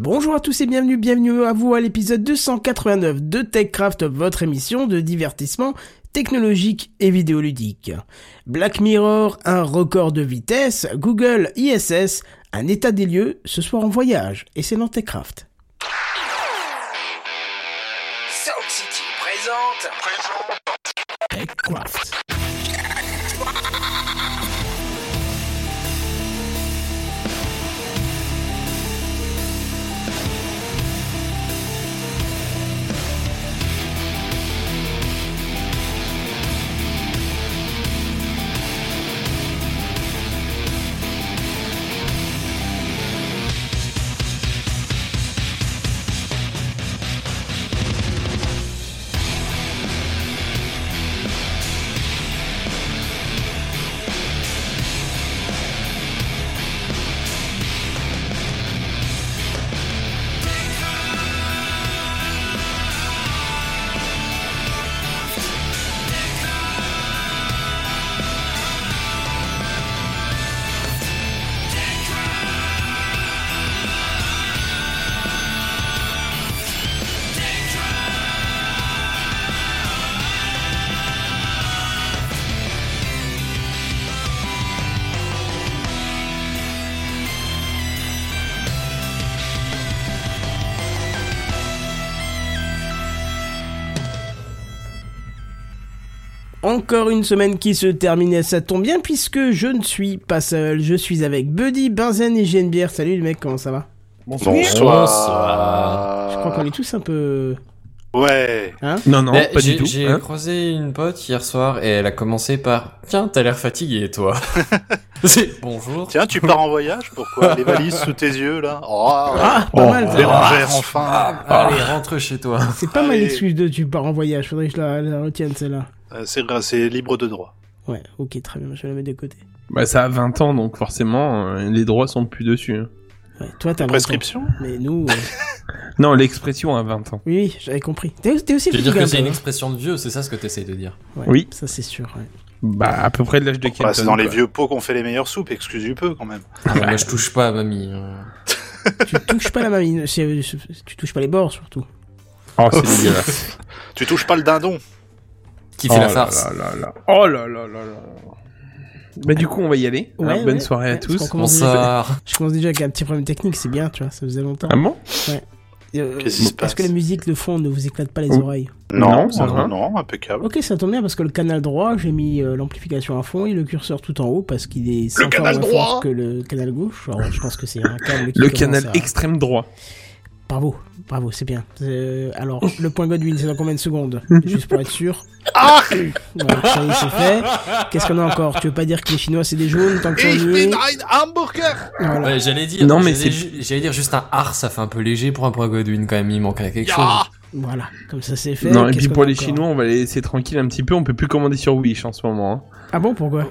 Bonjour à tous et bienvenue à vous à l'épisode 289 de TechCraft, votre émission de divertissement technologique et vidéoludique. Black Mirror, un record de vitesse, Google, ISS, un état des lieux, ce soir en voyage, et c'est dans TechCraft. South City présente TechCraft. Encore une semaine qui se terminait, ça tombe bien puisque je ne suis pas seul, je suis avec Buddy, Benzen et GNBR. Salut les mecs, comment ça va ? Bonsoir. Je crois qu'on est tous un peu... Ouais. Hein ? Non, mais pas du tout. J'ai croisé une pote hier soir et elle a commencé par « Tiens, t'as l'air fatigué toi ?» C'est « Bonjour. » Tiens, tu pars en voyage ? Pourquoi ? Les valises sous tes yeux là ? Pas mal. Enfin. Allez, rentre chez toi. C'est pas mal l'excuse de « Tu pars en voyage », faudrait que je la retienne celle-là. C'est libre de droit. Ouais, ok, très bien, je vais la mettre de côté. Bah, ça a 20 ans, donc forcément, les droits sont plus dessus. Ouais, toi, t'as prescription. Mais nous... Non, l'expression a 20 ans. Oui, j'avais compris. T'es aussi... Tu veux dire que c'est une expression de vieux, c'est ça ce que t'essayes de dire? Ouais, oui. Ça, c'est sûr, ouais. Bah, à peu près de l'âge de Kenton. Bah, c'est dans les vieux pots qu'on fait les meilleures soupes, excuse du peu, quand même. Ah, bah, là, je touche pas à mamie. Tu touches pas la mamie, tu touches pas les bords, surtout. Oh, c'est dégueulasse. Tu touches pas le dindon. Qui fait la farce. Oh là là là là. Bah du coup on va y aller. Ouais, bonne soirée à tous. Bonsoir. Je commence déjà avec un petit problème technique, c'est bien, tu vois, ça faisait longtemps. Ah bon ? Ouais. Est-ce que la musique de fond ne vous éclate pas les oreilles ? Non, impeccable. Ok, ça tombe bien parce que le canal droit, j'ai mis l'amplification à fond et le curseur tout en haut parce qu'il est 5 fois moins fort que le canal gauche. Alors, je pense que c'est un câble qui... Le canal extrême droit. Bravo, c'est bien. Alors, le point Godwin, c'est dans combien de secondes ? Juste pour être sûr. Ah voilà, ça y est, c'est fait. Qu'est-ce qu'on a encore ? Tu veux pas dire que les Chinois, c'est des jaunes tant que ça. Ich bin ein Hamburger. Voilà. Ouais, j'allais dire juste un art, ça fait un peu léger pour un point Godwin quand même, il manque à quelque chose. Voilà, comme ça c'est fait. Non, et puis pour les Chinois, on va les laisser tranquilles un petit peu, on peut plus commander sur Wish en ce moment. Hein. Ah bon, pourquoi ?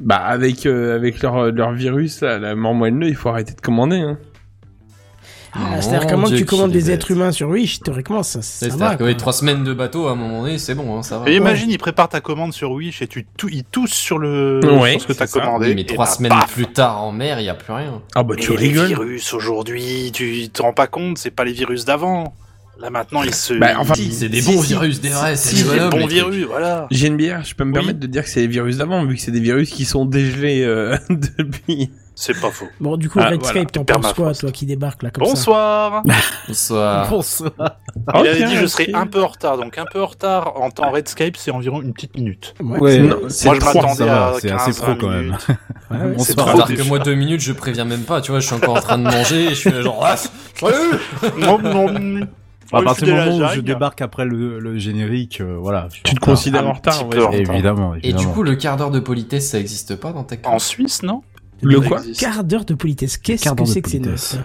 Bah avec leur virus, là, la mort moelle-neu, il faut arrêter de commander, hein. C'est-à-dire comment tu commandes des êtres humains sur Wish, théoriquement, ça va. C'est-à-dire que 3 semaines de bateau, à un moment donné, c'est bon, hein, ça va. Et imagine, ils préparent ta commande sur Wish et ils toussent sur ce que t'as commandé. Mais 3 semaines plus tard en mer, il n'y a plus rien. Ah bah tu rigoles. Les virus aujourd'hui, tu te rends pas compte, c'est pas les virus d'avant. Là maintenant, ils se... Bah, enfin, c'est des bons virus, des vrais, c'est des bons virus, voilà. GNBR, je peux me permettre de dire que c'est les virus d'avant, vu que c'est des virus qui sont dégelés depuis... C'est pas faux. Bon, du coup, Redscape, t'en penses quoi, toi, qui débarque là comme... Bonsoir. Ça... Bonsoir. Il avait dit je serais un peu en retard, donc un peu en retard en temps Redscape, c'est environ une petite minute. Ouais, je m'attendais à 15, c'est assez pro quand même. Ouais, c'est trop tard que moi 2 minutes, je préviens même pas, tu vois, je suis encore en train de manger, et je suis là genre... Non. À partir du moment où je débarque après le générique, voilà. Tu te considères en retard, ouais, évidemment. Et du coup, le quart d'heure de politesse, ça existe pas dans ta... En Suisse, non ? Le quoi ? Quart d'heure de politesse. Qu'est-ce que c'est que ces notes ?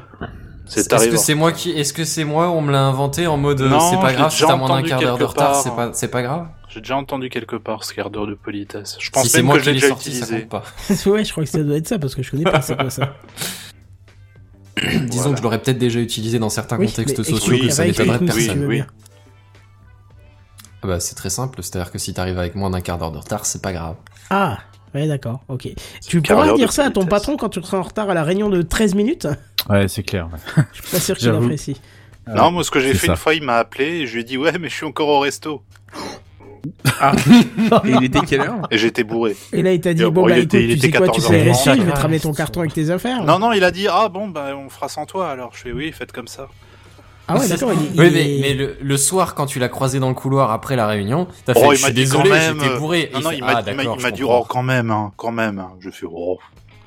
Est-ce que c'est moi, on me l'a inventé en mode non, c'est pas grave, si t'as moins d'un quart d'heure de retard, c'est pas grave ? J'ai déjà entendu quelque part ce quart d'heure de politesse. Je pense même que je l'ai déjà utilisé. Ouais, je crois que ça doit être ça parce que je connais pas, c'est quoi ça ? Disons que je l'aurais peut-être déjà utilisé dans certains contextes sociaux que ça n'étonnerait personne. Oui. Bah, c'est très simple, c'est-à-dire que si t'arrives avec moins d'un quart d'heure de retard, c'est pas grave. Ah. Ouais, d'accord, ok. Tu pourras dire ça à ton patron quand tu seras en retard à la réunion de 13 minutes ? Ouais, c'est clair. Ouais. Je suis pas sûr qu'il apprécie. Non, moi, ce que j'ai fait une fois, il m'a appelé et je lui ai dit « Ouais, mais je suis encore au resto. » Ah. Et il était quelle heure ? Et j'étais bourré. Et là, il t'a dit « Bon, bah, écoute, tu sais quoi, tu sais rester, je vais te ramener ton carton avec tes affaires. » Non, non, il a dit « Ah, bon, bah, on fera sans toi, alors. » Je fais « Oui, faites comme ça. » Ah ouais, d'accord. Oui, mais le soir, quand tu l'as croisé dans le couloir après la réunion, t'as fait « Je suis désolé, j'étais bourré. » Non, non, il m'a dit « Oh, quand même, quand même. » Je fais « Oh. »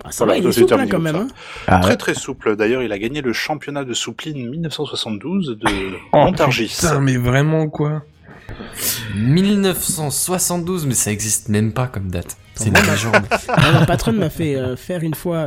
Ah, ça voilà, va, il est souple là, quand même. Hein. Ah, très très souple. D'ailleurs, il a gagné le championnat de soupline 1972 de Montargis. Putain, mais vraiment quoi, 1972, mais ça existe même pas comme date. C'est une légende. Mon patron m'a fait faire une fois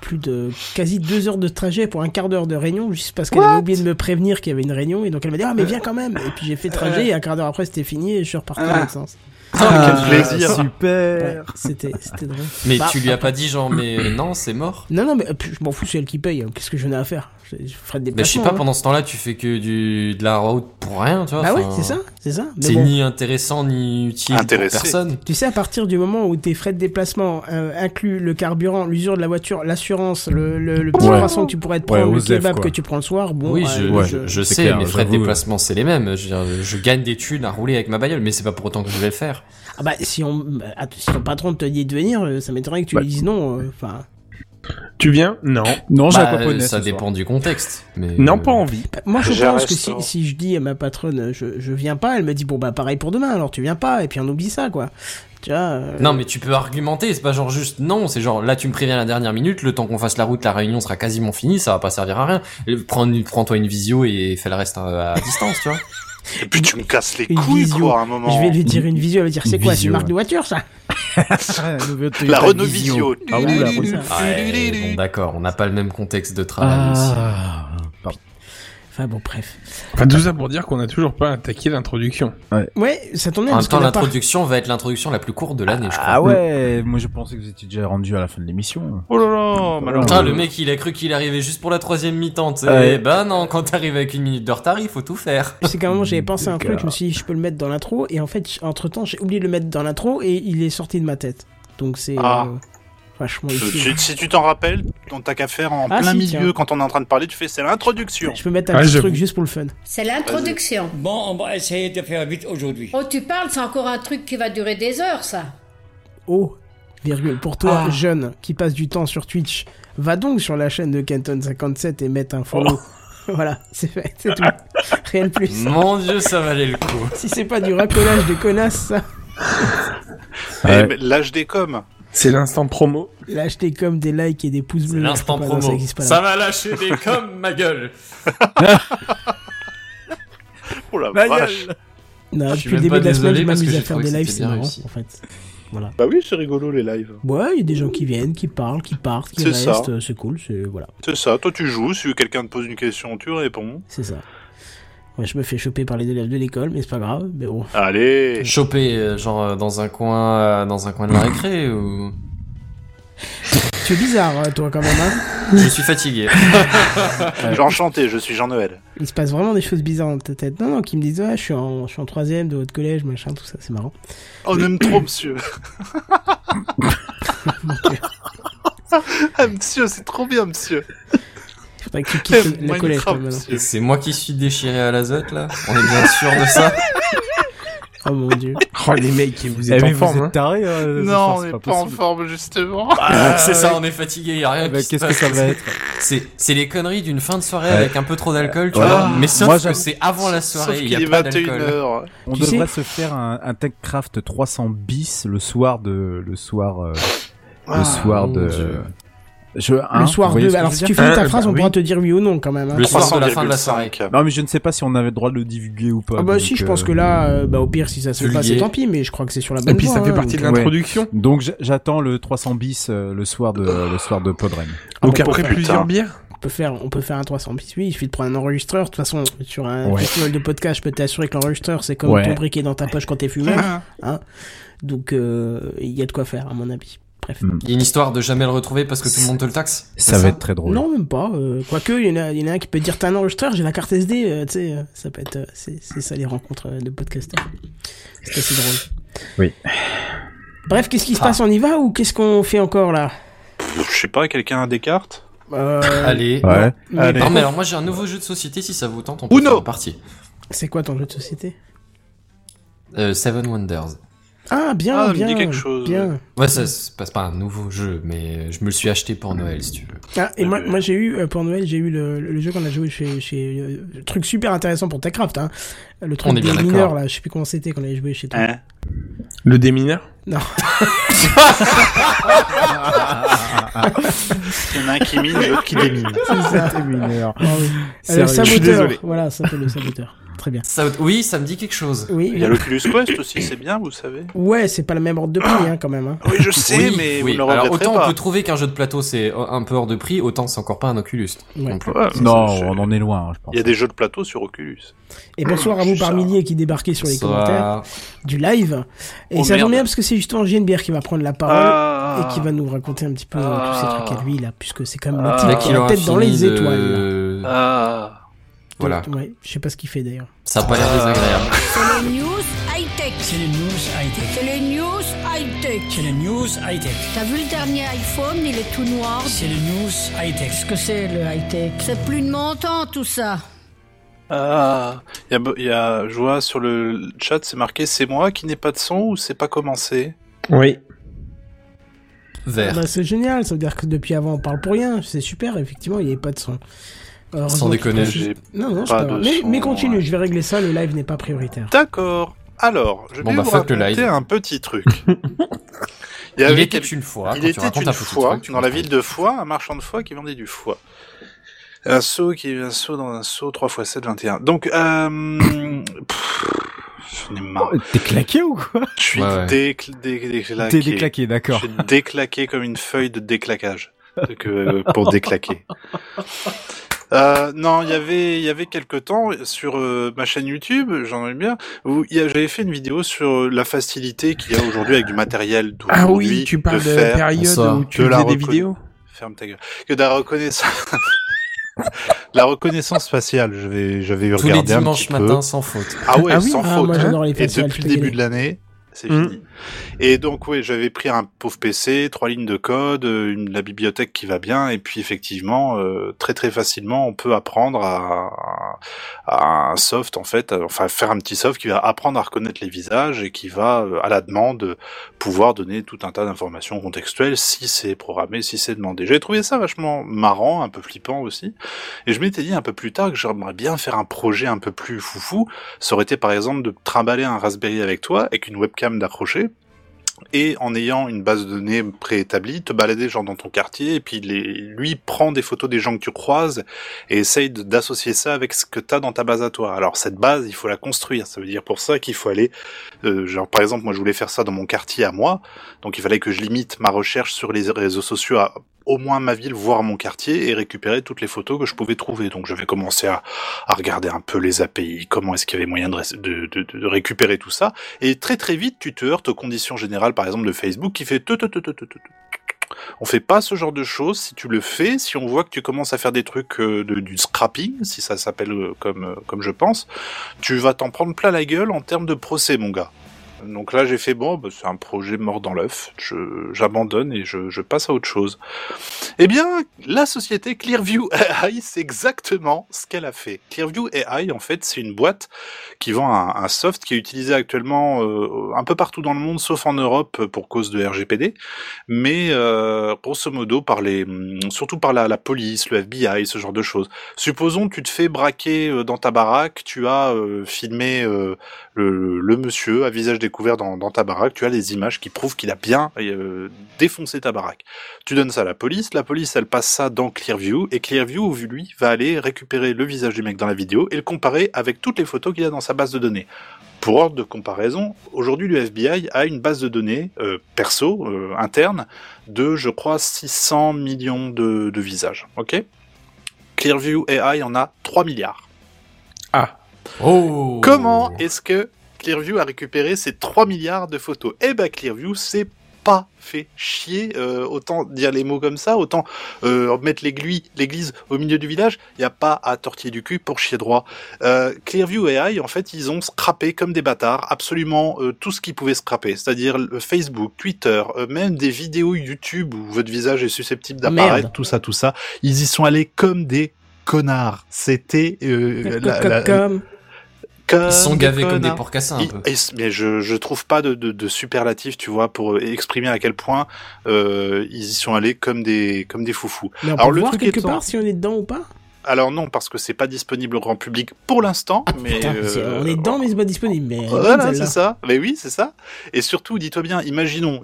plus de quasi 2 heures de trajet pour un quart d'heure de réunion, juste parce qu'elle avait oublié de me prévenir qu'il y avait une réunion, et donc elle m'a dit « Ah mais viens quand même !» Et puis j'ai fait trajet, et un quart d'heure après c'était fini, et je suis reparti dans le sens. Ah, quel plaisir. Super. Ouais, c'était drôle. Mais tu lui as pas dit genre mais non, c'est mort. Non non, mais je m'en fous, c'est elle qui paye. Qu'est-ce que j'en ai à faire ? Je ferai des déplacements. Je sais pas, hein. Pendant ce temps-là, tu fais que de la route pour rien, tu vois. Ah ouais, c'est ça. Mais c'est ni intéressant ni utile pour personne. Tu sais, à partir du moment où tes frais de déplacement incluent le carburant, l'usure de la voiture, l'assurance, le petit croissant que tu pourrais te prendre, le kebab que tu prends le soir, bon. Oui, je sais, clair, mes frais de déplacement c'est les mêmes. Je gagne des thunes à rouler avec ma bagnole, mais c'est pas pour autant que je vais le faire. Ah bah si ton patron te dit de venir, ça m'étonnerait que tu lui dises non. Enfin. Tu viens ? Non, j'ai pas connaissance. Ça dépend du contexte. Mais non, pas envie. Moi, je pense que si je dis à ma patronne, je viens pas, elle me dit bon bah pareil pour demain. Alors tu viens pas et puis on oublie ça quoi. Tu vois, non, mais tu peux argumenter. C'est pas genre juste non. C'est genre là tu me préviens à la dernière minute. Le temps qu'on fasse la route, la réunion sera quasiment finie. Ça va pas servir à rien. Prends-toi une visio et fais le reste à distance, tu vois. Et puis tu me casses les couilles quoi à un moment. Je vais lui dire une visio, elle va dire c'est quoi, c'est une marque de voiture ça. La Renault Visio. Ah oui, la Renault. Bon d'accord, on n'a pas le même contexte de travail aussi. Enfin bon, bref. Enfin, tout ça pour dire qu'on n'a toujours pas attaqué l'introduction. Ouais, ça tournait. En même temps, l'introduction va être l'introduction la plus courte de l'année, je crois. Ah ouais, moi je pensais que vous étiez déjà rendu à la fin de l'émission. Oh là là, malheureusement. Le mec, il a cru qu'il arrivait juste pour la troisième mi-temps. Eh ben non, quand t'arrives avec 1 minute de retard, il faut tout faire. C'est qu'à un moment, j'avais pensé à un truc, je me suis dit, je peux le mettre dans l'intro, et en fait, entre-temps, j'ai oublié de le mettre dans l'intro, et il est sorti de ma tête. Donc c'est... Si tu t'en rappelles, dans ta qu'à faire en plein milieu, tiens. Quand on est en train de parler, tu fais c'est l'introduction. Je peux mettre un petit truc juste pour le fun. C'est l'introduction. Vas-y. Bon, on va essayer de faire vite aujourd'hui. Oh, tu parles, c'est encore un truc qui va durer des heures, ça. Oh, virgule, pour toi, jeune, qui passe du temps sur Twitch, va donc sur la chaîne de Kenton57 et mette un follow. Voilà, c'est fait, c'est tout. Rien de plus. Mon Dieu, ça valait le coup. Si c'est pas du racolage de connasses, ça. Lâche des coms. C'est l'instant promo. Lâche des coms, des likes et des pouces bleus. L'instant promo. Ça va lâcher des coms, ma gueule. Oh la vache. Non, depuis le début de la semaine, je m'amuse à faire des lives, c'est marrant, en fait. Voilà. Bah oui, c'est rigolo, les lives. Ouais, il y a des gens qui viennent, qui parlent, qui partent, qui restent, c'est cool, c'est... Voilà. C'est ça, toi tu joues, si quelqu'un te pose une question, tu réponds. C'est ça. Ouais, je me fais choper par les élèves de l'école, mais c'est pas grave, mais bon. Allez. Choper, genre, dans un coin de la récré, ou... Tu es bizarre, toi, quand même, hein. Je suis fatigué. Enchanté, je suis Jean-Noël. Il se passe vraiment des choses bizarres dans ta tête. Non, qui me disent, ouais, je suis en troisième de haut de collège, machin, tout ça, c'est marrant. On aime trop, monsieur. Ah, monsieur, c'est trop bien, monsieur. Faudrait que tu quittes le collège quand même. C'est moi qui suis déchiré à l'azote là. On est bien sûr de ça. Oh mon Dieu. Oh les mecs, vous êtes en forme. Vous êtes tarés, non, on n'est pas en forme justement. Bah, c'est ça, on est fatigué, y a rien. Bah, qu'est-ce que ça va être ? C'est les conneries d'une fin de soirée avec un peu trop d'alcool, tu vois. Mais sauf que c'est avant la soirée, il y a pas d'alcool. On devrait se faire un TechCraft 300 bis le soir de. Le soir 2, alors si tu finis ta phrase, on pourra te dire oui ou non quand même. Hein. Le soir de la fin de la soirée. Non mais je ne sais pas si on avait le droit de le divulguer ou pas. Ah bah si, je pense que là, au pire si ça se passe, c'est tant pis, mais je crois que c'est sur la bonne voie. Et puis ça fait partie de l'introduction. Donc j'attends le 300 bis le soir de Podren. Donc après plusieurs bières, on peut faire un 300 bis, oui, il suffit de prendre un enregistreur. De toute façon, sur un festival de podcast, je peux t'assurer que l'enregistreur c'est comme ton briquet dans ta poche quand t'es fumeur. Donc il y a de quoi faire à mon avis. Bref. Il y a une histoire de jamais le retrouver parce que tout le monde te le taxe. Ça va être très drôle. Non, même pas. Quoique, il y en a un qui peut dire t'as un enregistreur, j'ai la carte SD. Tu sais, ça peut être. C'est ça les rencontres de podcasteurs. C'est assez drôle. Oui. Bref, qu'est-ce qui se passe? On y va ou qu'est-ce qu'on fait encore là? Je sais pas, quelqu'un a des cartes? Allez. Ouais. Non, allez. Non mais alors moi j'ai un nouveau jeu de société, si ça vous tente on peut faire une partie. C'est quoi ton jeu de société? Seven Wonders. Ah bien, ah, bien, quelque chose. Bien. Ouais, ça c'est pas un nouveau jeu, mais je me le suis acheté pour Noël si tu veux. Ah et moi j'ai eu pour Noël j'ai eu le jeu qu'on a joué chez le truc super intéressant pour TechCraft hein. Le truc des mineurs là, je sais plus comment c'était qu'on avait joué chez toi. Hein? Le démineur? Non. Il y en a un qui mine et l'autre qui démine. C'est ça. Démineur. Ah, oui. Le saboteur. Voilà, ça s'appelle le saboteur. Très bien. Ça, oui, ça me dit quelque chose. Oui, il y a l'Oculus Quest aussi, c'est bien, vous savez. Ouais, c'est pas la même ordre de prix hein, quand même. Hein. Oui, je sais, oui, mais oui. Vous ne le regretterez pas. Autant on peut trouver qu'un jeu de plateau c'est un peu hors de prix, autant c'est encore pas un Oculus. Ouais. Non, on en est loin, hein, je pense. Il y a des jeux de plateau sur Oculus. Et bonsoir à vous par milliers qui débarquez sur les commentaires du live. Et ça tombe bien parce que c'est justement JNBR qui va prendre la parole et qui va nous raconter un petit peu tous ces trucs à lui là, puisque c'est quand même le type qui a la tête dans les étoiles. Ah. Voilà. Ouais, je sais pas ce qu'il fait d'ailleurs. Ça a pas l'air désagréable. C'est les news high-tech. C'est les news high-tech. C'est les news high-tech. C'est les news high-tech. T'as vu le dernier iPhone, il est tout noir. C'est les news high-tech. Qu'est-ce que c'est le high-tech? C'est plus de mon temps tout ça. Ah, il y a Joa sur le chat, c'est marqué c'est moi qui n'ai pas de son ou c'est pas commencé? Oui. Vert. Bah, c'est génial, ça veut dire que depuis avant on parle pour rien, c'est super, effectivement, il n'y avait pas de son. Alors, sans déconner, j'ai non, pas de son, mais continue, je vais régler ça, le live n'est pas prioritaire. D'accord. Alors, je vais vous raconter un petit truc. Il était une fois, dans la ville de Foix, un marchand de foie qui vendait du foie. Un seau 3 x 7, 21. Donc, j'en ai marre. T'es claqué ou quoi? Je suis déclaqué. T'es déclaqué, d'accord. Je suis déclaqué comme une feuille de déclaquage. Pour déclaquer. Non, il y avait quelque temps sur ma chaîne YouTube, j'en ai bien, où j'avais fait une vidéo sur la facilité qu'il y a aujourd'hui avec du matériel d'aujourd'hui. Ah oui, tu parles de la période où tu faisais des vidéos. Ferme ta gueule. Que de la reconnaissance, la reconnaissance faciale. J'avais regardé un petit peu. Tous les dimanches matin, sans faute. Ah ouais, sans faute. Moi, j'adore les faciales. Et depuis le début de l'année. C'est fini. Et donc ouais, j'avais pris un pauvre PC, 3 lignes de code, la bibliothèque qui va bien, et puis effectivement très très facilement on peut apprendre à un soft en fait, enfin faire un petit soft qui va apprendre à reconnaître les visages et qui va à la demande pouvoir donner tout un tas d'informations contextuelles si c'est programmé, si c'est demandé. J'ai trouvé ça vachement marrant, un peu flippant aussi, et je m'étais dit un peu plus tard que j'aimerais bien faire un projet un peu plus foufou. Ça aurait été par exemple de trimballer un Raspberry avec toi avec une webcam d'accrocher et en ayant une base de données préétablie, te balader genre dans ton quartier et puis lui prend des photos des gens que tu croises et essaye d'associer ça avec ce que t'as dans ta base à toi. Alors cette base, il faut la construire, ça veut dire pour ça qu'il faut aller genre par exemple moi je voulais faire ça dans mon quartier à moi, donc il fallait que je limite ma recherche sur les réseaux sociaux à au moins ma ville, voire mon quartier, et récupérer toutes les photos que je pouvais trouver. Donc je vais commencer à regarder un peu les API, comment est-ce qu'il y avait moyen de récupérer tout ça, et très très vite tu te heurtes aux conditions générales par exemple de Facebook qui fait on fait pas ce genre de choses. Si tu le fais, si on voit que tu commences à faire des trucs du scrapping, si ça s'appelle comme je pense, tu vas t'en prendre plein la gueule en termes de procès mon gars. Donc là j'ai fait c'est un projet mort dans l'œuf, j'abandonne et je passe à autre chose. Eh bien, la société Clearview AI, c'est exactement ce qu'elle a fait. Clearview AI, en fait, c'est une boîte qui vend un soft qui est utilisé actuellement un peu partout dans le monde, sauf en Europe pour cause de RGPD, mais grosso modo surtout par la police, le FBI, ce genre de choses. Supposons que tu te fais braquer dans ta baraque, tu as filmé le monsieur à visage découvert dans ta baraque, tu as les images qui prouvent qu'il a bien défoncé ta baraque. Tu donnes ça à la police elle passe ça dans Clearview, et Clearview lui va aller récupérer le visage du mec dans la vidéo et le comparer avec toutes les photos qu'il a dans sa base de données. Pour ordre de comparaison, aujourd'hui le FBI a une base de données perso, interne, de je crois 600 millions de visages. Ok, Clearview AI en a 3 milliards. Ah. Oh. Comment est-ce que Clearview a récupéré ces 3 milliards de photos? Eh ben Clearview s'est pas fait chier, autant dire les mots comme ça, autant mettre l'église au milieu du village, il n'y a pas à tortiller du cul pour chier droit. Clearview AI, en fait, ils ont scrappé comme des bâtards absolument tout ce qu'ils pouvaient scraper, c'est-à-dire Facebook, Twitter, même des vidéos YouTube où votre visage est susceptible d'apparaître, tout ça. Ils y sont allés comme des connards. C'était... ils sont gavés comme des porcassins un peu. Mais je trouve pas de superlatif, tu vois, pour exprimer à quel point ils y sont allés comme des foufous. Mais on peut voir quelque part si on est dedans ou pas ? Alors non, parce que c'est pas disponible au grand public pour l'instant. Ah, mais putain, on est dedans, mais c'est pas disponible. Mais voilà, c'est ça. Mais oui, c'est ça. Et surtout, dis-toi bien, imaginons.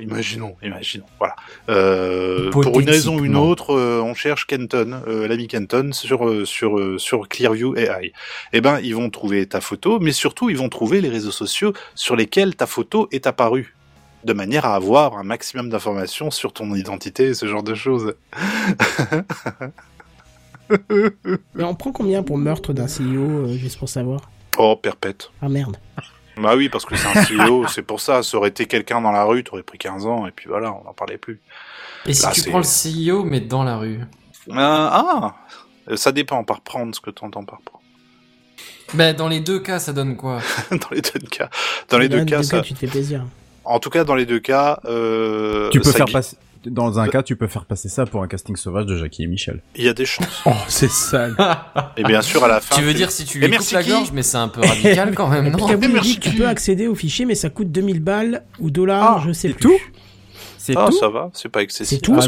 Voilà. Pour une raison ou une autre, on cherche Kenton, l'ami Kenton, sur Clearview AI. Eh ben, ils vont trouver ta photo, mais surtout, ils vont trouver les réseaux sociaux sur lesquels ta photo est apparue, de manière à avoir un maximum d'informations sur ton identité et ce genre de choses. Mais on prend combien pour meurtre d'un CEO, juste pour savoir ? Oh, perpète. Ah merde. Bah oui, parce que c'est un CEO, c'est pour ça. Ça aurait été quelqu'un dans la rue, t'aurais pris 15 ans, et puis voilà, on n'en parlait plus. Et là, si tu prends le CEO, mais dans la rue ? Ça dépend par prendre, ce que t'entends par prendre. Bah, dans les deux cas, ça donne quoi ? Dans les deux cas, tu te fais plaisir. En tout cas, dans les deux cas... Dans un cas, tu peux faire passer ça pour un casting sauvage de Jackie et Michel. Il y a des chances. Oh, c'est sale. Et bien sûr, à la fin... Tu veux dire si tu lui coupes la gorge, mais c'est un peu radical quand même, non ? Tu peux accéder au fichier, mais ça coûte 2000 balles ou $, je sais plus. Tout ? C'est tout. Ça va, c'est pas excessif. C'est tout.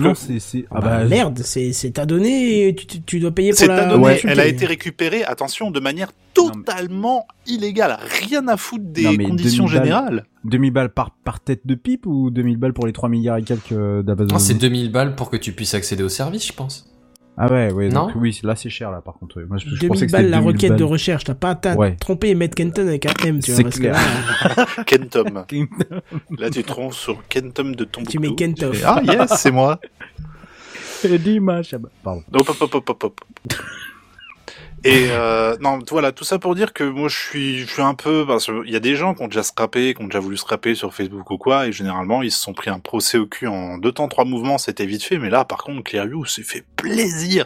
Merde, c'est ta donnée et tu dois payer pour ta donnée. Ouais. Elle a été récupérée, attention, de manière totalement illégale. Rien à foutre des conditions générales. 2000 balles par tête de pipe ou 2000 balles pour les 3 milliards et quelques d'Amazon ? C'est 2000 balles pour que tu puisses accéder au service, je pense. Ah ouais, donc oui, là c'est cher là par contre. Moi, je pensais que c'était 2000 balles la requête de recherche, t'as pas trompé et mettre Kenton avec un M, tu vois. C'est clair. Kentum. Là tu trompes sur Kentum de ton bouton. Tu mets Kentum. Ah yes, c'est moi. Et dimanche, pardon. Hop. Et non, voilà, tout ça pour dire que moi je suis un peu, parce qu'il y a des gens qui ont déjà voulu scraper sur Facebook ou quoi, et généralement ils se sont pris un procès au cul en 2 temps 3 mouvements, c'était vite fait. Mais là par contre Clearview s'est fait plaisir,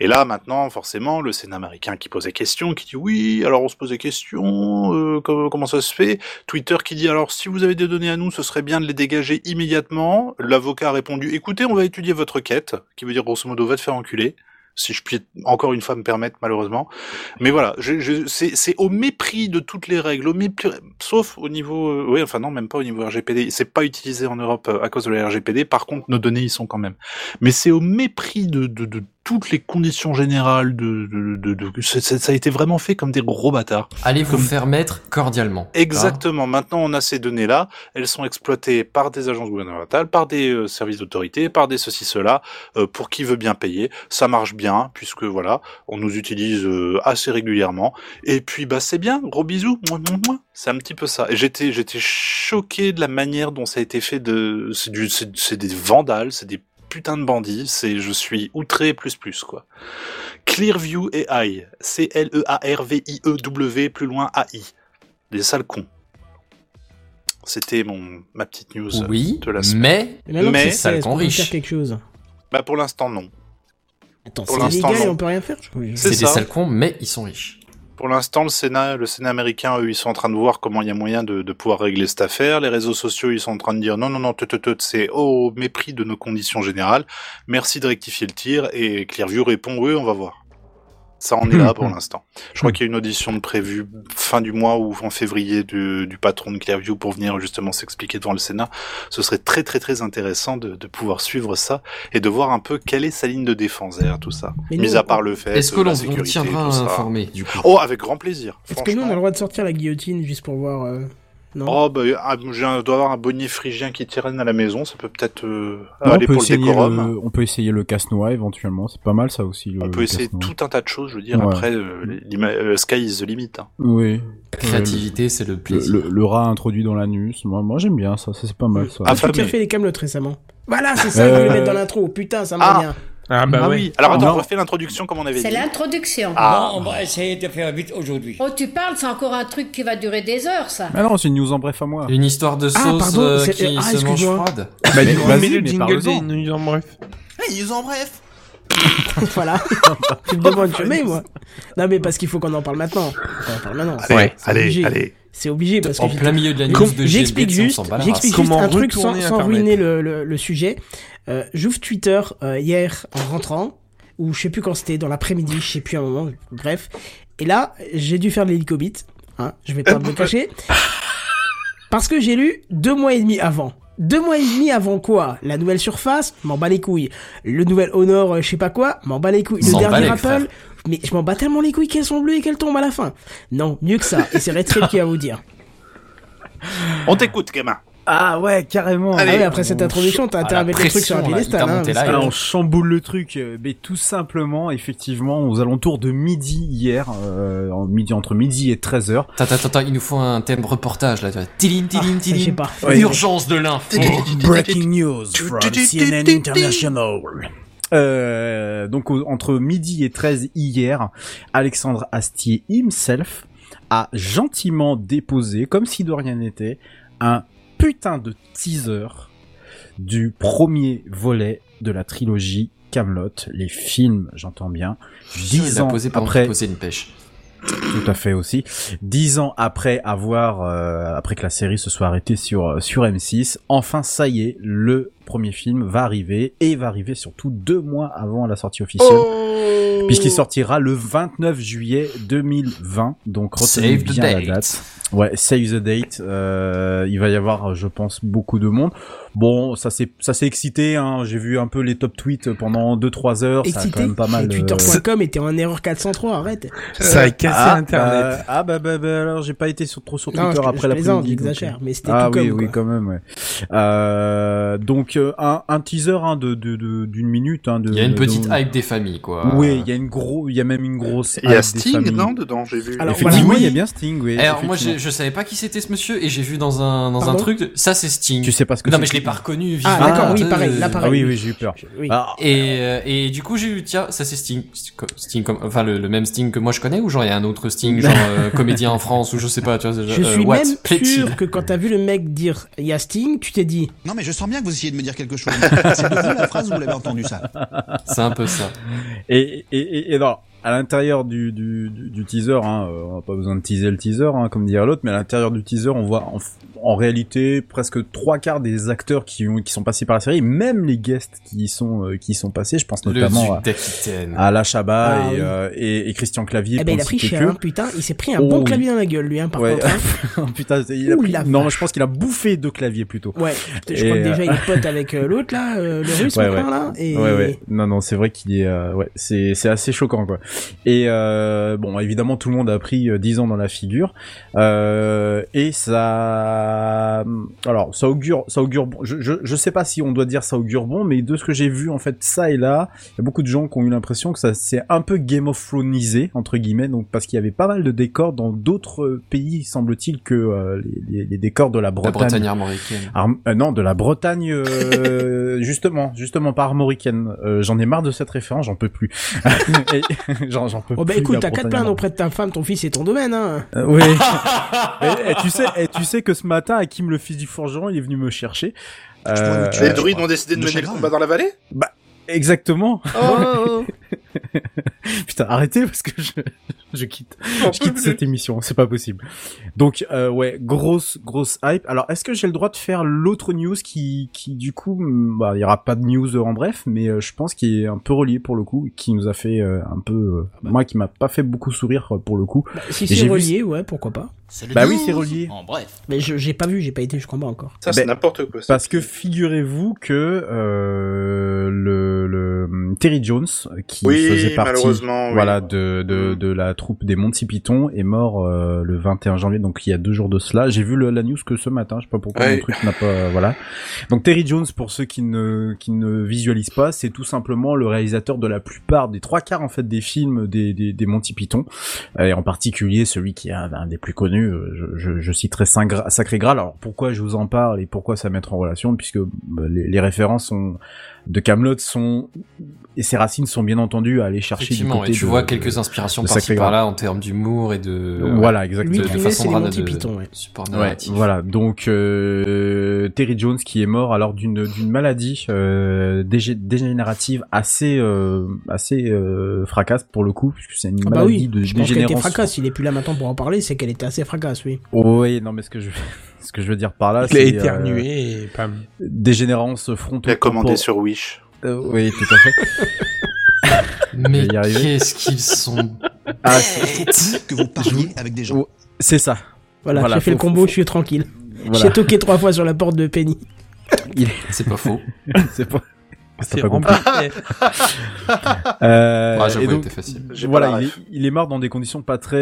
et là maintenant forcément le Sénat américain qui pose des questions, qui dit oui alors on se pose des questions, comment ça se fait. Twitter qui dit alors si vous avez des données à nous ce serait bien de les dégager immédiatement. L'avocat a répondu écoutez on va étudier votre requête, qui veut dire grosso modo va te faire enculer, si je puis encore une fois me permettre, malheureusement. Mais voilà, c'est au mépris de toutes les règles, sauf au niveau... même pas au niveau RGPD. C'est pas utilisé en Europe à cause de la RGPD. Par contre, nos données y sont quand même. Mais c'est au mépris de toutes les conditions générales. Ça a été vraiment fait comme des gros bâtards. Allez vous faire mettre cordialement. Exactement. Hein. Maintenant, on a ces données-là. Elles sont exploitées par des agences gouvernementales, par des services d'autorité, par des ceci, cela, pour qui veut bien payer. Ça marche bien, puisque voilà, on nous utilise assez régulièrement. Et puis, bah, c'est bien. Gros bisous. Mouah. C'est un petit peu ça. Et j'étais choqué de la manière dont ça a été fait. C'est des vandales, c'est des putain de bandit, je suis outré plus quoi. Clearview AI, Clearview AI, des sales cons. C'était ma petite news de la semaine. Mais c'est sales cons riches. Bah pour l'instant non. Attends, pour c'est illégal et on peut rien faire. C'est des sales cons, mais ils sont riches. Pour l'instant, le Sénat américain, eux, ils sont en train de voir comment il y a moyen de pouvoir régler cette affaire. Les réseaux sociaux, ils sont en train de dire non, c'est au mépris de nos conditions générales. Merci de rectifier le tir. Et Clearview répond, oui, on va voir. Ça en est là pour l'instant. Je crois qu'il y a une audition de prévue fin du mois ou en février du patron de Clearview pour venir justement s'expliquer devant le Sénat. Ce serait très très très intéressant de pouvoir suivre ça et de voir un peu quelle est sa ligne de défense derrière tout ça. Mis à part le fait, est-ce que l'on vous tiendra informé du coup ? Oh, avec grand plaisir. Est-ce que nous on a le droit de sortir la guillotine juste pour voir Non. Oh, bah, je dois avoir un bonnet phrygien qui traîne à la maison, ça peut peut-être aller pour le décorum. On peut essayer le casse-noix éventuellement, c'est pas mal ça aussi. On peut essayer tout un tas de choses, je veux dire, après, sky is the limit. Hein. Oui. La créativité, c'est le plaisir. Le rat introduit dans l'anus, moi j'aime bien ça, c'est pas mal ça. Ah, tu as fait les Kaamelott récemment. Voilà, c'est ça, je vais le mettre dans l'intro, putain, ça me revient. Ah oui. Alors attends, on refait l'introduction comme on avait dit. C'est l'introduction. Ah. Non, on va essayer de faire vite aujourd'hui. Oh, tu parles, c'est encore un truc qui va durer des heures, ça. Mais non, c'est une news en bref à moi. Une histoire de sauce qui se mange froide. Bah, mais le jingle, c'est une news en bref. Une news en bref. Voilà. Tu me demandes, je mets moi. Non, mais parce qu'il faut qu'on en parle maintenant. On en parle maintenant. Allez. C'est obligé parce que en plein milieu de la news de j'explique juste un truc sans ruiner le sujet. J'ouvre Twitter hier en rentrant, ou je sais plus quand c'était, dans l'après-midi, je sais plus, un moment, bref. Et là, j'ai dû faire de l'hélicobit, hein, je vais pas me le cacher, parce que j'ai lu 2 mois et demi avant. 2 mois et demi avant quoi ? La nouvelle Surface, m'en bats les couilles. Le nouvel Honor, je sais pas quoi, m'en bats les couilles. Le dernier Apple, mais je m'en bats tellement les couilles qu'elles sont bleues et qu'elles tombent à la fin. Non, mieux que ça. Et c'est Redtrip qui va vous dire. On t'écoute, Kéma. Ah ouais, carrément. Allez, ah ouais, après cette introduction, t'as intérêt à mettre le truc sur un piédestal. On chamboule le truc. Mais tout simplement, effectivement, aux alentours de midi hier, entre midi et 13h. Attends, il nous faut un thème reportage, là. Tilim. Je sais pas. Urgence de l'info. Breaking news from CNN International. Donc, entre midi et 13 hier, Alexandre Astier himself a gentiment déposé, comme si de rien n'était, un putain de teaser du premier volet de la trilogie Kaamelott, les films, j'entends bien. 10 ans après, poser une pêche. Tout à fait aussi. 10 ans après après que la série se soit arrêtée sur M6, enfin ça y est, le premier film va arriver, et va arriver surtout 2 mois avant la sortie officielle, puisqu'il sortira le 29 juillet 2020. Donc retenez bien la date. Ouais, save the date. Il va y avoir, je pense, beaucoup de monde. Bon, ça s'est excité, hein. J'ai vu un peu les top tweets pendant 2-3 heures. Excité. Ça a quand même pas mal. Twitter.com était en erreur 403, arrête. Ça a cassé Internet. Alors j'ai pas été trop sur Twitter après la plaisante. J'exagère, mais c'était tout comme. Ah oui, quand même, ouais. Donc un teaser d'une minute. Il y a une petite hype des familles, quoi. Oui, il y a même une grosse. Il y a Sting, non, dedans, j'ai vu. Alors, effectivement, il y a bien Sting. Oui. Alors moi, je savais pas qui c'était ce monsieur, et j'ai vu dans un truc. Ça, c'est Sting. Tu sais pas ce que. Non, mais je l'ai pas reconnu. Vivant. Ah d'accord, oui, pareil. Là, pareil. Ah oui, j'ai eu peur. Oui. Ah. Et du coup, j'ai eu tiens, ça c'est Sting, enfin le même Sting que moi je connais, ou genre il y a un autre Sting, genre comédien en France, ou je sais pas. Tu vois, je suis même sûr que quand t'as vu le mec dire il y a Sting, tu t'es dit. Non mais je sens bien que vous essayez de me dire quelque chose. C'est de vous la phrase où vous l'avez entendu ça. C'est un peu ça. Et non, à l'intérieur du teaser, hein, on n'a pas besoin de teaser le teaser, hein, comme dirait l'autre, mais à l'intérieur du teaser, on voit en réalité presque 3/4 des acteurs qui sont passés par la série, même les guests qui y sont passés. Je pense notamment à La Chaba et Christian Clavier. Eh ben, il a pris cher, hein, putain, il s'est pris un bon clavier dans la gueule, lui, hein, par contre. Hein. Putain, non, je pense qu'il a bouffé 2 claviers plutôt. Ouais, je crois que déjà il est pote avec l'autre, là, le russe, mon frère, là. Et... Ouais. Non, c'est vrai qu'il est, c'est assez choquant, quoi. Et bon, évidemment, tout le monde a pris 10 ans dans la figure. Et ça, alors, ça augure. Je sais pas si on doit dire ça augure bon, mais de ce que j'ai vu, en fait, ça et là, il y a beaucoup de gens qui ont eu l'impression que ça s'est un peu Game of Thronesisé, entre guillemets, donc parce qu'il y avait pas mal de décors dans d'autres pays, semble-t-il, que les décors de la Bretagne. La Bretagne armoricaine. De la Bretagne, justement, pas armoricaine. J'en ai marre de cette référence, j'en peux plus. J'en peux plus. Écoute, t'as 4 plaintes auprès de ta femme, ton fils et ton domaine, hein. Oui. Tu sais que ce matin, Hakim, le fils du forgeron, il est venu me chercher. Les druides ont décidé de mener le combat dans la vallée? Bah, exactement. Oh. Putain, arrêtez parce que je quitte cette émission, c'est pas possible. Donc ouais, grosse hype. Alors, est-ce que j'ai le droit de faire l'autre news qui du coup, bah il y aura pas de news en bref, mais je pense qu'il est un peu relié pour le coup, qui nous a fait un peu moi qui m'a pas fait beaucoup sourire pour le coup. Bah, si c'est relié, ouais, pourquoi pas. Bah oui, c'est relié. En bref. Mais j'ai pas été jusqu'en bas encore. Ça c'est n'importe quoi. Parce que figurez-vous que le Terry Jones qui faisait partie de la troupe des Monty Python est mort le 21 janvier, donc il y a 2 jours de cela. J'ai vu la news que ce matin, je sais pas pourquoi le truc n'a pas voilà. Donc Terry Jones, pour ceux qui ne visualisent pas, c'est tout simplement le réalisateur de la plupart des 3/4 en fait des films des Monty Python, et en particulier celui qui est un des plus connus, je citerai Sacré Graal. Alors pourquoi je vous en parle et pourquoi ça mettre en relation, puisque les références de Kaamelott sont et ses racines sont bien entendu à aller chercher du côté. Et tu vois quelques inspirations par-ci par-là en termes d'humour et de voilà, exactement. Lui, de façon c'est Monty Python, ouais. Support narratif. Ouais, voilà. Donc Terry Jones qui est mort alors d'une maladie dégénérative assez fracasse pour le coup, puisque c'est une maladie de dégénérescence. Je pense qu'elle était fracasse. Il est plus là maintenant pour en parler, c'est qu'elle était assez fracasse, oui. Oui, non, mais ce que je veux dire par là, c'est éternué et pam. Dégénérance frontale. Commandé sur Wish. Oui, tout à fait. Mais qu'est-ce qu'ils sont bêtes que vous parliez avec des gens. C'est ça. Voilà, j'ai fait le combo, je suis tranquille. Voilà. J'ai toqué 3 fois sur la porte de Penny. C'est pas faux. C'est pas. C'est remplacé. J'avoue, facile. Voilà, il est mort dans des conditions pas très.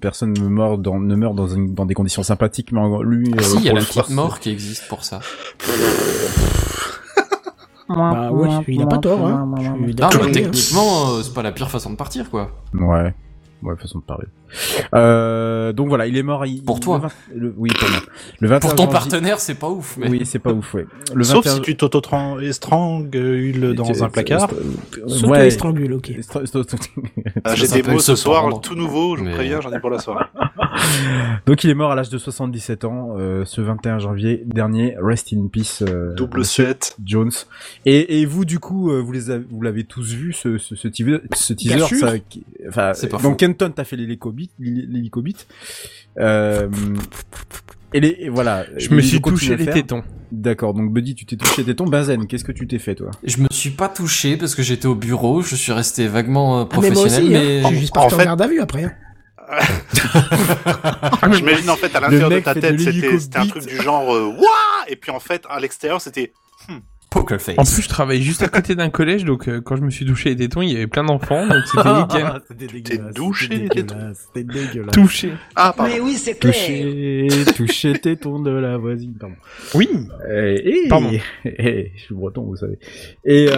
Personne ne meurt dans des conditions sympathiques, mais lui. Si, il y a la petite mort qui existe pour ça. Bah ouais, il a pas tort, hein. Techniquement, c'est pas la pire façon de partir, quoi. Ouais, façon de parler. Donc voilà, il est mort. Pour toi. Oui, pour moi. Pour ton partenaire, c'est pas ouf, mais. Oui, c'est pas ouf, ouais. Sauf si tu t'auto-estrangules dans un placard. S'auto-estrangule, ok. J'ai des mots ce soir, tout nouveau, je vous préviens, j'en ai pour la soirée. Donc il est mort à l'âge de 77 ans, ce 21 janvier dernier. Rest in peace. Double suette. Jones. Et vous, du coup, vous l'avez tous vu, ce teaser, ça, enfin, donc Kenton, t'as fait l'hélicobit. Et voilà. Je me suis touché les tétons. D'accord, donc Buddy, tu t'es touché les tétons. Bazen, qu'est-ce que tu t'es fait, toi? Je me suis pas touché parce que j'étais au bureau, je suis resté vaguement professionnel. Mais j'ai juste parti en garde à vue après. Hein. J'imagine en fait à l'intérieur de ta tête, c'était un truc du genre Wouah! Et puis en fait, à l'extérieur, c'était Poker face. En plus, je travaillais juste à côté d'un collège, donc quand je me suis touché les tétons, il y avait plein d'enfants, donc c'était nickel. T'es douché les tétons. C'était dégueulasse. Touché. Ah, pardon. Mais oui, c'est clair. Touché tétons de la voisine, pardon. Oui. Pardon. Je suis breton, vous savez. Et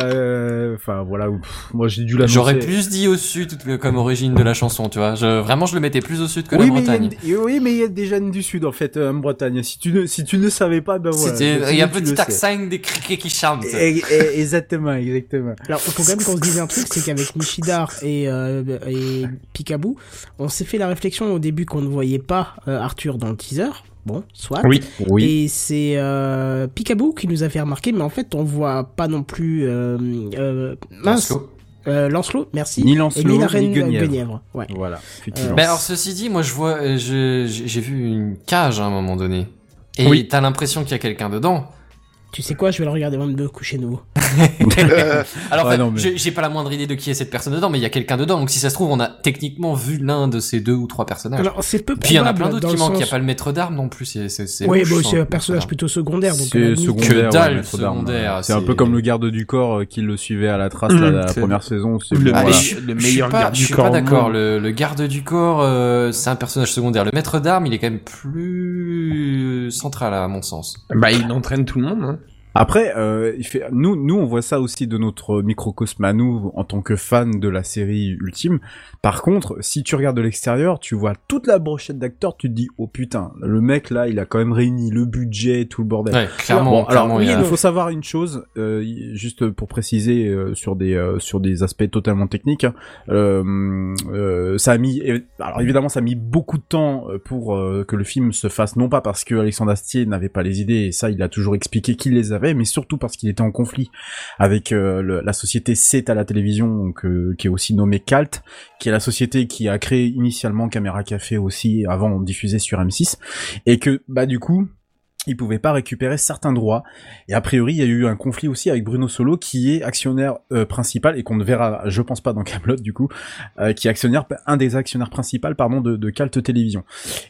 enfin voilà, moi j'ai dû l'annoncer. J'aurais plus dit au sud comme origine de la chanson, tu vois. Vraiment, je le mettais plus au sud que la Bretagne. Oui, mais il y a des jeunes du sud en fait en Bretagne. Si tu ne savais pas, ben voilà. Il y a un petit accent des criquets qui Exactement. Alors, il faut quand même qu'on se dise un truc, c'est qu'avec Nishidar et Picaboo, on s'est fait la réflexion au début qu'on ne voyait pas Arthur dans le teaser. Bon, soit. Oui. Et c'est Picaboo qui nous a fait remarquer, mais en fait, on voit pas non plus Lancelot, merci. Ni Lancelot, ni la reine Guenièvre. Ouais. Voilà. Mais alors, ceci dit, moi, je vois, j'ai vu une cage à un moment donné. Et t'as l'impression qu'il y a quelqu'un dedans. Tu sais quoi, je vais le regarder avant de me coucher nouveau. Alors, j'ai pas la moindre idée de qui est cette personne dedans, mais il y a quelqu'un dedans. Donc, si ça se trouve, on a techniquement vu l'un de ces 2 ou 3 personnages. Alors, c'est peu probable. Puis, il y en a plein d'autres qui manquent. Il n'y a pas le maître d'armes non plus. Oui, bon, c'est un personnage plutôt secondaire. Donc c'est secondaire. Que dalle, secondaire. C'est un peu comme le garde du corps qui le suivait à la trace la première saison. C'est le meilleur garde du corps. Je suis pas d'accord. Le garde du corps, c'est un personnage secondaire. Le maître d'armes, il est quand même plus central à mon sens. Bah, il entraîne tout le monde, hein. Après, nous on voit ça aussi de notre microcosme à nous en tant que fan de la série ultime. Par contre, si tu regardes de l'extérieur, tu vois toute la brochette d'acteurs, tu te dis oh putain, le mec là, il a quand même réuni le budget, tout le bordel. Ouais, clairement. Il faut savoir une chose, juste pour préciser sur des aspects totalement techniques. Ça a mis beaucoup de temps pour que le film se fasse, non pas parce que Alexandre Astier n'avait pas les idées, et ça il a toujours expliqué qu'il les avait, mais surtout parce qu'il était en conflit avec la société C'est à la télévision, donc, qui est aussi nommée Calt, qui est la société qui a créé initialement Caméra Café aussi, avant on diffusait sur M6, et que bah du coup il pouvait pas récupérer certains droits, et a priori il y a eu un conflit aussi avec Bruno Solo qui est actionnaire principal, et qu'on ne verra je pense pas dans Kaamelott du coup, qui est un des actionnaires principaux de Calt Télévision.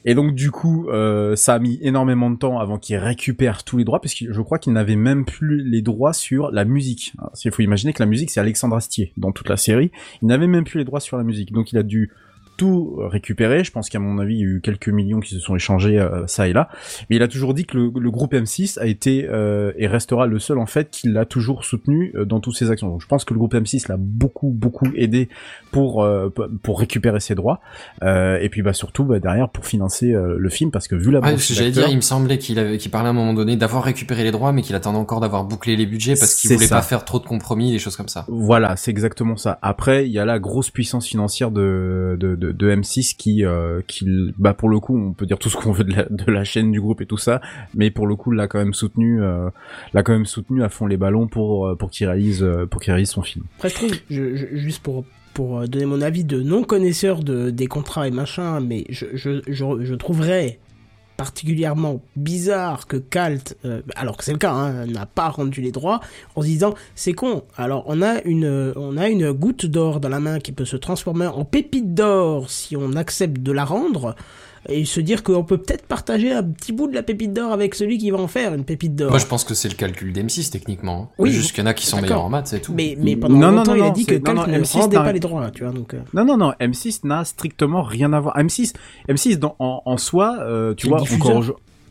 Et donc du coup ça a mis énormément de temps avant qu'il récupère tous les droits, parce que je crois qu'il n'avait même plus les droits sur la musique. Alors, il faut imaginer que la musique c'est Alexandre Astier dans toute la série, il n'avait même plus les droits sur la musique, donc il a dû tout récupéré. Je pense qu'à mon avis, il y a eu quelques millions qui se sont échangés ça et là. Mais il a toujours dit que le groupe M6 a été et restera le seul en fait qui l'a toujours soutenu dans toutes ses actions. Donc je pense que le groupe M6 l'a beaucoup aidé pour récupérer ses droits et puis bah surtout bah derrière pour financer le film, parce que vu la banque, j'allais dire, il me semblait qu'il parlait à un moment donné d'avoir récupéré les droits mais qu'il attendait encore d'avoir bouclé les budgets parce qu'il voulait pas faire trop de compromis, des choses comme ça. Voilà, c'est exactement ça. Après, il y a la grosse puissance financière de M6 qui bah pour le coup, on peut dire tout ce qu'on veut de la chaîne, du groupe et tout ça, mais pour le coup, l'a quand même soutenu à fond les ballons pour qu'il réalise son film. Après, je trouve, juste pour donner mon avis de non connaisseur des contrats et machin, mais je trouverais particulièrement bizarre que Calt, alors que c'est le cas, hein, n'a pas rendu les droits, en se disant c'est con. Alors on a une goutte d'or dans la main qui peut se transformer en pépite d'or si on accepte de la rendre. Et se dire qu'on peut peut-être partager un petit bout de la pépite d'or avec celui qui va en faire une pépite d'or. Moi, je pense que c'est le calcul d'M6, techniquement. Oui. Juste qu'il y en a qui sont meilleurs en maths, c'est tout. Mais pendant longtemps, il a dit que M6 n'est pas les droits, tu vois, donc... Non, M6 n'a strictement rien à voir. M6 en soi, tu vois,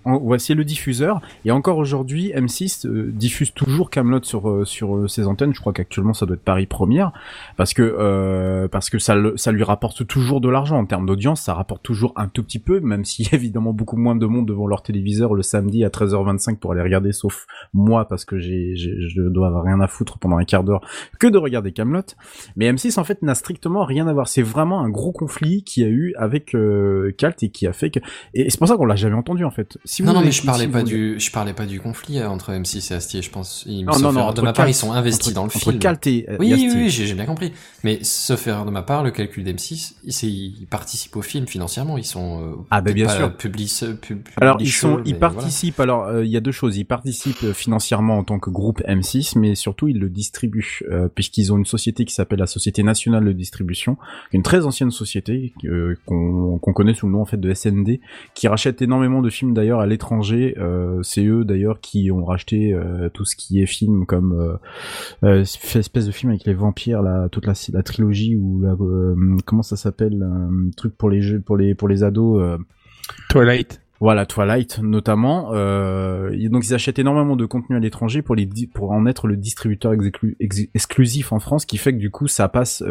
encore... c'est le diffuseur, et encore aujourd'hui M6 diffuse toujours Kaamelott sur ses antennes. Je crois qu'actuellement ça doit être Paris Première, parce que ça lui rapporte toujours de l'argent en termes d'audience. Ça rapporte toujours un tout petit peu, même si évidemment beaucoup moins de monde devant leur téléviseur le samedi à 13h25 pour aller regarder, sauf moi parce que je dois avoir rien à foutre pendant un quart d'heure que de regarder Kaamelott. Mais M6 en fait n'a strictement rien à voir. C'est vraiment un gros conflit qu'il y a eu avec Calt, et qui a fait que, et c'est pour ça qu'on l'a jamais entendu en fait. Si non, mais je parlais pas du conflit entre M6 et Astier, je pense. De ma part, ils sont investis dans le film. Calt et Astier. Oui, j'ai bien compris. Mais sauf erreur de ma part, le calcul d'M6, ils participent au film financièrement. Ils sont bien sûr. Alors ils participent. Voilà. Alors il y a deux choses. Ils participent financièrement en tant que groupe M6, mais surtout ils le distribuent puisqu'ils ont une société qui s'appelle la Société Nationale de Distribution, une très ancienne société qu'on connaît sous le nom en fait de SND, qui rachète énormément de films d'ailleurs à l'étranger. C'est eux d'ailleurs qui ont racheté tout ce qui est film comme espèce de film avec les vampires là, toute la trilogie, ou comment ça s'appelle, un truc pour les jeux, pour les ados, Twilight. Voilà, Twilight notamment. Donc ils achètent énormément de contenu à l'étranger pour en être le distributeur exclusif en France, qui fait que du coup ça passe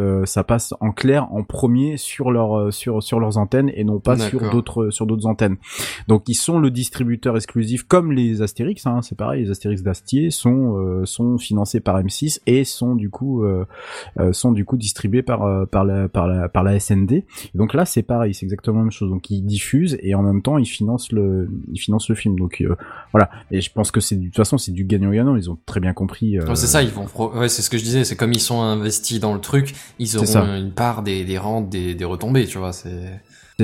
en clair en premier sur leurs antennes et non pas sur d'autres antennes. Donc ils sont le distributeur exclusif, comme les Astérix, hein, c'est pareil, les Astérix d'Astier sont financés par M6 et sont du coup distribués par la SND. Et donc là c'est pareil, c'est exactement la même chose. Donc ils diffusent et en même temps ils financent le film, donc voilà. Et je pense que c'est, de toute façon, c'est du gagnant-gagnant. Ils ont très bien compris. C'est ça, ils vont. Ouais, c'est ce que je disais. C'est comme ils sont investis dans le truc, ils auront une part des rentes, des retombées, tu vois.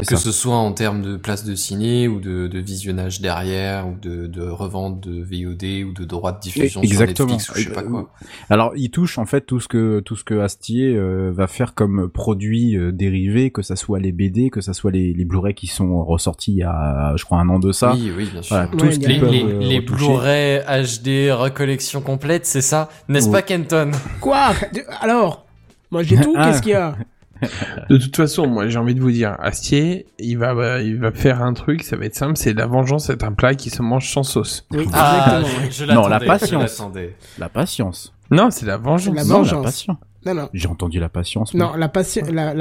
Que ce soit en termes de place de ciné ou de visionnage derrière, ou de revente de VOD ou de droits de diffusion sur Netflix, ou je sais pas quoi. Alors ils touchent en fait tout ce que Astier va faire comme produits dérivés, que ça soit les BD, que ça soit les Blu-ray qui sont ressortis il y a, je crois, un an de ça. Oui, bien sûr. Voilà, les Blu-ray HD recollection complète, c'est ça, n'est-ce pas, Kenton? Quoi? Alors moi j'ai tout. Qu'est-ce qu'il y a? De toute façon, moi j'ai envie de vous dire, Astier, il va faire un truc, ça va être simple, c'est la vengeance, c'est un plat qui se mange sans sauce. Oui, je l'attendais. Non, la patience. Non, c'est la vengeance. La patience. Non. J'ai entendu la patience. Non, la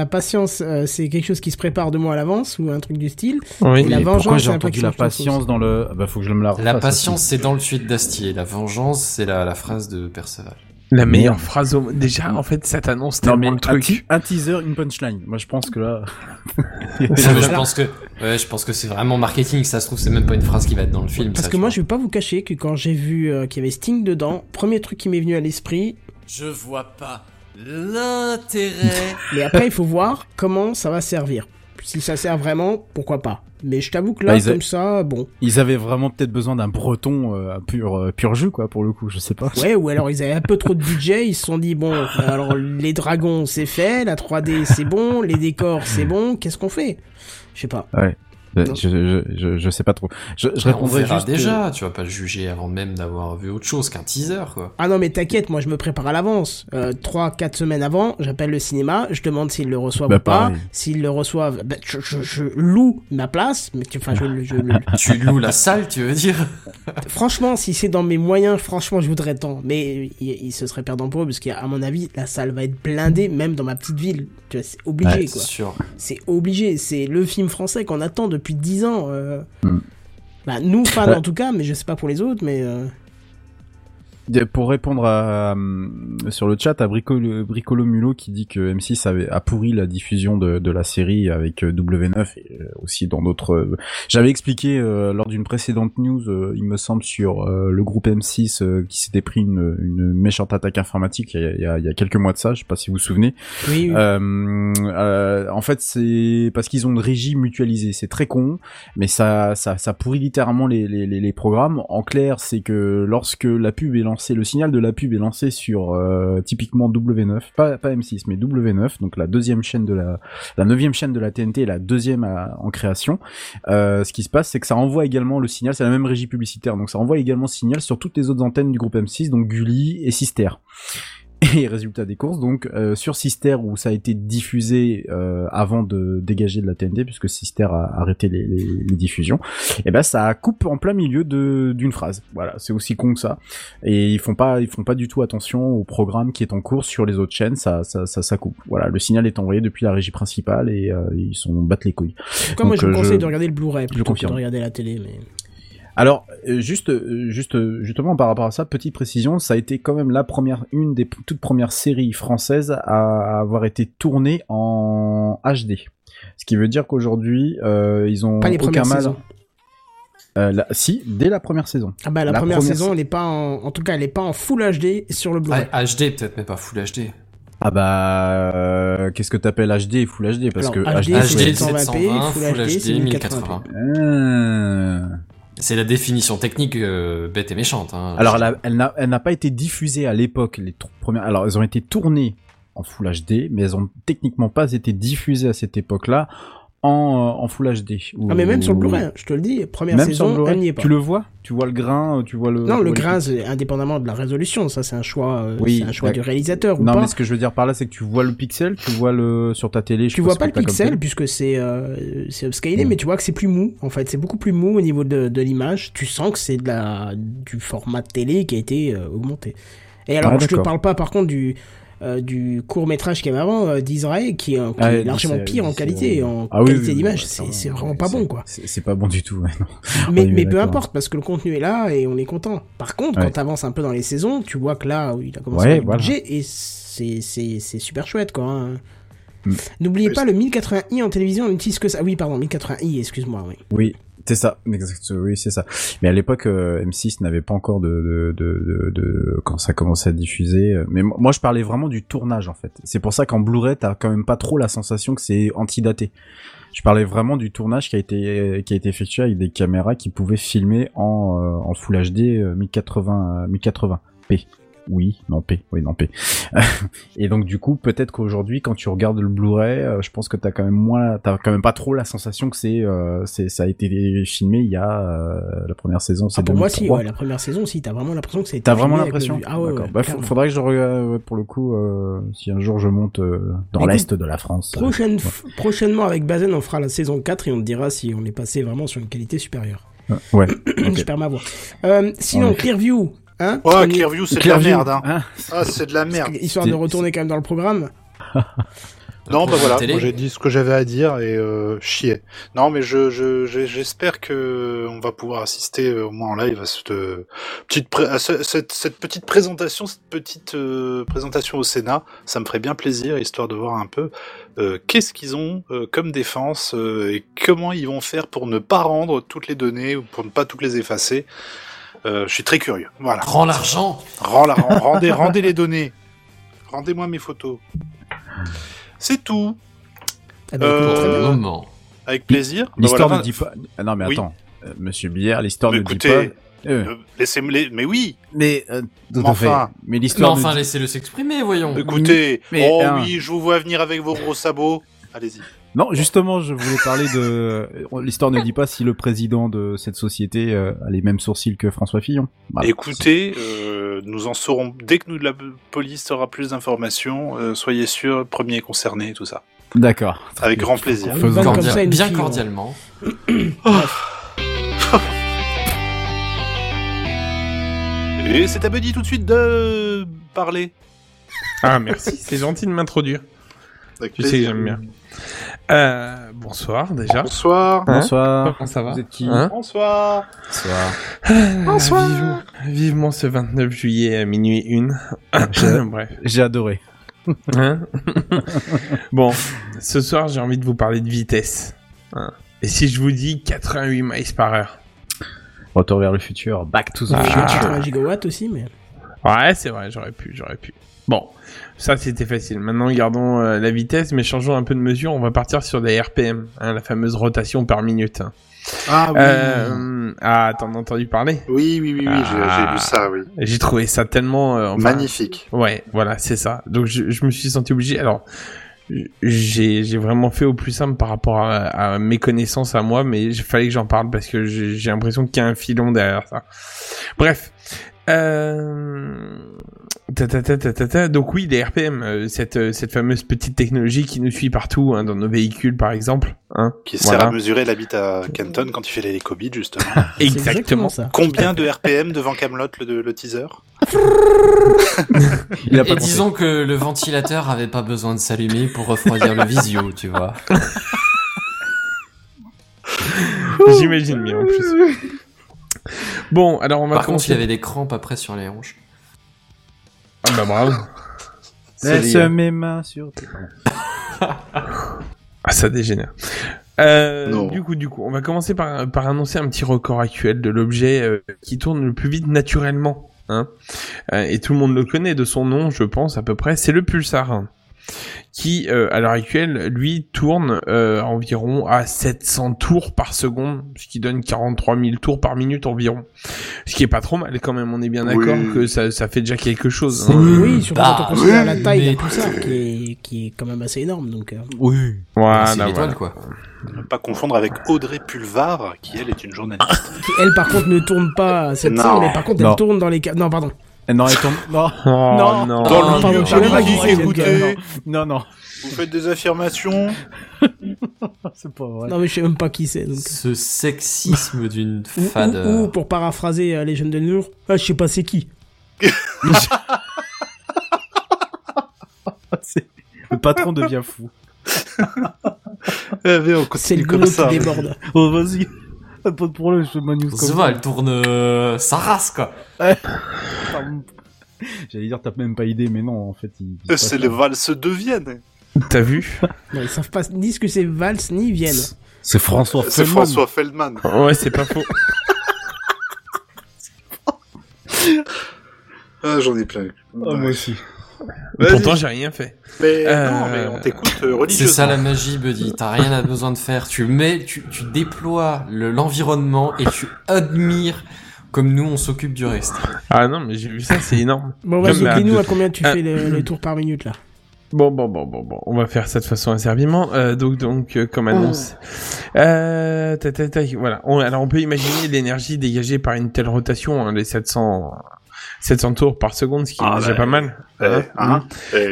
patience, c'est quelque chose qui se prépare 2 mois à l'avance ou un truc du style. Oui. Et la vengeance, pourquoi j'ai entendu la patience dans le... Ah bah faut que je me la refasse. La patience, c'est dans le tweet d'Astier. La vengeance, c'est la phrase de Perceval. La meilleure phrase au monde. Déjà, en fait, ça t'annonce tellement le truc. Un teaser, une punchline. Moi, je pense que là... je pense que c'est vraiment marketing. Ça se trouve, c'est même pas une phrase qui va être dans le film. Parce que moi, je vais pas vous cacher que quand j'ai vu qu'il y avait Sting dedans, premier truc qui m'est venu à l'esprit... Je vois pas l'intérêt. Mais après, il faut voir comment ça va servir. Si ça sert vraiment, pourquoi pas. Mais je t'avoue que là, comme ça, bon... Ils avaient vraiment peut-être besoin d'un breton pur jus, quoi, pour le coup, je sais pas. Ouais, ou alors ils avaient un peu trop de budget, ils se sont dit, bon, alors les dragons, c'est fait, la 3D, c'est bon, les décors, c'est bon, qu'est-ce qu'on fait ? Je sais pas. Ouais. Je sais pas trop. Je répondrai juste déjà, tu vas pas le juger avant même d'avoir vu autre chose qu'un teaser, quoi. Ah non, mais t'inquiète, moi je me prépare à l'avance. 3-4 semaines avant, j'appelle le cinéma, je demande s'ils le reçoivent ou pas. S'ils le reçoivent, je loue ma place. Mais tu loues la salle, tu veux dire? Franchement, si c'est dans mes moyens, franchement, je voudrais tant. Mais il se serait perdant pour eux, parce qu'à mon avis, la salle va être blindée, même dans ma petite ville. Tu vois, c'est obligé, ouais, quoi. Sûr. C'est obligé. C'est le film français qu'on attend depuis 10 ans. Bah, nous, fans en tout cas, mais je sais pas pour les autres, mais... Pour répondre sur le chat à Bricolo Mulot qui dit que M6 a pourri la diffusion de la série avec W9 et aussi dans d'autres... J'avais expliqué lors d'une précédente news, il me semble, sur le groupe M6 qui s'était pris une méchante attaque informatique il y a quelques mois de ça, je sais pas si vous vous souvenez. Oui. En fait, c'est parce qu'ils ont une régie mutualisée, c'est très con, mais ça pourrit littéralement les programmes. En clair, c'est que lorsque la pub est lancée, le signal de la pub est lancé sur typiquement W9, pas M6 mais W9, donc la deuxième chaîne de la neuvième chaîne de la TNT et la deuxième en création. Ce qui se passe, c'est que ça envoie également le signal, c'est la même régie publicitaire, donc ça envoie également le signal sur toutes les autres antennes du groupe M6, donc Gulli et Sister. Et résultat des courses, donc sur Sister où ça a été diffusé avant de dégager de la TNT, puisque Sister a arrêté les diffusions, et ben ça coupe en plein milieu d'une phrase. Voilà, c'est aussi con que ça. Et ils font pas du tout attention au programme qui est en cours sur les autres chaînes, ça coupe. Voilà, le signal est envoyé depuis la régie principale et ils s'en battent les couilles. Pourquoi moi je vous conseille de regarder le Blu-ray plutôt que de regarder la télé, mais... Alors, justement, par rapport à ça, petite précision, ça a été quand même une des toutes premières séries françaises à avoir été tournée en HD. Ce qui veut dire qu'aujourd'hui, ils ont pas les aucun mal. Si, dès la première saison. Ah bah, la première saison, elle est pas en tout cas, elle est pas en full HD sur le Blu-ray. Ah, HD, peut-être, mais pas full HD. Ah bah, qu'est-ce que t'appelles HD et full HD? Parce que HD, c'est 720p, full HD, c'est 1080. C'est la définition technique bête et méchante. Hein. Alors, elle n'a pas été diffusée à l'époque. Les premières. Alors, elles ont été tournées en Full HD, mais elles ont techniquement pas été diffusées à cette époque-là en Full HD. Ou, ah, mais même sur le Blu-ray, je te le dis, première même saison, elle n'y est pas. Tu le vois ? Tu vois le grain, tu vois le... Non, le grain, c'est indépendamment de la résolution, ça c'est un choix, oui, c'est un choix du réalisateur ou pas. Non, mais ce que je veux dire par là, c'est que tu vois le pixel, tu vois le... sur ta télé... Tu vois pas le pixel, puisque c'est upscalé, mais tu vois que c'est plus mou, en fait. C'est beaucoup plus mou au niveau de l'image. Tu sens que c'est du format télé qui a été augmenté. Et alors, je te parle pas, par contre, du court-métrage qu'il y avait avant d'Israël qui est largement pire en qualité d'image, c'est vraiment pas bon, quoi. C'est pas bon du tout, mais peu importe, parce que le contenu est là et on est content. Par contre, quand t'avances un peu dans les saisons, tu vois que là où il a commencé à bouger, et c'est super chouette, quoi, hein. N'oubliez pas le 1080i en télévision, on utilise que ça. Oui, pardon, 1080i, excuse-moi. Oui. C'est ça, exactement, oui, c'est ça. Mais à l'époque, M6 n'avait pas encore de quand ça commençait à diffuser. Mais moi, je parlais vraiment du tournage, en fait. C'est pour ça qu'en Blu-ray, t'as quand même pas trop la sensation que c'est antidaté. Je parlais vraiment du tournage qui a été effectué avec des caméras qui pouvaient filmer en Full HD 1080p. Oui, non, P. Et donc, du coup, peut-être qu'aujourd'hui, quand tu regardes le Blu-ray, je pense que t'as quand même pas trop la sensation que ça a été filmé il y a, la première saison. C'est pour moi, si, ouais, la première saison, si, t'as vraiment l'impression que c'est... T'as vraiment l'impression? Ah ouais. D'accord. Ouais, bah, faudrait que je regarde, pour le coup, si un jour je monte, dans l'Est de la France. Prochainement, avec Bazen, on fera la saison 4 et on te dira si on est passé vraiment sur une qualité supérieure. Ouais. Okay. Je perds ma voix. Sinon, Clearview. Hein, oh, Clearview, c'est de la merde, hein. Ah, c'est de la merde. Histoire de retourner quand même dans le programme. Non, bah voilà, moi j'ai dit ce que j'avais à dire et chier. Non, mais j'espère que on va pouvoir assister au moins en live à cette petite présentation au Sénat. Ça me ferait bien plaisir, histoire de voir un peu qu'est-ce qu'ils ont comme défense et comment ils vont faire pour ne pas rendre toutes les données ou pour ne pas toutes les effacer. Je suis très curieux. Voilà. Rends l'argent. Rendez les données. Rendez-moi mes photos. C'est tout. Avec plaisir. L'histoire ne dit pas. Ah, non mais attends, Monsieur Billard, l'histoire ne dit pas. Laissez-les. Mais oui. Mais mais l'histoire. Mais enfin, laissez-le s'exprimer, voyons. Écoutez. Je vous vois venir avec vos gros sabots. Allez-y. Non, justement, je voulais parler de... L'histoire ne dit pas si le président de cette société a les mêmes sourcils que François Fillon. Voilà. Écoutez, nous en saurons... Dès que nous de la police aura plus d'informations, soyez sûrs, premiers concernés, tout ça. D'accord. Avec grand plaisir. Bien cordialement. Et c'est à Buddy tout de suite de parler. Ah merci, c'est gentil de m'introduire. Tu sais que j'aime bien. Bonsoir déjà. Bonsoir. Hein? Bonsoir. Comment ça va? Vous êtes qui? Hein? Bonsoir. Bonsoir. Bonsoir. Vivement ce 29 juillet à minuit 1. Bref. J'ai adoré. Hein? Bon, ce soir j'ai envie de vous parler de vitesse. Hein? Et si je vous dis 88 miles par heure? Retour vers le futur, back to the future. 3 gigawatts aussi, mais... Ouais, c'est vrai, j'aurais pu. Bon, ça c'était facile. Maintenant, gardons la vitesse, mais changeons un peu de mesure. On va partir sur des RPM, hein, la fameuse rotation par minute. Ah oui. Ah, t'en as entendu parler? Oui, j'ai lu ça, oui. J'ai trouvé ça tellement... magnifique. Ouais, voilà, c'est ça. Donc je me suis senti obligé... Alors, j'ai vraiment fait au plus simple par rapport à mes connaissances à moi, mais il fallait que j'en parle parce que j'ai l'impression qu'il y a un filon derrière ça. Bref. Donc oui, les RPM, cette fameuse petite technologie qui nous suit partout, hein, dans nos véhicules par exemple, hein, qui sert à mesurer l'habitat à Kenton quand il fait les COVID justement. Exactement ça. Combien de RPM devant Kaamelott le teaser? Et disons que le ventilateur avait pas besoin de s'allumer pour refroidir le visio, tu vois. J'imagine bien en plus. Bon, alors on va Par contre, il avait des crampes après sur les hanches. Ah bah bravo. Laisse mes mains sur tes mains. Ah, ça dégénère. Du coup, on va commencer par annoncer un petit record actuel de l'objet qui tourne le plus vite naturellement. Hein, et tout le monde le connaît de son nom, je pense à peu près. C'est le pulsar, hein, qui, à l'heure actuelle, lui tourne environ à 700 tours par seconde, ce qui donne 43 000 tours par minute environ. Ce qui est pas trop mal quand même, on est bien d'accord que ça fait déjà quelque chose. Hein. Oui, surtout quand on considère la taille d'un pulsar qui est quand même assez énorme. Donc, oui, voilà, c'est l'étoile quoi. Ne pas confondre avec Audrey Pulvar, qui elle est une journaliste. Qui elle par contre ne tourne pas à 700, mais par contre elle tourne dans les... Non, pardon. Non, elle tombe. Non, oh, non. Dans le milieu. Non. Vous faites des affirmations. C'est pas vrai. Non, mais je sais même pas qui c'est. Donc. Ce sexisme d'une fade. Ou pour paraphraser les jeunes de Nour, je sais pas c'est qui. Le patron devient fou. C'est le goulot qui déborde. Oh, vas-y. Pas de problème, je m'annule comme ça. Va, elle tourne sa race, quoi. J'allais dire, t'as même pas idée, mais non, en fait... c'est les valses de Vienne. T'as vu? Non, ils savent pas ni ce que c'est valse, ni Vienne. C'est François Feldman. Ouais, c'est pas faux. Ah, j'en ai plein. Moi aussi. Pourtant, j'ai rien fait. Mais non, mais on t'écoute religieusement. C'est ça la magie, Buddy. T'as rien besoin de faire. Tu déploies l'environnement et tu admires comme nous, on s'occupe du reste. Ah non, mais j'ai vu ça, c'est énorme. Bon, vas-y, dis-nous à combien tu fais les tours par minute, là. Bon, on va faire ça de façon asserviment. Donc, comme annonce. Voilà. Alors, on peut imaginer l'énergie dégagée par une telle rotation, hein, les 700 tours par seconde, ce qui est déjà pas mal.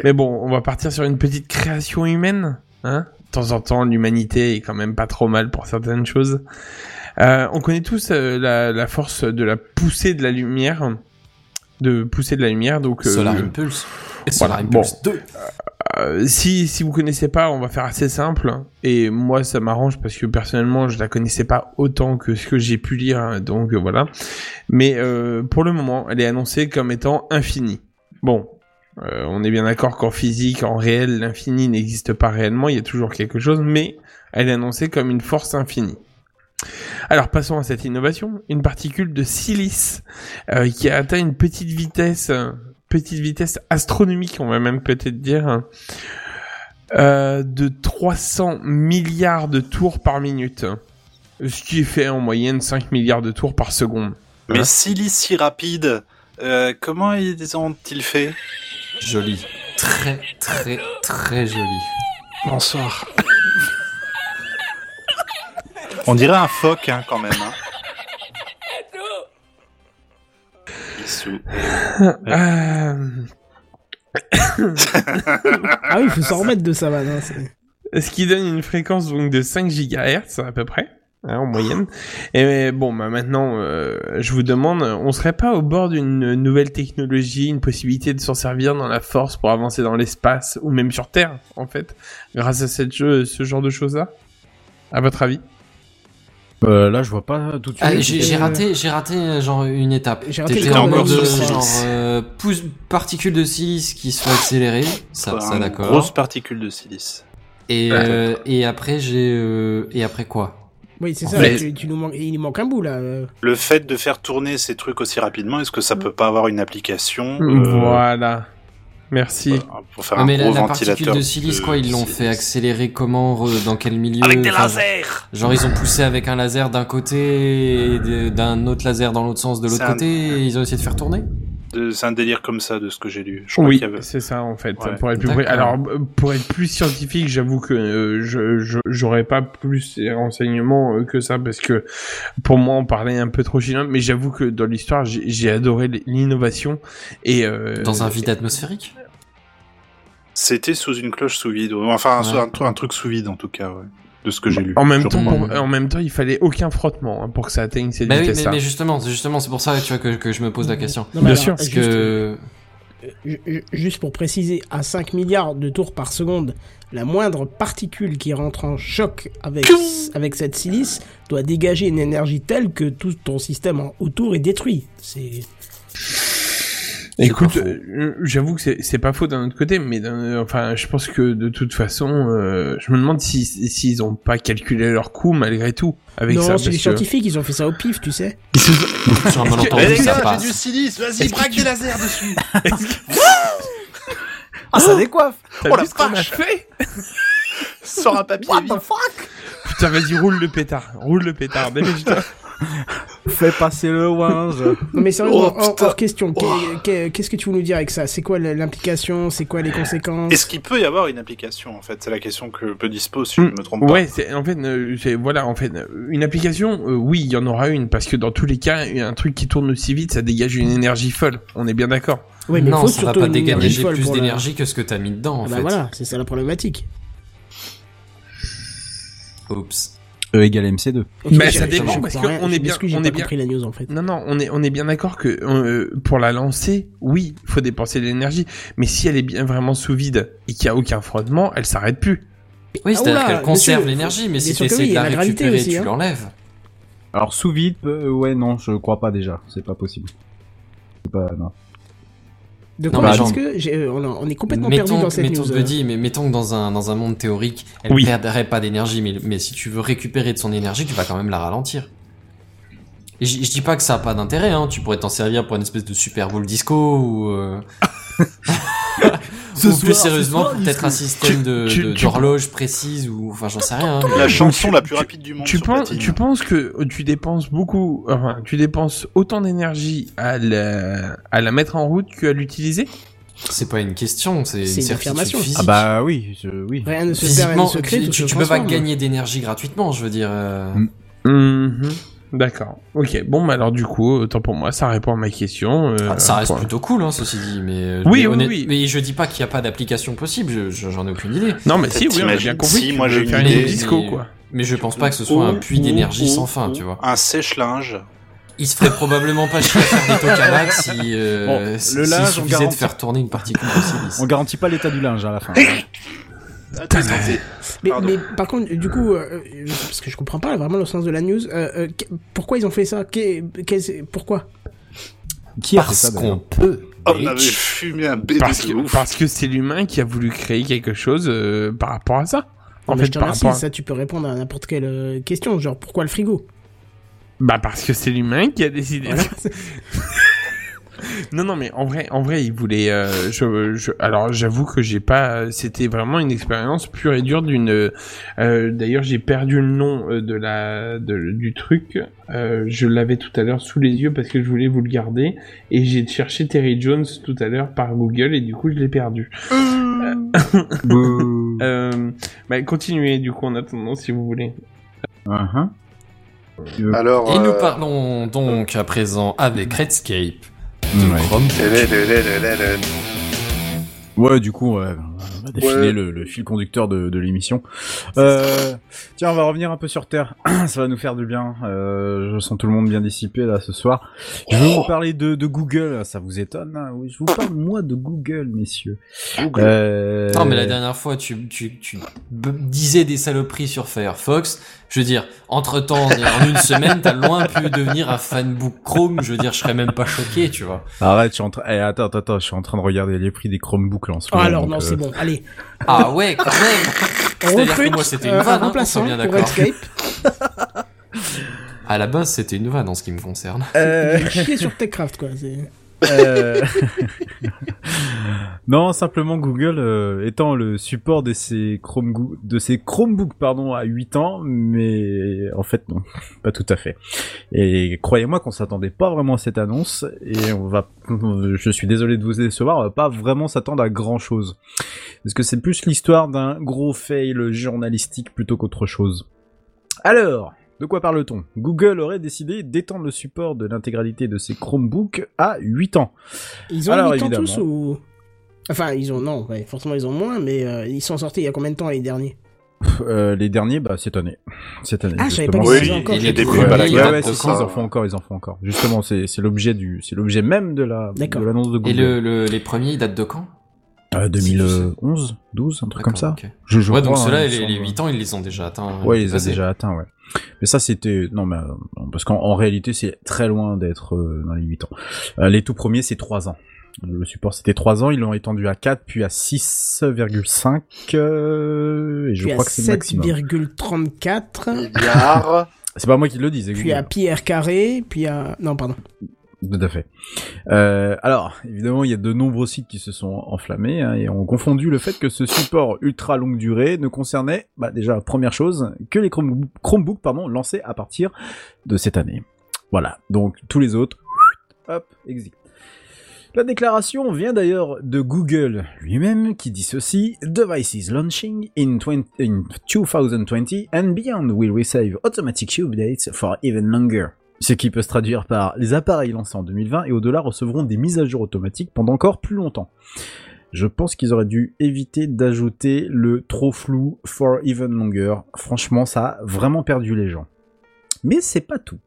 Mais bon, on va partir sur une petite création humaine. Hein, de temps en temps, l'humanité est quand même pas trop mal pour certaines choses. On connaît tous la force de la poussée de la lumière. Donc, Solar Impulse. Et Solar Impulse 2. Si vous connaissez pas, on va faire assez simple. Et moi, ça m'arrange parce que personnellement, je la connaissais pas autant que ce que j'ai pu lire. Hein, donc voilà. Mais pour le moment, elle est annoncée comme étant infinie. Bon, on est bien d'accord qu'en physique, en réel, l'infini n'existe pas réellement. Il y a toujours quelque chose, mais elle est annoncée comme une force infinie. Alors passons à cette innovation. Une particule de silice qui a atteint une petite vitesse astronomique, on va même peut-être dire, de 300 milliards de tours par minute. Ce qui fait en moyenne 5 milliards de tours par seconde. Mais hein, silice si rapide, comment ils ont-ils fait? Joli. Très, très, très joli. Bonsoir. On dirait un phoque, hein, quand même. Ah oui, il faut s'en remettre de sa vanne. Hein, ce qui donne une fréquence donc, de 5 GHz à peu près, hein, en moyenne. Et bon, bah, maintenant, je vous demande, on serait pas au bord d'une nouvelle technologie, une possibilité de s'en servir dans la force pour avancer dans l'espace ou même sur Terre, en fait, grâce à ce genre de choses-là, à votre avis? Là, je vois pas tout de suite. Ah, j'ai raté genre une étape. T'étais encore de genre particules de silice qui se font accélérer, ça d'accord. Grosse particule de silice. Et après et après quoi? Oui, c'est en ça. Fait, tu nous manques, il nous manque un bout là. Le fait de faire tourner ces trucs aussi rapidement, est-ce que ça peut pas avoir une application? Voilà. Merci. Pour faire mais la particule de silice, quoi, ils l'ont fait accélérer comment, dans quel milieu? Avec des lasers. Genre ils ont poussé avec un laser d'un côté, et d'un autre laser dans l'autre sens de l'autre côté, et ils ont essayé de faire tourner. C'est un délire comme ça, de ce que j'ai lu. C'est ça en fait. Ouais. Pour être plus scientifique, j'avoue que j'aurais pas plus de renseignements que ça, parce que pour moi on parlait un peu trop chinois. Mais j'avoue que dans l'histoire, j'ai adoré l'innovation et dans un vide atmosphérique. C'était sous une cloche sous vide, enfin un truc sous vide en tout cas. Ouais. De ce que j'ai lu. En même temps, il fallait aucun frottement, hein, pour que ça atteigne cette vitesse. Oui, mais justement, c'est pour ça, tu vois, que je me pose la question. Non, bien sûr. Parce que... Juste pour préciser, à 5 milliards de tours par seconde, la moindre particule qui rentre en choc avec cette silice doit dégager une énergie telle que tout ton système autour est détruit. Écoute, j'avoue que c'est pas faux d'un autre côté, mais je pense que de toute façon, je me demande s'ils ont pas calculé leur coût malgré tout avec ça. Non, c'est les scientifiques, ils ont fait ça au pif, tu sais. Les gars, j'ai du silice, vas-y, braque des lasers dessus. Ah, ça décoiffe. Oh la vache. Sors un papier. What the fuck. Putain, vas-y, roule le pétard, dépêche-toi. Fais passer le wange. Non mais sérieusement, hors question, qu'est-ce que tu veux nous dire avec ça? C'est quoi l'implication? C'est quoi les conséquences? Est-ce qu'il peut y avoir une implication en fait? C'est la question que je dispose, si je ne me trompe pas. Ouais, une application, oui, il y en aura une, parce que dans tous les cas, un truc qui tourne aussi vite, ça dégage une énergie folle. On est bien d'accord. Ouais, mais non, ça va pas dégager plus d'énergie que ce que t'as mis dedans en fait. Voilà, c'est ça la problématique. Oups. E égale MC2. Mais ça dépend, parce qu'on est bien... J'ai pas compris la news, en fait. Non, on est bien d'accord que pour la lancer, oui, il faut dépenser de l'énergie, mais si elle est bien vraiment sous vide et qu'il n'y a aucun frottement, elle s'arrête plus. Oui, c'est-à-dire qu'elle conserve l'énergie, mais si tu essaies de la récupérer, aussi, tu l'enlèves. Alors, sous vide, ouais, non, je crois pas déjà, c'est pas possible. C'est pas... non. De quoi, parce que on est complètement perdu dans cette news. Mettons que dans un monde théorique, elle perdrait pas d'énergie, mais si tu veux récupérer de son énergie, tu vas quand même la ralentir. Et je dis pas que ça a pas d'intérêt, hein. Tu pourrais t'en servir pour une espèce de Super Bowl disco ou. Ou plus sérieusement, peut-être un système d'horloge précise ou enfin j'en sais rien. La chanson la plus rapide du monde. Tu penses que tu dépenses autant d'énergie à la mettre en route qu'à l'utiliser? C'est pas une question, c'est une affirmation. Physique. Ah bah oui, oui. Rien ne se perd, rien ne se crée. Tu peux pas gagner d'énergie gratuitement, je veux dire. D'accord. Ok. Bon, bah alors du coup, autant pour moi, ça répond à ma question. Ça reste plutôt cool, hein, ceci dit. Mais oui. Mais je dis pas qu'il y a pas d'application possible. J'en ai aucune idée. Non, mais si, oui, on a bien compris. Si, moi, j'ai une idée. Disco, quoi. Mais je pense pas que ce soit un puits d'énergie sans fin, tu vois. Un sèche-linge. Il se ferait probablement pas chier à faire des tokamaks si le linge suffisait de faire tourner une particule de silice. On garantit pas l'état du linge à la fin. Mais par contre, du coup, parce que je comprends pas vraiment le sens de la news, pourquoi ils ont fait ça? Pourquoi? Parce qu'on peut. On avait fumé un bébé. Parce que c'est l'humain qui a voulu créer quelque chose par rapport à ça. En fait, je te remercie, ça tu peux répondre à n'importe quelle question, genre pourquoi le frigo? Bah parce que c'est l'humain qui a décidé. Voilà. Non, mais en vrai, il voulait. Alors, j'avoue que j'ai pas. C'était vraiment une expérience pure et dure d'une. D'ailleurs, j'ai perdu le nom du truc. Je l'avais tout à l'heure sous les yeux parce que je voulais vous le garder et j'ai cherché Terry Jones tout à l'heure par Google et du coup, je l'ai perdu. Continuez du coup en attendant si vous voulez. Alors, et nous parlons donc à présent avec Redscape de Chrome. Ouais, du coup, on va défiler le fil conducteur de l'émission. Tiens, on va revenir un peu sur Terre. Ça va nous faire du bien. Je sens tout le monde bien dissipé, là, ce soir. Je vais vous parler de Google. Ça vous étonne, hein? Oui, je vous parle, moi, de Google, messieurs. Google. Non, mais la dernière fois, tu disais des saloperies sur Firefox. Je veux dire, entre-temps, en une semaine, t'as loin pu devenir un fanbook Chrome. Je veux dire, je serais même pas choqué, tu vois. Arrête, attends, je suis en train de regarder les prix des Chromebooks, là, en ce moment. Ah, alors, non, c'est bon, allez. Ah ouais, quand même. C'est-à-dire que moi, c'était une vanne, hein, on s'est bien d'accord. À la base, c'était une vanne, en ce qui me concerne. Chier sur Techcraft, quoi, c'est... Non, simplement Google étant le support de ses Chromebooks à 8 ans, mais en fait non, pas tout à fait. Et croyez-moi qu'on s'attendait pas vraiment à cette annonce, et je suis désolé de vous décevoir, on va pas vraiment s'attendre à grand chose. Parce que c'est plus l'histoire d'un gros fail journalistique plutôt qu'autre chose. Alors, de quoi parle-t-on? Google aurait décidé d'étendre le support de l'intégralité de ses Chromebooks à 8 ans. Ils ont 8 ans tous ou... Enfin, ils ont... Non, ouais, forcément ils ont moins, mais ils sont sortis il y a combien de temps les derniers? Les derniers, bah, cette année. Ah, j'avais pas vu qu'ils encore. Il y a des pubs à la gueule. Ouais, c'est ça, ils en font encore. Justement, c'est l'objet même de l'annonce de Google. Et les premiers, ils datent de quand? 2011, 12, un truc comme ça. Okay. Ouais, donc ceux-là, les 8 ans, ils les ont déjà atteints. Ouais, ils les ont déjà atteints, ouais. Mais ça, c'était... Non, mais parce qu'en réalité, c'est très loin d'être dans les 8 ans. Les tout premiers, c'est 3 ans. Le support, c'était 3 ans. Ils l'ont étendu à 4, puis à 6,5. Et je crois que c'est le maximum. 7,34 milliards. C'est pas moi qui le dis. Puis à Pierre Carré, puis à... Non, pardon. Tout à fait. Alors, évidemment, il y a de nombreux sites qui se sont enflammés, hein, et ont confondu le fait que ce support ultra longue durée ne concernait, déjà, première chose, que les Chromebooks, lancés à partir de cette année. Voilà. Donc, tous les autres, hop, exit. La déclaration vient d'ailleurs de Google lui-même qui dit ceci: Devices launching in 2020 and beyond will receive automatic updates for even longer. Ce qui peut se traduire par les appareils lancés en 2020 et au-delà recevront des mises à jour automatiques pendant encore plus longtemps. Je pense qu'ils auraient dû éviter d'ajouter le trop flou for even longer. Franchement, ça a vraiment perdu les gens. Mais c'est pas tout.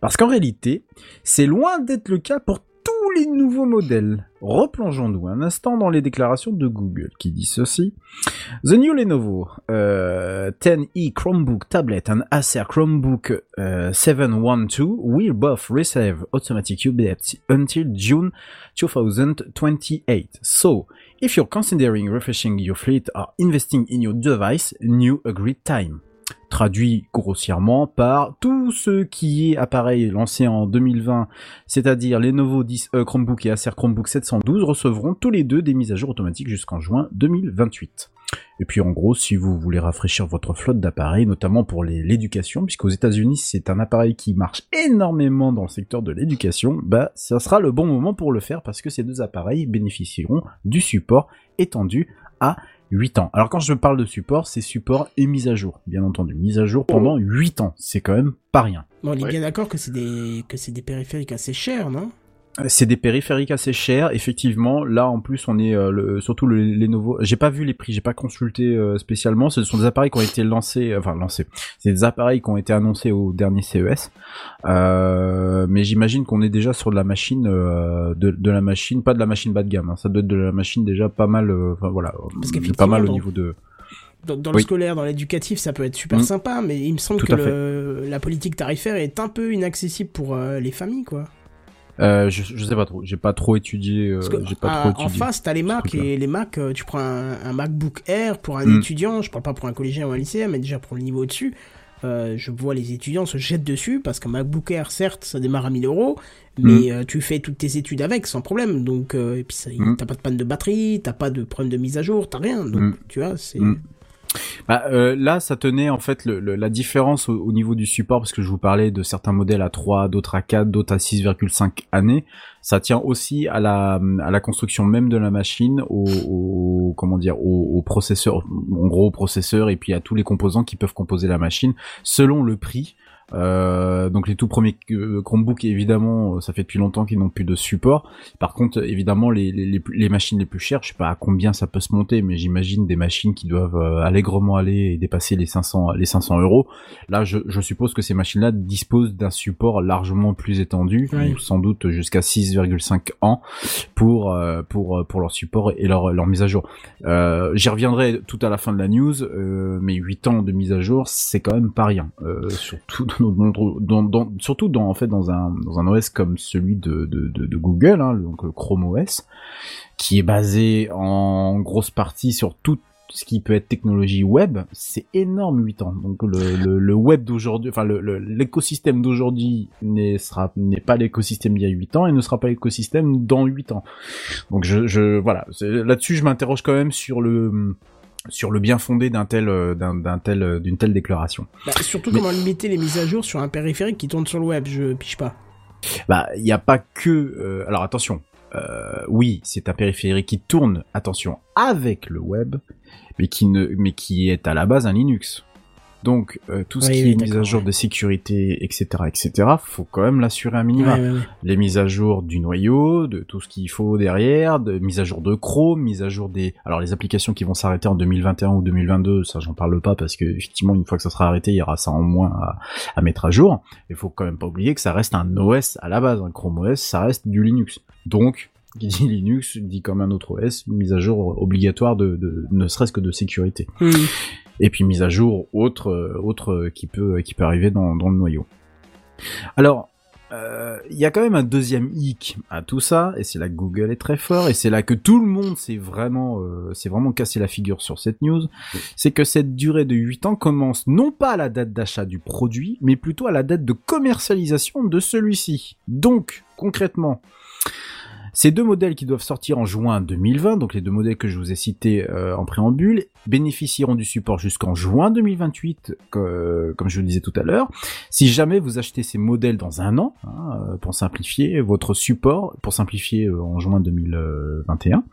Parce qu'en réalité, c'est loin d'être le cas pour tous les nouveaux modèles. Replongeons-nous un instant dans les déclarations de Google qui dit ceci: The new Lenovo 10e Chromebook tablet and Acer Chromebook 712 will both receive automatic updates until June 2028. So, if you're considering refreshing your fleet or investing in your device, new agreed time. Traduit grossièrement par tout ce qui est appareil lancé en 2020, c'est-à-dire les Lenovo Chromebook et Acer Chromebook 712 recevront tous les deux des mises à jour automatiques jusqu'en juin 2028. Et puis en gros, si vous voulez rafraîchir votre flotte d'appareils, notamment pour l'éducation, puisqu'aux États-Unis c'est un appareil qui marche énormément dans le secteur de l'éducation, bah ça sera le bon moment pour le faire parce que ces deux appareils bénéficieront du support étendu à 8 ans. Alors quand je parle de support, c'est support et mise à jour. Bien entendu, mise à jour pendant 8 ans. C'est quand même pas rien. Bon, on est bien d'accord que c'est des périphériques assez chers, non ? C'est des périphériques assez chers, effectivement. Là, en plus, on est surtout les nouveaux... J'ai pas vu les prix, j'ai pas consulté spécialement. Ce sont des appareils qui ont été lancés. C'est des appareils qui ont été annoncés au dernier CES. Mais j'imagine qu'on est déjà sur de la machine, pas de la machine bas de gamme. Hein. Ça doit être de la machine déjà pas mal, pas mal au niveau de... Dans le scolaire, dans l'éducatif, ça peut être super sympa, mais il me semble que la politique tarifaire est un peu inaccessible pour les familles, quoi. Je sais pas trop, j'ai pas trop étudié. En face, t'as les Macs, et les Macs, tu prends un MacBook Air pour un étudiant, je parle pas pour un collégien ou un lycéen, mais déjà pour le niveau au-dessus. Je vois les étudiants se jettent dessus parce qu'un MacBook Air, certes, ça démarre à 1000 €, mais tu fais toutes tes études avec sans problème. Donc, et puis t'as pas de panne de batterie, t'as pas de problème de mise à jour, t'as rien. Donc, tu vois, c'est. Là, ça tenait en fait la différence au niveau du support, parce que je vous parlais de certains modèles à 3, d'autres à 4, d'autres à 6,5 années. Ça tient aussi à la construction même de la machine, au processeur, en gros au processeur, et puis à tous les composants qui peuvent composer la machine, selon le prix. Donc les tout premiers Chromebooks, évidemment, ça fait depuis longtemps qu'ils n'ont plus de support. Par contre, évidemment, les machines les plus chères, je sais pas à combien ça peut se monter, mais j'imagine des machines qui doivent allègrement aller et dépasser les 500 €. Là, je suppose que ces machines-là disposent d'un support largement plus étendu, oui, sans doute jusqu'à 6,5 ans pour leur support et leur mise à jour. J'y reviendrai tout à la fin de la news, mais 8 ans de mise à jour, c'est quand même pas rien. Surtout dans un OS comme celui de Google, hein, donc le Chrome OS, qui est basé en grosse partie sur tout ce qui peut être technologie web. C'est énorme, 8 ans. Donc le web d'aujourd'hui, enfin l'écosystème d'aujourd'hui n'est pas l'écosystème d'il y a 8 ans et ne sera pas l'écosystème dans 8 ans. Donc voilà, là-dessus je m'interroge quand même sur le bien fondé d'une telle déclaration. Bah, surtout comment limiter les mises à jour sur un périphérique qui tourne sur le web, je pige pas. Bah, il n'y a pas que... alors attention, oui, c'est un périphérique qui tourne, attention, avec le web, mais qui est à la base un Linux. Donc, tout ce qui est mise à jour de sécurité, etc., faut quand même l'assurer un minimum. Ouais. Les mises à jour du noyau, de tout ce qu'il faut derrière, de mise à jour de Chrome, mise à jour alors les applications qui vont s'arrêter en 2021 ou 2022, ça j'en parle pas parce que, effectivement, une fois que ça sera arrêté, il y aura ça en moins à mettre à jour. Il faut quand même pas oublier que ça reste un OS à la base. Un Chrome OS, ça reste du Linux. Donc, qui dit Linux, dit comme un autre OS, mise à jour obligatoire de ne serait-ce que de sécurité. Mmh. Et puis mise à jour autre qui peut arriver dans le noyau. Alors, il y a quand même un deuxième hic à tout ça, et c'est là que Google est très fort, et c'est là que tout le monde s'est vraiment cassé la figure sur cette news, c'est que cette durée de 8 ans commence non pas à la date d'achat du produit, mais plutôt à la date de commercialisation de celui-ci. Donc, concrètement, ces deux modèles qui doivent sortir en juin 2020, donc les deux modèles que je vous ai cités en préambule, bénéficieront du support jusqu'en juin 2028, comme je vous le disais tout à l'heure. Si jamais vous achetez ces modèles dans un an, hein, pour simplifier en juin 2021,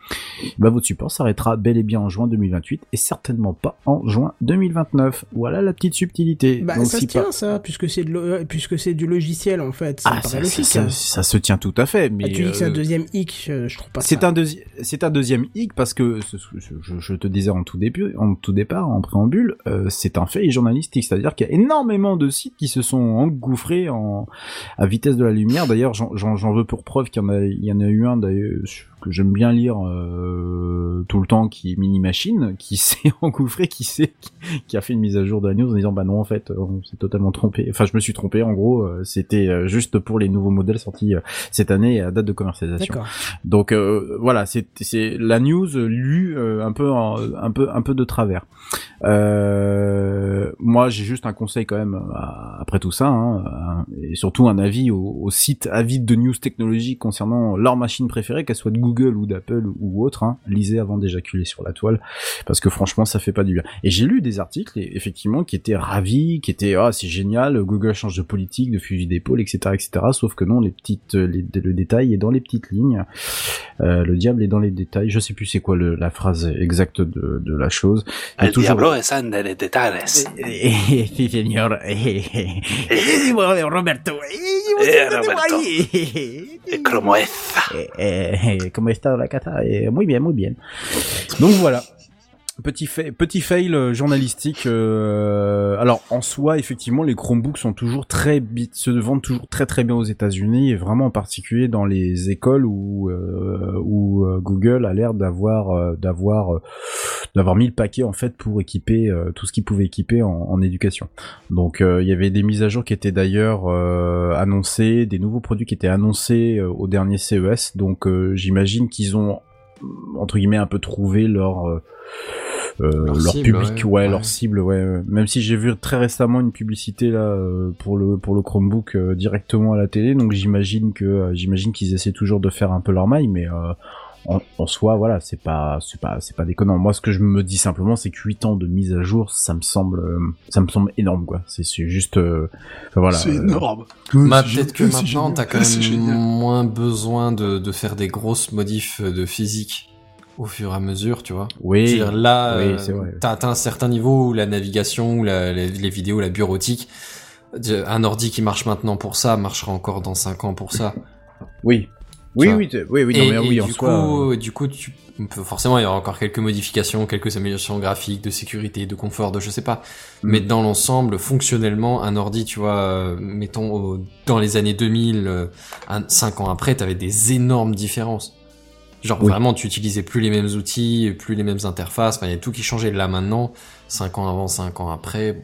bah votre support s'arrêtera bel et bien en juin 2028 et certainement pas en juin 2029. Voilà la petite subtilité. Bah, donc, ça si se tient pas... ça, puisque c'est du logiciel en fait. Ça, ça se tient tout à fait. Mais tu dis que c'est un deuxième hic, je trouve pas ça. C'est un deuxième hic parce que je te disais en tout départ, en préambule, c'est un fait journalistique, c'est-à-dire qu'il y a énormément de sites qui se sont engouffrés à vitesse de la lumière. D'ailleurs, j'en veux pour preuve qu'il y en a eu un d'ailleurs que j'aime bien lire tout le temps, qui est Mini Machine, qui s'est engouffré, qui a fait une mise à jour de la news en disant bah non, en fait on s'est totalement trompé, enfin je me suis trompé, en gros c'était juste pour les nouveaux modèles sortis cette année à date de commercialisation. D'accord. Donc voilà, c'est la news lue un peu de travers. Moi j'ai juste un conseil quand même après tout ça, hein, et surtout un avis aux sites avides de news technologiques concernant leur machine préférée, qu'elle soit de Google ou d'Apple ou autre, hein. Lisez avant d'éjaculer sur la toile, parce que franchement ça fait pas du bien. Et j'ai lu des articles effectivement qui étaient ravis, qui étaient c'est génial, Google change de politique, de fusil d'épaule, etc. Sauf que non, le détail est dans les petites lignes, le diable est dans les détails. Je sais plus c'est quoi la phrase exacte de la chose. El diablo es en de los detalles. Si señor. Roberto. Como es. Como está la cata. Muy bien, muy bien. Donc voilà. Petit fail journalistique. Alors en soi, effectivement, les Chromebooks sont toujours se vendent toujours très très bien aux États-Unis, et vraiment en particulier dans les écoles où Google a l'air d'avoir mis le paquet en fait pour équiper tout ce qu'il pouvait équiper en éducation. Donc il y avait des mises à jour qui étaient d'ailleurs annoncées, des nouveaux produits qui étaient annoncés au dernier CES. Donc j'imagine qu'ils ont entre guillemets un peu trouvé leur cible, public, ouais, leur cible, ouais. Même si j'ai vu très récemment une publicité là pour le Chromebook directement à la télé, donc j'imagine qu'ils essaient toujours de faire un peu leur maille, mais en soi voilà, c'est pas déconnant. Moi ce que je me dis simplement, c'est que 8 ans de mise à jour, ça me semble énorme quoi. C'est juste voilà, c'est énorme. Peut-être que maintenant t'as quand même moins besoin de faire des grosses modifs de physique au fur et à mesure, tu vois. Oui. C'est-à-dire là, oui, c'est vrai. T'as atteint un certain niveau où la navigation, les vidéos, la bureautique, un ordi qui marche maintenant pour ça marchera encore dans 5 ans pour ça. Oui. Oui, oui, oui, non, et, mais oui, en soi. Du coup, forcément, il y aura encore quelques modifications, quelques améliorations graphiques, de sécurité, de confort, de je sais pas. Mais dans l'ensemble, fonctionnellement, un ordi, tu vois, mettons, dans les années 2000, 5 ans après, t'avais des énormes différences. Genre, oui. Vraiment, tu utilisais plus les mêmes outils, plus les mêmes interfaces, enfin, il y a tout qui changeait. Là, maintenant, 5 ans avant, 5 ans après,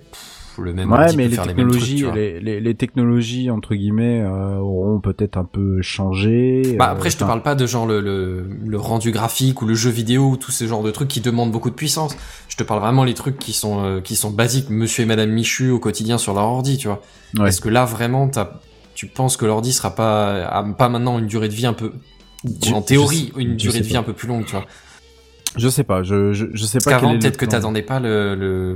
le même ordi peut faire les mêmes trucs, tu vois. Les technologies entre guillemets auront peut-être un peu changé. Bah après je te parle pas de genre le rendu graphique ou le jeu vidéo ou tous ces genres de trucs qui demandent beaucoup de puissance. Je te parle vraiment les trucs qui sont basiques, monsieur et madame Michu au quotidien sur leur ordi, tu vois. Ouais. Est-ce que là vraiment tu penses que l'ordi sera pas maintenant une durée de vie un peu en théorie une durée de vie un peu plus longue, tu vois. Je sais pas, je sais pas. Qu'avant, peut-être que t'attendais pas le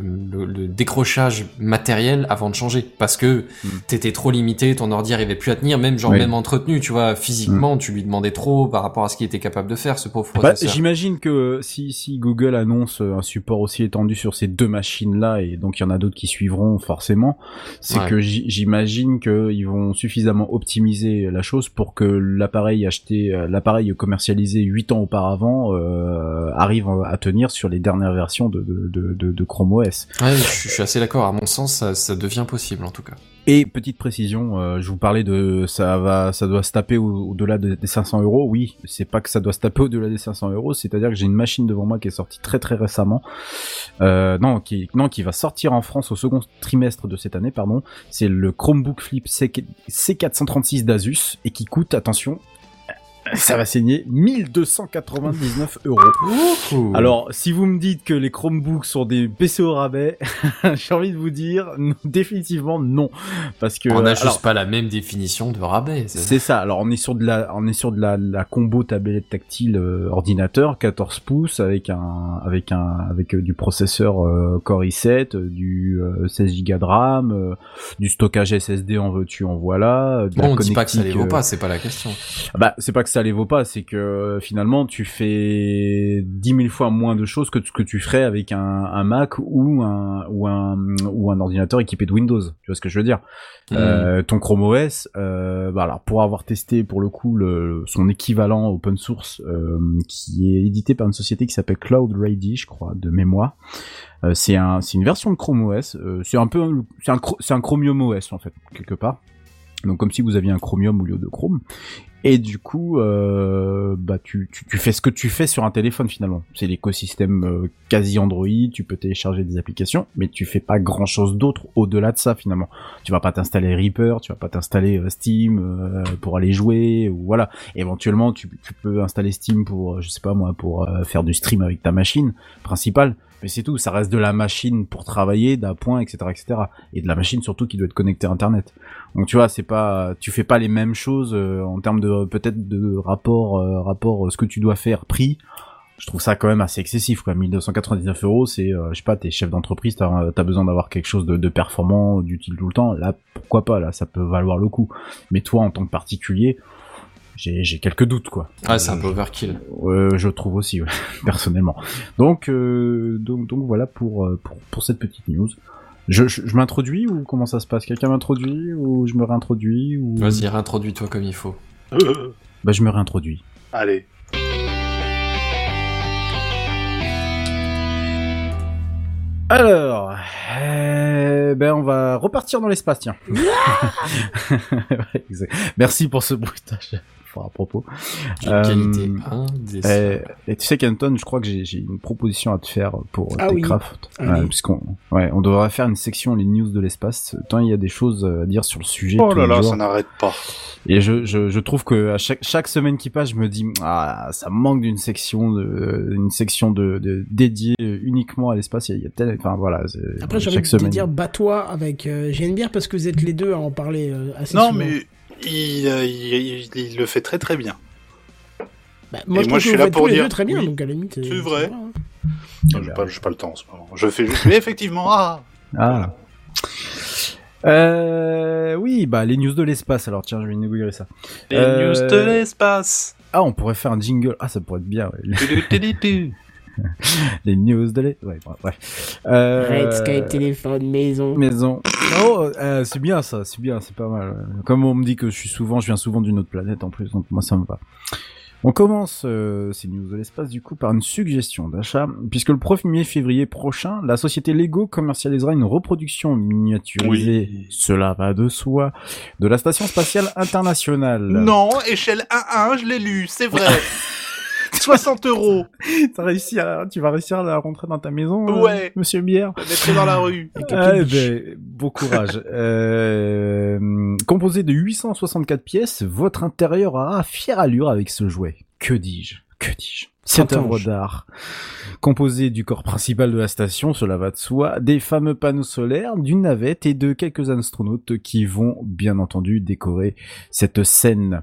décrochage matériel avant de changer, parce que t'étais trop limité, ton ordi arrivait plus à tenir, même entretenu, tu vois, physiquement, tu lui demandais trop par rapport à ce qu'il était capable de faire, ce pauvre processeur. Bah, j'imagine que si Google annonce un support aussi étendu sur ces deux machines-là, et donc il y en a d'autres qui suivront forcément, c'est que j'imagine qu'ils vont suffisamment optimiser la chose pour que l'appareil commercialisé 8 ans auparavant, arrive à tenir sur les dernières versions de Chrome OS. Ouais, je suis assez d'accord. À mon sens, ça devient possible en tout cas. Et petite précision, je vous parlais de ça doit se taper au-delà des 500 €. Oui, c'est pas que ça doit se taper au-delà des 500 €. C'est-à-dire que j'ai une machine devant moi qui est sortie très très récemment, qui va sortir en France au second trimestre de cette année, pardon. C'est le Chromebook Flip C436 d'Asus et qui coûte, attention. Ça va saigner 1299 €. Alors, si vous me dites que les Chromebooks sont des PC au rabais, j'ai envie de vous dire définitivement non, parce que on n'a juste pas la même définition de rabais. C'est ça. Alors, on est sur de la combo tablette tactile ordinateur 14 pouces avec du processeur Core i7, du 16 Go de RAM, du stockage SSD en veux-tu en voilà. Bon, on dit pas que ça les vaut pas, c'est pas la question. Bah, c'est pas que ça les vaut pas, c'est que finalement tu fais 10 000 fois moins de choses que ce que tu ferais avec un Mac ou un ordinateur équipé de Windows, tu vois ce que je veux dire. Ton Chrome OS, alors pour avoir testé pour le coup son équivalent open source qui est édité par une société qui s'appelle Cloud Ready, je crois, de mémoire. C'est une version de Chrome OS, c'est un Chromium OS en fait, quelque part. Donc comme si vous aviez un Chromium au lieu de Chrome. Et du coup, tu fais ce que tu fais sur un téléphone finalement. C'est l'écosystème quasi Android. Tu peux télécharger des applications, mais tu fais pas grand chose d'autre au-delà de ça finalement. Tu vas pas t'installer Reaper, tu vas pas t'installer Steam pour aller jouer ou voilà. Éventuellement, tu peux installer Steam pour, je sais pas moi, pour faire du stream avec ta machine principale. Mais c'est tout. Ça reste de la machine pour travailler, d'appoint, etc., etc. Et de la machine surtout qui doit être connectée à Internet. Donc tu vois, c'est pas, tu fais pas les mêmes choses en termes de peut-être de rapport ce que tu dois faire prix. Je trouve ça quand même assez excessif quoi. 1299 €, c'est je sais pas, t'es chef d'entreprise, t'as besoin d'avoir quelque chose de performant, d'utile tout le temps. Là pourquoi pas, là ça peut valoir le coup. Mais toi en tant que particulier, j'ai quelques doutes quoi. Ah, c'est un peu overkill. Je trouve aussi ouais, personnellement. Donc voilà pour cette petite news. Je m'introduis ou comment ça se passe? Quelqu'un m'introduit ou je me réintroduis ou... Vas-y, réintroduis-toi comme il faut. Bah je me réintroduis. Allez. Alors, on va repartir dans l'espace, tiens. Merci pour ce bruitage. À propos. Qualité et tu sais Kenton, je crois que j'ai une proposition à te faire pour Techcraft, puisqu'on devrait faire une section les news de l'espace tant il y a des choses à dire sur le sujet. Oh là là, ça n'arrête pas. Et je trouve que à chaque semaine qui passe, je me dis ça manque d'une section de dédiée uniquement à l'espace. Il y a tel, enfin voilà. Après j'avais envie de dire bats-toi avec GNBR parce que vous êtes les deux à en parler assez souvent. Non mais il le fait très très bien. Bah, moi je suis là pour dire très bien, oui, donc à la limite, c'est vrai. Je n'ai pas le temps en ce moment. Je fais juste. Mais effectivement, voilà. Les news de l'espace. Alors tiens, je vais inaugurer ça. Les news de l'espace. Ah, on pourrait faire un jingle. Ah, ça pourrait être bien. Ouais. Les news de l'été. Ouais, bref. Red Sky téléphone maison. Oh, c'est bien ça, c'est bien, c'est pas mal. Comme on me dit que je viens souvent d'une autre planète en plus, donc moi ça me va. On commence ces news de l'espace du coup par une suggestion d'achat, puisque le 1er février prochain, la société Lego commercialisera une reproduction miniaturisée, oui, cela va de soi, de la station spatiale internationale. Non, échelle 1-1, je l'ai lu, c'est vrai. 60 €. Tu vas réussir à la rentrer dans ta maison, ouais, monsieur Bière. Mettre dans la rue. Bon courage. Composé de 864 pièces, votre intérieur a fière allure avec ce jouet. Que dis-je? Cette œuvre d'art, composée du corps principal de la station, cela va de soi, des fameux panneaux solaires, d'une navette et de quelques astronautes qui vont, bien entendu, décorer cette scène.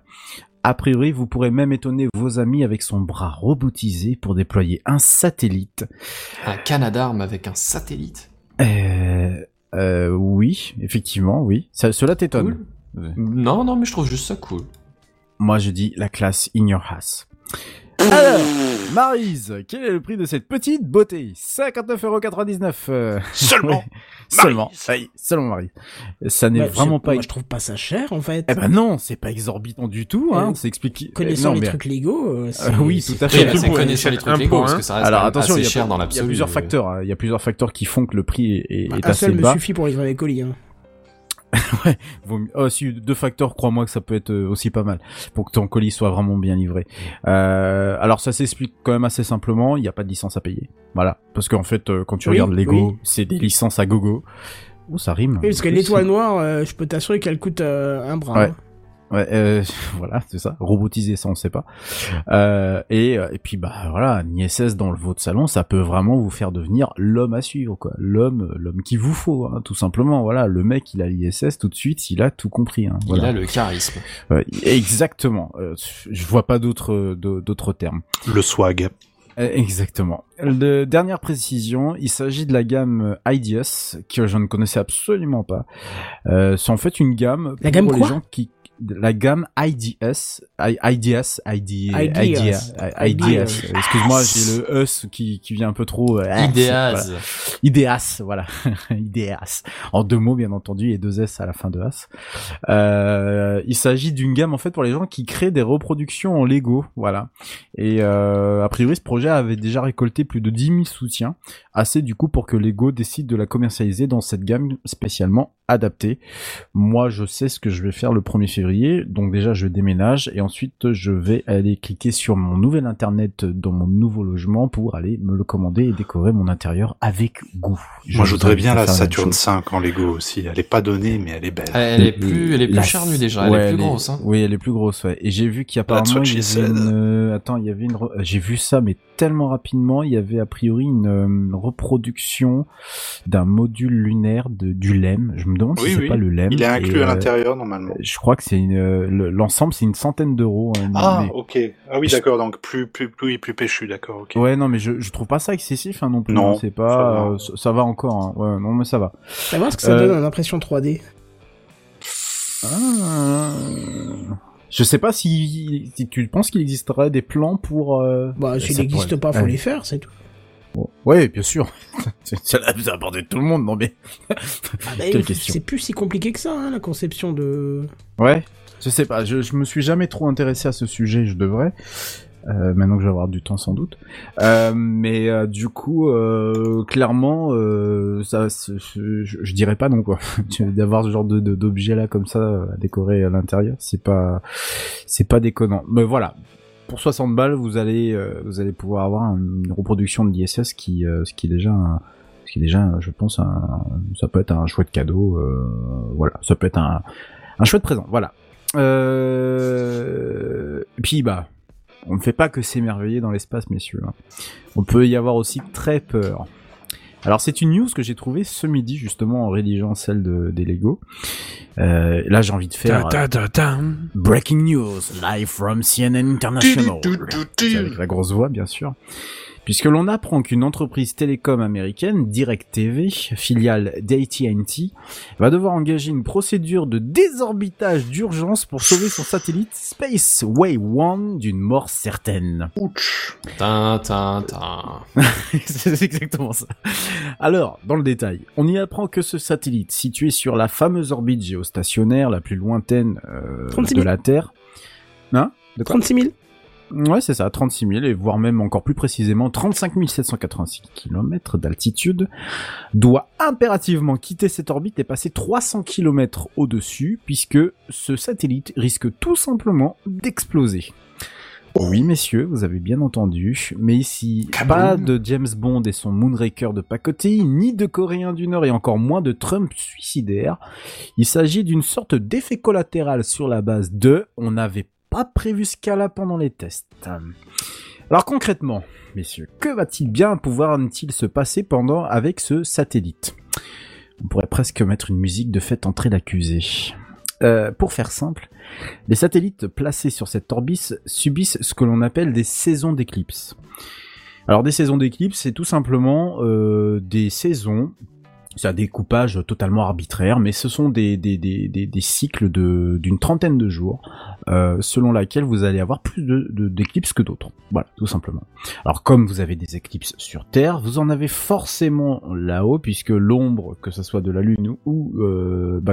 A priori, vous pourrez même étonner vos amis avec son bras robotisé pour déployer un satellite. Un Canadarm avec un satellite ? Oui, effectivement, oui. Cela t'étonne. Cool. Ouais. Non, mais je trouve juste ça cool. Moi, je dis la classe in your ass. Alors, Maryse, quel est le prix de cette petite beauté ? 59,99 €. Seulement. Seulement. Oui, seulement Maryse. Ça n'est vraiment pas... Moi, je trouve pas ça cher, en fait. Eh ben non, c'est pas exorbitant du tout, hein. C'est expliqué. Connaissant les trucs Lego, oui, tout à fait. C'est connaissant les trucs Lego, parce que ça reste assez cher dans l'absolu. Il y a plusieurs facteurs, hein. Il y a plusieurs facteurs qui font que le prix est assez bas. Un seul me suffit pour livrer les colis, hein. Ouais, si deux facteurs, crois-moi que ça peut être aussi pas mal pour que ton colis soit vraiment bien livré. Alors ça s'explique quand même assez simplement, il n'y a pas de licence à payer. Voilà, parce qu'en fait quand tu regardes Lego, c'est des licences à gogo. Oh, ça rime. Oui, parce que l'étoile noire, je peux t'assurer qu'elle coûte un bras. Ouais. Hein. Ouais, voilà, c'est ça. Robotiser ça, on sait pas. Et puis bah voilà, une ISS dans votre salon, ça peut vraiment vous faire devenir l'homme à suivre, quoi. L'homme qu'il vous faut, hein, tout simplement. Voilà, le mec, il a l'ISS tout de suite, il a tout compris. Hein, voilà. Il a le charisme. Ouais, exactement. Je vois pas d'autres termes. Le swag. Exactement. Dernière précision, il s'agit de la gamme IDS que je ne connaissais absolument pas. C'est en fait une gamme pour les gens qui... La gamme IDS. Excuse-moi, j'ai le EUS qui vient un peu trop. IDS. En deux mots, bien entendu, et deux S à la fin de AS. Il s'agit d'une gamme, en fait, pour les gens qui créent des reproductions en Lego. Voilà. Et, a priori, ce projet avait déjà récolté plus de 10 000 soutiens. Assez, du coup, pour que Lego décide de la commercialiser dans cette gamme spécialement adaptée. Moi, je sais ce que je vais faire le 1er février, donc déjà je déménage et ensuite je vais aller cliquer sur mon nouvel internet dans mon nouveau logement pour aller me le commander et décorer mon intérieur avec goût. Moi je voudrais bien la Saturn 5 en Lego aussi, elle est pas donnée mais elle est belle. Elle est plus charnue déjà, ouais, elle est plus grosse. Hein. Oui, elle est plus grosse, ouais. Et j'ai vu qu'apparemment j'ai vu ça mais tellement rapidement, il y avait a priori une reproduction d'un module lunaire du LEM. Je me demande si c'est pas le LEM. Il est inclus à l'intérieur normalement. Je crois que c'est l'ensemble, c'est une centaine d'euros. Mais... ok. Ah oui, d'accord. Donc plus péchu, d'accord. Okay. Ouais, non, mais je trouve pas ça excessif, hein, non plus. Non, c'est pas. Ça va encore. Hein. Ouais, non, mais ça va. Ça va, parce que ça donne une impression 3D. Je sais pas si tu penses qu'il existerait des plans pour. Bah, s'il n'existe pas, faut les faire, c'est tout. Ouais, bien sûr. Ça a abordé tout le monde, non mais. Quelle question. C'est plus si compliqué que ça, hein, la conception de. Ouais. Je sais pas. Je me suis jamais trop intéressé à ce sujet. Je devrais. Maintenant que je vais avoir du temps, sans doute. Mais du coup, clairement, ça, je dirais pas non quoi. D'avoir ce genre d'objet là comme ça à décorer à l'intérieur, c'est pas déconnant. Mais voilà. Pour 60 balles, vous allez pouvoir avoir une reproduction de l'ISS qui est déjà, je pense, ça peut être un chouette cadeau, voilà, ça peut être un chouette présent, voilà. Et puis bah, on ne fait pas que s'émerveiller dans l'espace, messieurs. Hein. On peut y avoir aussi très peur. Alors c'est une news que j'ai trouvée ce midi justement en rédigeant celle des Lego. Là j'ai envie de faire Breaking News Live from CNN International. C'est avec la grosse voix bien sûr. puisque l'on apprend qu'une entreprise télécom américaine, Direct TV, filiale d'AT&T, va devoir engager une procédure de désorbitage d'urgence pour sauver son satellite Spaceway One d'une mort certaine. Ouch. C'est exactement ça. Alors, dans le détail, on y apprend que ce satellite, situé sur la fameuse orbite géostationnaire la plus lointaine de la Terre... Hein, de 36 000. Ouais, c'est ça, 36 000, et voire même encore plus précisément 35 786 km d'altitude, doit impérativement quitter cette orbite et passer 300 km au-dessus, puisque ce satellite risque tout simplement d'exploser. Oui, messieurs, vous avez bien entendu, mais ici, pas de James Bond et son Moonraker de pacotille, ni de Coréens du Nord, et encore moins de Trump suicidaire. Il s'agit d'une sorte d'effet collatéral sur la base de « on n'avait pas prévu ce cas-là pendant les tests ». Alors concrètement, messieurs, que va-t-il bien pouvoir-t-il se passer pendant avec ce satellite ? On pourrait presque mettre une musique de fête entrée d'accusé. Pour faire simple, les satellites placés sur cette orbite subissent ce que l'on appelle des saisons d'éclipses. Alors des saisons d'éclipses, c'est tout simplement des saisons, c'est un découpage totalement arbitraire, mais ce sont des cycles d'une trentaine de jours, selon laquelle vous allez avoir plus d'éclipses que d'autres. Voilà, tout simplement. Alors comme vous avez des éclipses sur Terre, vous en avez forcément là-haut, puisque l'ombre, que ça soit de la Lune ou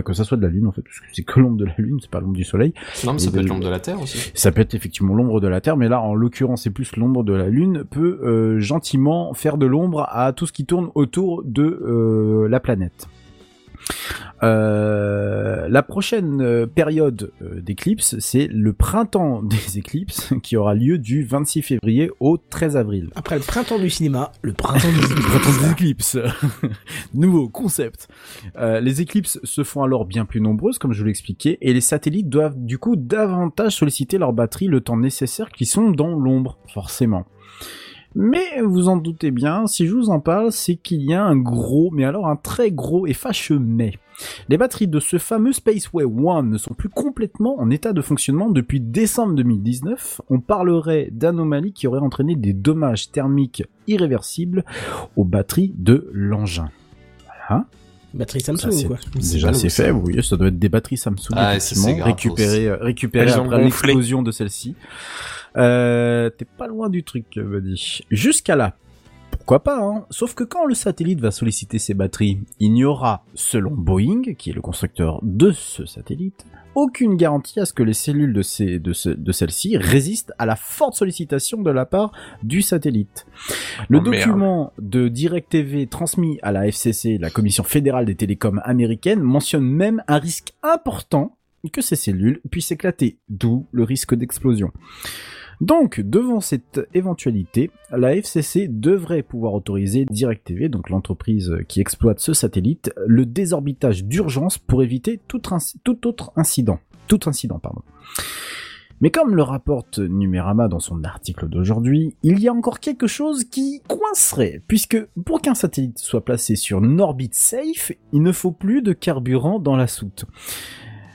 que ça soit de la Lune en fait, parce que c'est que l'ombre de la Lune, c'est pas l'ombre du Soleil. Non, mais ça peut être l'ombre de la Terre aussi. Ça peut être effectivement l'ombre de la Terre, mais là en l'occurrence c'est plus l'ombre de la Lune, peut gentiment faire de l'ombre à tout ce qui tourne autour de la planète. La prochaine période d'éclipse, c'est le printemps des éclipses qui aura lieu du 26 février au 13 avril. Après le printemps du cinéma, le printemps des éclipses. Nouveau concept. Les éclipses se font alors bien plus nombreuses, comme je vous l'expliquais, et les satellites doivent du coup davantage solliciter leur batterie le temps nécessaire qu'ils sont dans l'ombre, forcément. Mais vous en doutez bien, si je vous en parle, c'est qu'il y a un gros, mais alors un très gros et fâcheux mais. Les batteries de ce fameux Spaceway One ne sont plus complètement en état de fonctionnement depuis décembre 2019. On parlerait d'anomalies qui auraient entraîné des dommages thermiques irréversibles aux batteries de l'engin. Voilà. Batterie Samsung ou quoi ? Déjà c'est fait, oui, ça doit être des batteries Samsung effectivement, récupérées après l'explosion de celle-ci. T'es pas loin du truc, Buddy. Jusqu'à là, pourquoi pas, hein. Sauf que quand le satellite va solliciter ses batteries, il n'y aura, selon Boeing, qui est le constructeur de ce satellite, aucune garantie à ce que les cellules de celle-ci résistent à la forte sollicitation de la part du satellite. Le document de Direct TV transmis à la FCC, la Commission fédérale des télécoms américaine, mentionne même un risque important que ces cellules puissent éclater, d'où le risque d'explosion. Donc, devant cette éventualité, la FCC devrait pouvoir autoriser DirecTV, donc l'entreprise qui exploite ce satellite, le désorbitage d'urgence pour éviter tout incident. Mais comme le rapporte Numérama dans son article d'aujourd'hui, il y a encore quelque chose qui coincerait, puisque pour qu'un satellite soit placé sur une orbite safe, il ne faut plus de carburant dans la soute.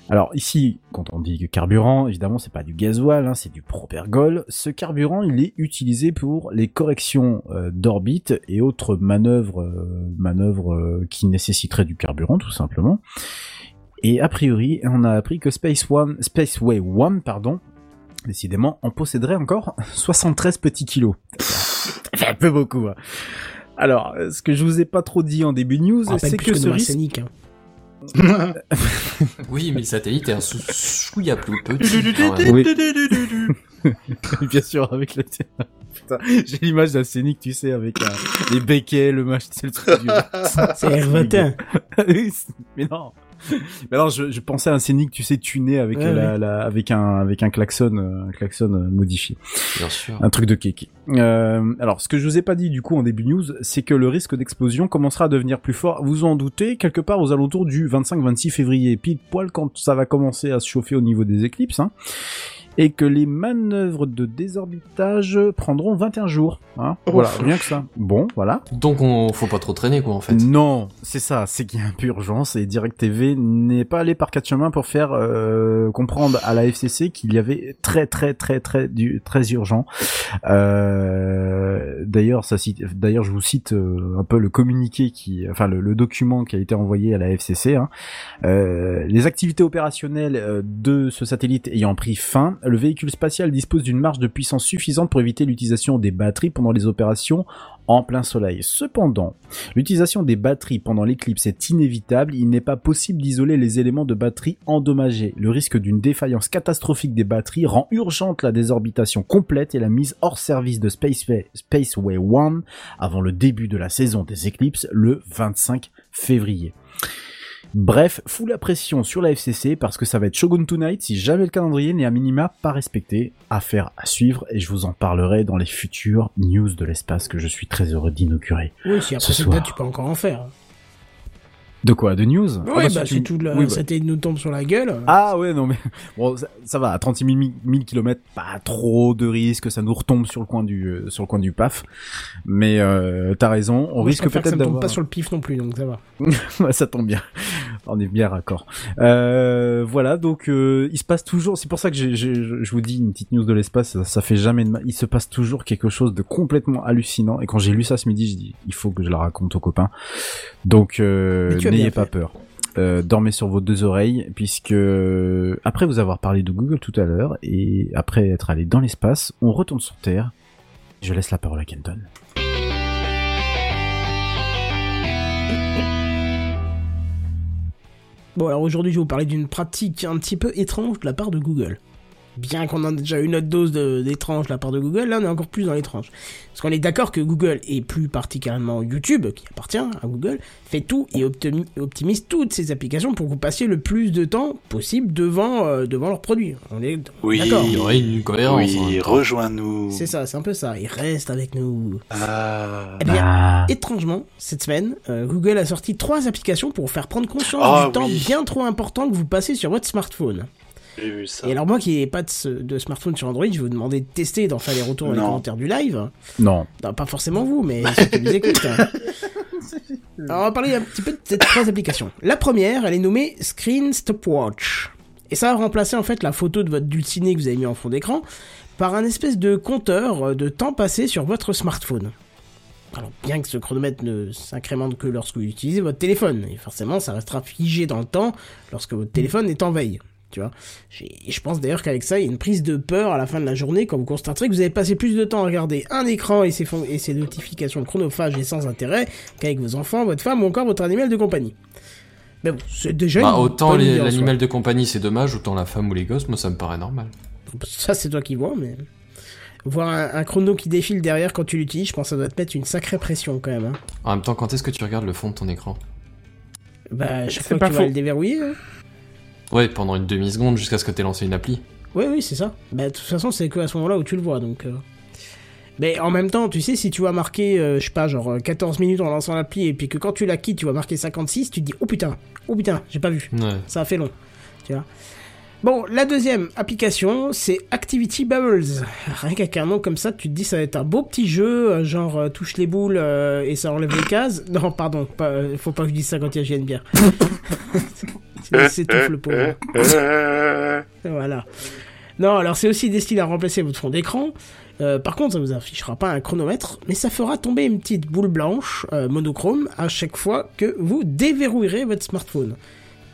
Alors ici, quand on dit carburant, évidemment c'est pas du gasoil, hein, c'est du propergol. Ce carburant, il est utilisé pour les corrections d'orbite et autres manœuvres qui nécessiteraient du carburant tout simplement. Et a priori, on a appris que Spaceway One, décidément, en posséderait encore 73 petits kilos. C'est un peu beaucoup. Hein. Alors, ce que je vous ai pas trop dit en début news, c'est que ce risque... Oui, mais le satellite est un chouïa plus petit. Oui. Bien sûr, avec le putain, j'ai l'image d'un scénic, tu sais, avec les béquets, le match, c'est le truc du... C'est R21. Mais non. Mais alors, je pensais à un scénic, tu sais, tuné avec avec un klaxon modifié. Bien sûr. Un truc de kéké. Alors, ce que je vous ai pas dit, du coup, en début news, c'est que le risque d'explosion commencera à devenir plus fort. Vous en doutez, quelque part aux alentours du 25-26 février, pile poil quand ça va commencer à se chauffer au niveau des éclipses, hein. et que les manœuvres de désorbitage prendront 21 jours. Hein. Voilà, rien que ça. Bon, voilà. Donc, faut pas trop traîner, quoi, en fait. Non, c'est ça, c'est qu'il y a un peu urgence, et Direct TV n'est pas allé par quatre chemins pour faire comprendre à la FCC qu'il y avait très urgent. D'ailleurs, je vous cite un peu le communiqué le document qui a été envoyé à la FCC. Hein. Les activités opérationnelles de ce satellite ayant pris fin, le véhicule spatial dispose d'une marge de puissance suffisante pour éviter l'utilisation des batteries pendant les opérations en plein soleil. Cependant, l'utilisation des batteries pendant l'éclipse est inévitable. Il n'est pas possible d'isoler les éléments de batterie endommagés. Le risque d'une défaillance catastrophique des batteries rend urgente la désorbitation complète et la mise hors service de Spaceway One avant le début de la saison des éclipses le 25 février. Bref, fous la pression sur la FCC parce que ça va être Shogun Tonight si jamais le calendrier n'est à minima pas respecté. Affaire à suivre, et je vous en parlerai dans les futures news de l'espace que je suis très heureux d'inaugurer. Oui, si après cette date tu peux encore en faire. De quoi? De news? Oui, si tout le satellite nous tombe sur la gueule. Ah ouais, non mais bon, ça va, à 36 000 km, pas trop de risque, ça nous retombe sur le coin du paf. Mais t'as raison, on risque peut-être d'avoir... Ça ne tombe pas sur le pif non plus, donc ça va. Ça tombe bien, on est bien raccord. Voilà, donc il se passe toujours, c'est pour ça que je vous dis une petite news de l'espace, ça fait jamais de mal, il se passe toujours quelque chose de complètement hallucinant, et quand j'ai lu ça ce midi, je dis, il faut que je la raconte aux copains. Donc... n'ayez pas peur. Dormez sur vos deux oreilles, puisque après vous avoir parlé de Google tout à l'heure et après être allé dans l'espace, on retourne sur Terre. Je laisse la parole à Kenton. Bon, alors aujourd'hui, je vais vous parler d'une pratique un petit peu étrange de la part de Google. Bien qu'on a déjà une autre dose d'étrange de la part de Google, là on est encore plus dans l'étrange. Parce qu'on est d'accord que Google, et plus particulièrement YouTube, qui appartient à Google, fait tout et optimise toutes ses applications pour que vous passiez le plus de temps possible devant leurs produits. On est d'accord. Oui, cohérence. Oui, rejoins-nous. C'est ça, c'est un peu ça. Et reste avec nous. Étrangement, cette semaine, Google a sorti 3 applications pour vous faire prendre conscience du temps bien trop important que vous passez sur votre smartphone. J'ai vu ça. Et alors moi qui n'ai pas de smartphone sur Android, je vais vous demander de tester, d'en faire les retours dans les commentaires du live. Non, pas forcément vous, mais ceux qui nous écoutent. Alors on va parler un petit peu de ces 3 applications. La première, elle est nommée Screen Stopwatch. Et ça va remplacer en fait la photo de votre dulciné que vous avez mis en fond d'écran par un espèce de compteur de temps passé sur votre smartphone. Alors bien que ce chronomètre ne s'incrémente que lorsque vous utilisez votre téléphone, et forcément ça restera figé dans le temps lorsque votre téléphone est en veille. Tu vois, je pense d'ailleurs qu'avec ça, il y a une prise de peur à la fin de la journée quand vous constaterez que vous avez passé plus de temps à regarder un écran et ses notifications chronophages et sans intérêt qu'avec vos enfants, votre femme ou encore votre animal de compagnie. Mais bon, c'est déjà autant l'animal de compagnie c'est dommage, autant la femme ou les gosses, moi ça me paraît normal. Ça c'est toi qui vois, mais... Voir un chrono qui défile derrière quand tu l'utilises, je pense que ça doit te mettre une sacrée pression quand même. Hein. En même temps, quand est-ce que tu regardes le fond de ton écran ? Bah, chaque fois que tu vas le déverrouiller... Hein. Ouais, pendant une demi-seconde jusqu'à ce que t'aies lancé une appli. Oui, c'est ça. Bah, de toute façon, c'est que à ce moment-là où tu le vois, donc... Mais en même temps, tu sais, si tu vas marquer, 14 minutes en lançant l'appli, et puis que quand tu la quittes, tu vas marquer 56, tu te dis, oh putain, j'ai pas vu. Ouais. Ça a fait long, tu vois. Bon, la deuxième application, c'est Activity Bubbles. Rien qu'avec un nom comme ça, tu te dis, ça va être un beau petit jeu, genre, touche les boules, et ça enlève les cases. Non, pardon, faut pas que je dise ça quand il y a JNBR. C'est tout le pauvre. Voilà. Non, alors c'est aussi destiné à remplacer votre fond d'écran. Par contre, ça ne vous affichera pas un chronomètre, mais ça fera tomber une petite boule blanche monochrome à chaque fois que vous déverrouillerez votre smartphone.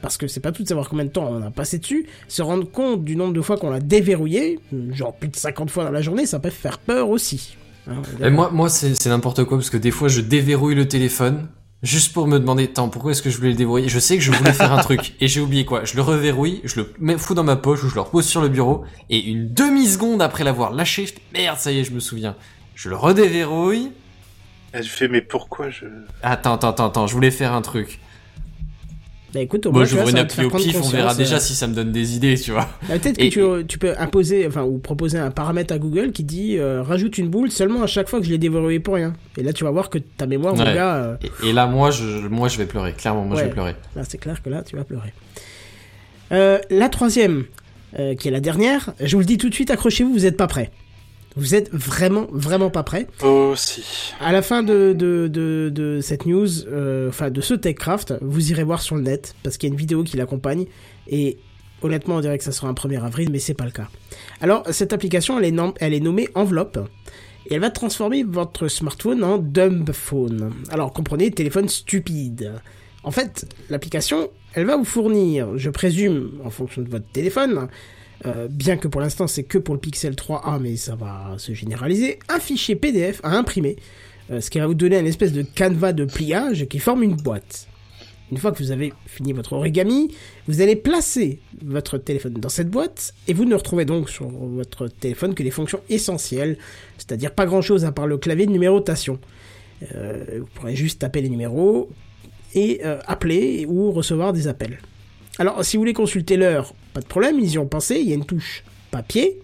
Parce que c'est pas tout de savoir combien de temps on a passé dessus, se rendre compte du nombre de fois qu'on l'a déverrouillé, genre plus de 50 fois dans la journée, ça peut faire peur aussi. Hein, et moi c'est n'importe quoi, parce que des fois je déverrouille le téléphone... Juste pour me demander, pourquoi est-ce que je voulais le déverrouiller? Je sais que je voulais faire un truc, et j'ai oublié quoi. Je le reverrouille, je le fous dans ma poche, ou je le repose sur le bureau, et une demi-seconde après l'avoir lâché, merde, ça y est, je me souviens. Je le redéverrouille. Je fais, mais pourquoi je... Attends, je voulais faire un truc. Bah écoute, au moins, j'ouvre une appli au pif, on verra déjà si ça me donne des idées, tu vois. Bah, peut-être que tu peux imposer, ou proposer un paramètre à Google qui dit rajoute une boule seulement à chaque fois que je l'ai déverrouillé pour rien. Et là, tu vas voir que ta mémoire, mon gars. Et là, moi, je vais pleurer. Clairement, je vais pleurer. Là, c'est clair que là, tu vas pleurer. La troisième, qui est la dernière. Je vous le dis tout de suite, accrochez-vous, vous êtes pas prêts. Vous êtes vraiment, vraiment pas prêts. Oh, si. À la fin de cette news, enfin de ce TechCraft, vous irez voir sur le net, parce qu'il y a une vidéo qui l'accompagne, et honnêtement, on dirait que ça sera un 1er avril, mais c'est pas le cas. Alors, cette application, elle est nommée Enveloppe, et elle va transformer votre smartphone en dumb phone. Alors, comprenez, téléphone stupide. En fait, l'application, elle va vous fournir, je présume, en fonction de votre téléphone, bien que pour l'instant c'est que pour le Pixel 3a, mais ça va se généraliser, un fichier PDF à imprimer, ce qui va vous donner une espèce de canevas de pliage qui forme une boîte. Une fois que vous avez fini votre origami, vous allez placer votre téléphone dans cette boîte, et vous ne retrouvez donc sur votre téléphone que les fonctions essentielles, c'est-à-dire pas grand-chose à part le clavier de numérotation. Vous pourrez juste taper les numéros, et appeler ou recevoir des appels. Alors, si vous voulez consulter l'heure, pas de problème, ils y ont pensé, il y a une touche papier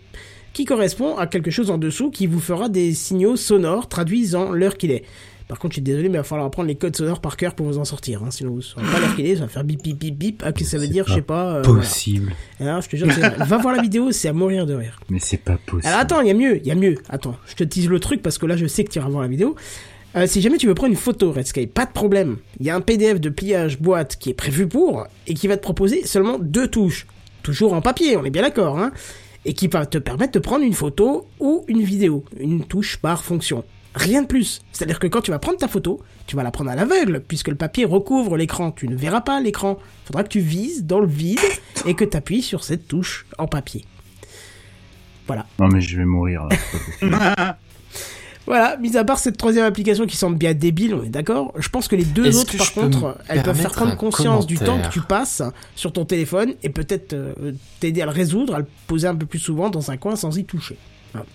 qui correspond à quelque chose en dessous qui vous fera des signaux sonores traduisant l'heure qu'il est. Par contre, je suis désolé, mais il va falloir apprendre les codes sonores par cœur pour vous en sortir, hein, sinon vous ne saurez pas l'heure qu'il est, ça va faire bip bip bip bip, ah, que ça veut c'est dire, je sais pas... possible. Voilà. Alors, je te jure, va voir la vidéo, c'est à mourir de rire. Mais c'est pas possible. Alors attends, il y a mieux, attends, je te tease le truc parce que là, je sais que tu iras voir la vidéo. Si jamais tu veux prendre une photo, Redsky, pas de problème. Il y a un PDF de pliage boîte qui est prévu pour, et qui va te proposer seulement 2 touches. Toujours en papier, on est bien d'accord, hein. Et qui va te permettre de prendre une photo ou une vidéo. Une touche par fonction. Rien de plus. C'est-à-dire que quand tu vas prendre ta photo, tu vas la prendre à l'aveugle, puisque le papier recouvre l'écran. Tu ne verras pas l'écran. Faudra que tu vises dans le vide et que tu appuies sur cette touche en papier. Voilà. Non mais je vais mourir là. Voilà, mis à part cette 3e application qui semble bien débile, on est d'accord, je pense que les 2 autres, par contre, elles peuvent faire prendre conscience du temps que tu passes sur ton téléphone et peut-être t'aider à le résoudre, à le poser un peu plus souvent dans un coin sans y toucher. Voilà.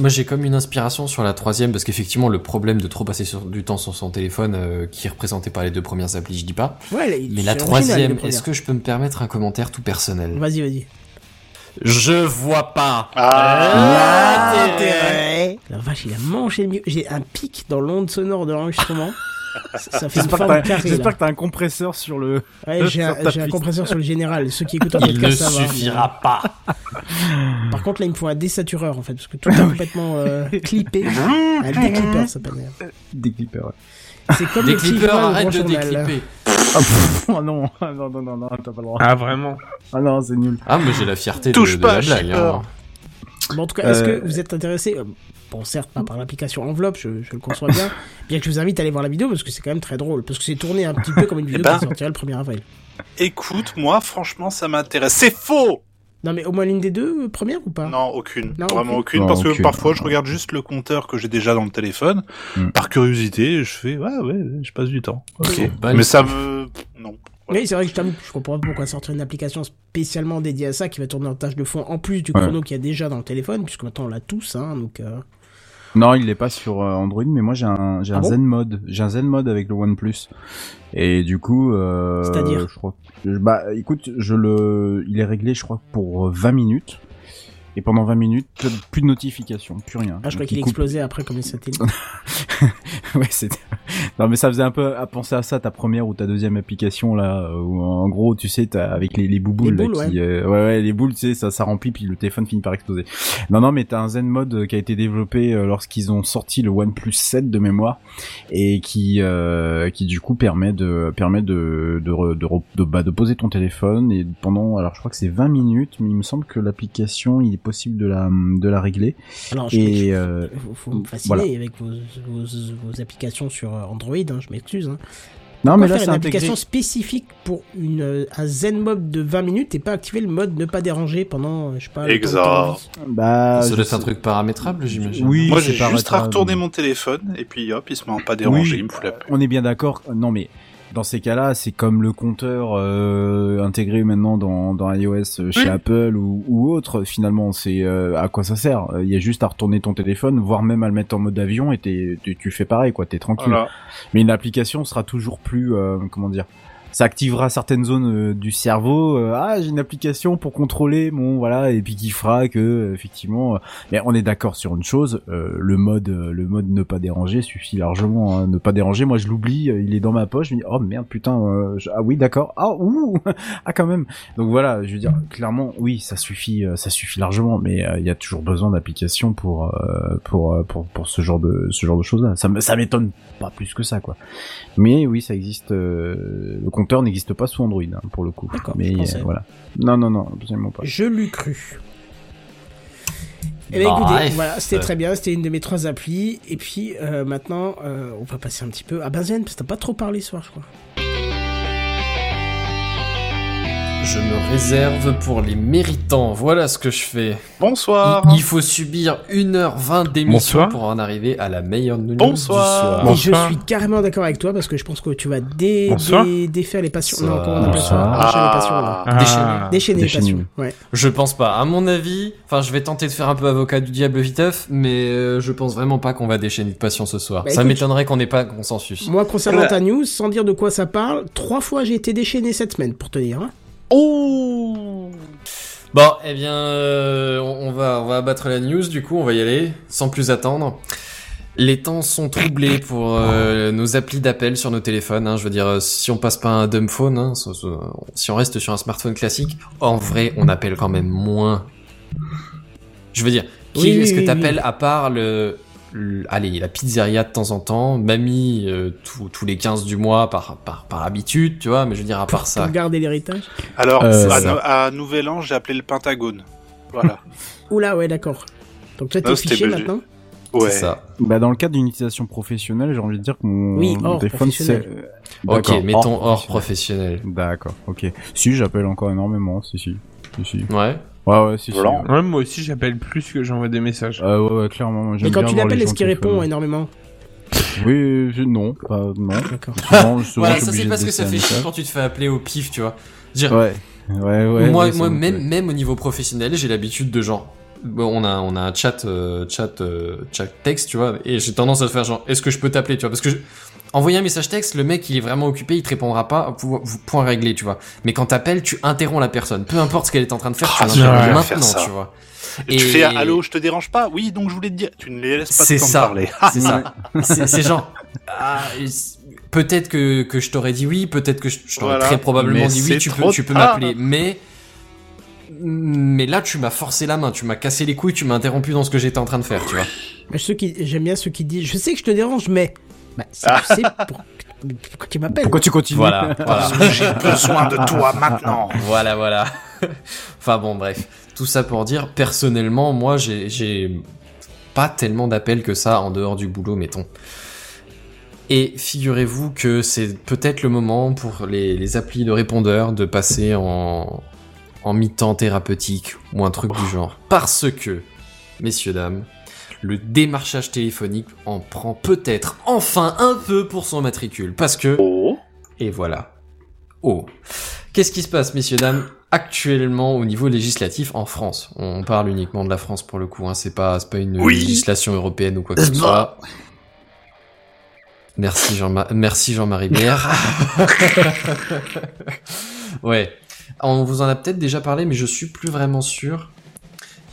Moi, j'ai comme une inspiration sur la 3e, parce qu'effectivement, le problème de trop passer du temps sur son téléphone, qui est représenté par les 2 premières applis, je dis pas. Ouais, mais la 3e, est-ce que je peux me permettre un commentaire tout personnel ? Vas-y. Je vois pas. L'intérêt. La vache, il a mangé le mieux. J'ai un pic dans l'onde sonore de l'enregistrement. Ça fait une forme carrée. J'espère que t'as un compresseur sur le. Ouais, j'ai un compresseur sur le général. Ceux qui écoutent en podcast, ça va. Il ne suffira pas. Par contre, là, il me faut un désatureur en fait, parce que tout est complètement clippé. Un déclippeur, ça s'appelle. Déclippeur. Ouais. C'est comme des clippers, arrête de déclipper. Oh non, non, t'as pas le droit. Ah vraiment ? Ah non, c'est nul. Ah mais j'ai la fierté touche de la blague. Bon, en tout cas, est-ce que vous êtes intéressé ? Bon, certes, pas par l'application Enveloppe, je le conçois bien. Bien que je vous invite à aller voir la vidéo parce que c'est quand même très drôle. Parce que c'est tourné un petit peu comme une vidéo qui sortira le 1er avril. Écoute, moi, franchement, ça m'intéresse. C'est faux ! Non mais au moins l'une des 2 premières ou pas ? Non, aucune. Non, vraiment aucune, parce que parfois je regarde juste le compteur que j'ai déjà dans le téléphone, par curiosité, je fais ouais, je passe du temps. Okay. Mais ça me... Non. Voilà. Mais c'est vrai que je comprends pas pourquoi sortir une application spécialement dédiée à ça qui va tourner en tâche de fond en plus du chrono qu'il y a déjà dans le téléphone, puisque maintenant on l'a tous, hein, donc... Non, il n'est pas sur Android, mais moi j'ai un Zen Mode. J'ai un Zen Mode avec le OnePlus. Et du coup, c'est-à-dire, je crois, écoute, il est réglé, je crois, pour 20 minutes. Et pendant 20 minutes, plus de notifications, plus rien. Ah, je crois qu'il explosait après comme les satellites. Ouais, c'était... Non, mais ça faisait un peu à penser à ça, ta première ou ta 2e application, là, où en gros, tu sais, t'as, avec les bouboules, les boules, là, qui, les boules, tu sais, ça remplit, puis le téléphone finit par exploser. Non, mais t'as un Zen Mode qui a été développé lorsqu'ils ont sorti le OnePlus 7 de mémoire, et qui du coup, permet de poser ton téléphone, et pendant, alors, je crois que c'est 20 minutes, mais il me semble que l'application, il est possible de la régler. Alors, faut me fasciner avec vos applications sur Android, hein, je m'excuse. Hein. Non, mais là, c'est une application spécifique pour un Zen Mode de 20 minutes et pas activer le mode ne pas déranger pendant, je sais pas... Exact. Ça doit être un truc paramétrable, j'imagine. Oui, moi, j'ai juste à retourner mon téléphone et puis hop, il se met en pas déranger, il me fout la paix. On est bien d'accord. Non, mais... Dans ces cas-là, c'est comme le compteur intégré maintenant dans iOS chez Apple ou autre. Finalement, c'est à quoi ça sert ? Il y a juste à retourner ton téléphone, voire même à le mettre en mode avion et tu fais pareil, quoi. T'es tranquille. Voilà. Mais une application sera toujours plus, ça activera certaines zones du cerveau. Ah, j'ai une application pour contrôler mon voilà, et puis qui fera que effectivement. Mais on est d'accord sur une chose, le mode ne pas déranger suffit largement. Hein, ne pas déranger. Moi, je l'oublie, il est dans ma poche. Je me dis oh merde, putain. Ah oui, d'accord. Ah ouh, ah quand même. Donc voilà, je veux dire clairement, oui, ça suffit largement. Mais il y a toujours besoin d'applications pour ce genre de choses là. Ça m'étonne pas plus que ça quoi. Mais oui, ça existe. Le compteur n'existe pas sous Android hein, pour le coup. D'accord, mais voilà. Non, absolument pas. Je l'ai cru. Eh bien, écoutez, voilà, c'était très bien, c'était une de mes trois applis. Et puis maintenant, on va passer un petit peu à Benzen, parce que t'as pas trop parlé ce soir, je crois. Je me réserve pour les méritants, voilà ce que je fais. Bonsoir. Il faut subir 1h20 d'émission pour en arriver à la meilleure news du soir. Bonsoir. Je suis carrément d'accord avec toi parce que je pense que tu vas défaire les passions. Non, comment on appelle ça ? Déchaîner les passions. Ouais. Je pense pas. À mon avis, enfin, je vais tenter de faire un peu avocat du diable viteuf, mais je pense vraiment pas qu'on va déchaîner de passion ce soir. Bah, ça m'étonnerait qu'on n'ait pas de consensus. Moi, concernant ta news, sans dire de quoi ça parle, 3 fois j'ai été déchaîné cette semaine, pour te dire. Hein. Oh. Bon, eh bien, on va abattre la news, du coup, on va y aller, sans plus attendre. Les temps sont troublés pour nos applis d'appel sur nos téléphones. Hein, je veux dire, si on passe pas un dumbphone, hein, si on reste sur un smartphone classique, en vrai, on appelle quand même moins. Je veux dire, est-ce que t'appelles à part allez, la pizzeria de temps en temps, mamie tous les 15 du mois par habitude, tu vois, mais je veux dire à part ça. Pour garder l'héritage. Alors à Nouvel An, j'ai appelé le Pentagone. Voilà. Oula, ouais, d'accord. Donc toi t'es fiché maintenant. Ouais. C'est ça. Bah dans le cadre d'une utilisation professionnelle, j'ai envie de dire que mon téléphone c'est OK, mettons hors professionnel. D'accord. OK. Si j'appelle encore énormément, si. Ouais. Ouais, si, voilà. Ouais, moi aussi j'appelle plus que j'envoie des messages. Ouais, clairement. Moi, j'aime. Et quand tu l'appelles, est-ce qu'il répond énormément ? Oui, non. D'accord. Souvent, ça c'est parce que ça fait chier quand tu te fais appeler au pif, tu vois. Dire, ouais. Moi, même au niveau professionnel, j'ai l'habitude de genre. On a un chat texte, tu vois, et j'ai tendance à te faire genre, est-ce que je peux t'appeler, tu vois, parce que envoyer un message texte, le mec il est vraiment occupé, il te répondra pas, point réglé, tu vois. Mais quand t'appelles, tu interromps la personne, peu importe ce qu'elle est en train de faire, tu l'interromps maintenant, tu vois. Et tu fais allô, je te dérange pas ? Oui, donc je voulais te dire, tu ne les laisses pas te parler. C'est ça. C'est genre. Peut-être que je t'aurais dit oui, peut-être que je t'aurais très probablement dit oui, tu peux m'appeler, mais là tu m'as forcé la main, tu m'as cassé les couilles, tu m'as interrompu dans ce que j'étais en train de faire, tu vois. J'aime bien ceux qui disent, je sais que je te dérange, mais. Bah, tu sais pourquoi tu m'appelles ? Pourquoi tu continues ? Voilà. Parce que j'ai besoin de toi maintenant. Voilà. Enfin bon, bref. Tout ça pour dire, personnellement, moi, j'ai pas tellement d'appels que ça en dehors du boulot, mettons. Et figurez-vous que c'est peut-être le moment pour les applis de répondeurs de passer en mi-temps thérapeutique ou un truc du genre. Parce que, messieurs, dames, le démarchage téléphonique en prend peut-être enfin un peu pour son matricule, parce que... Oh. Et voilà. Oh. Qu'est-ce qui se passe, messieurs, dames, actuellement au niveau législatif en France ? On parle uniquement de la France pour le coup, hein. C'est pas une législation européenne ou quoi que ce soit. Merci Jean-Marie Bière. Ouais. On vous en a peut-être déjà parlé, mais je suis plus vraiment sûr...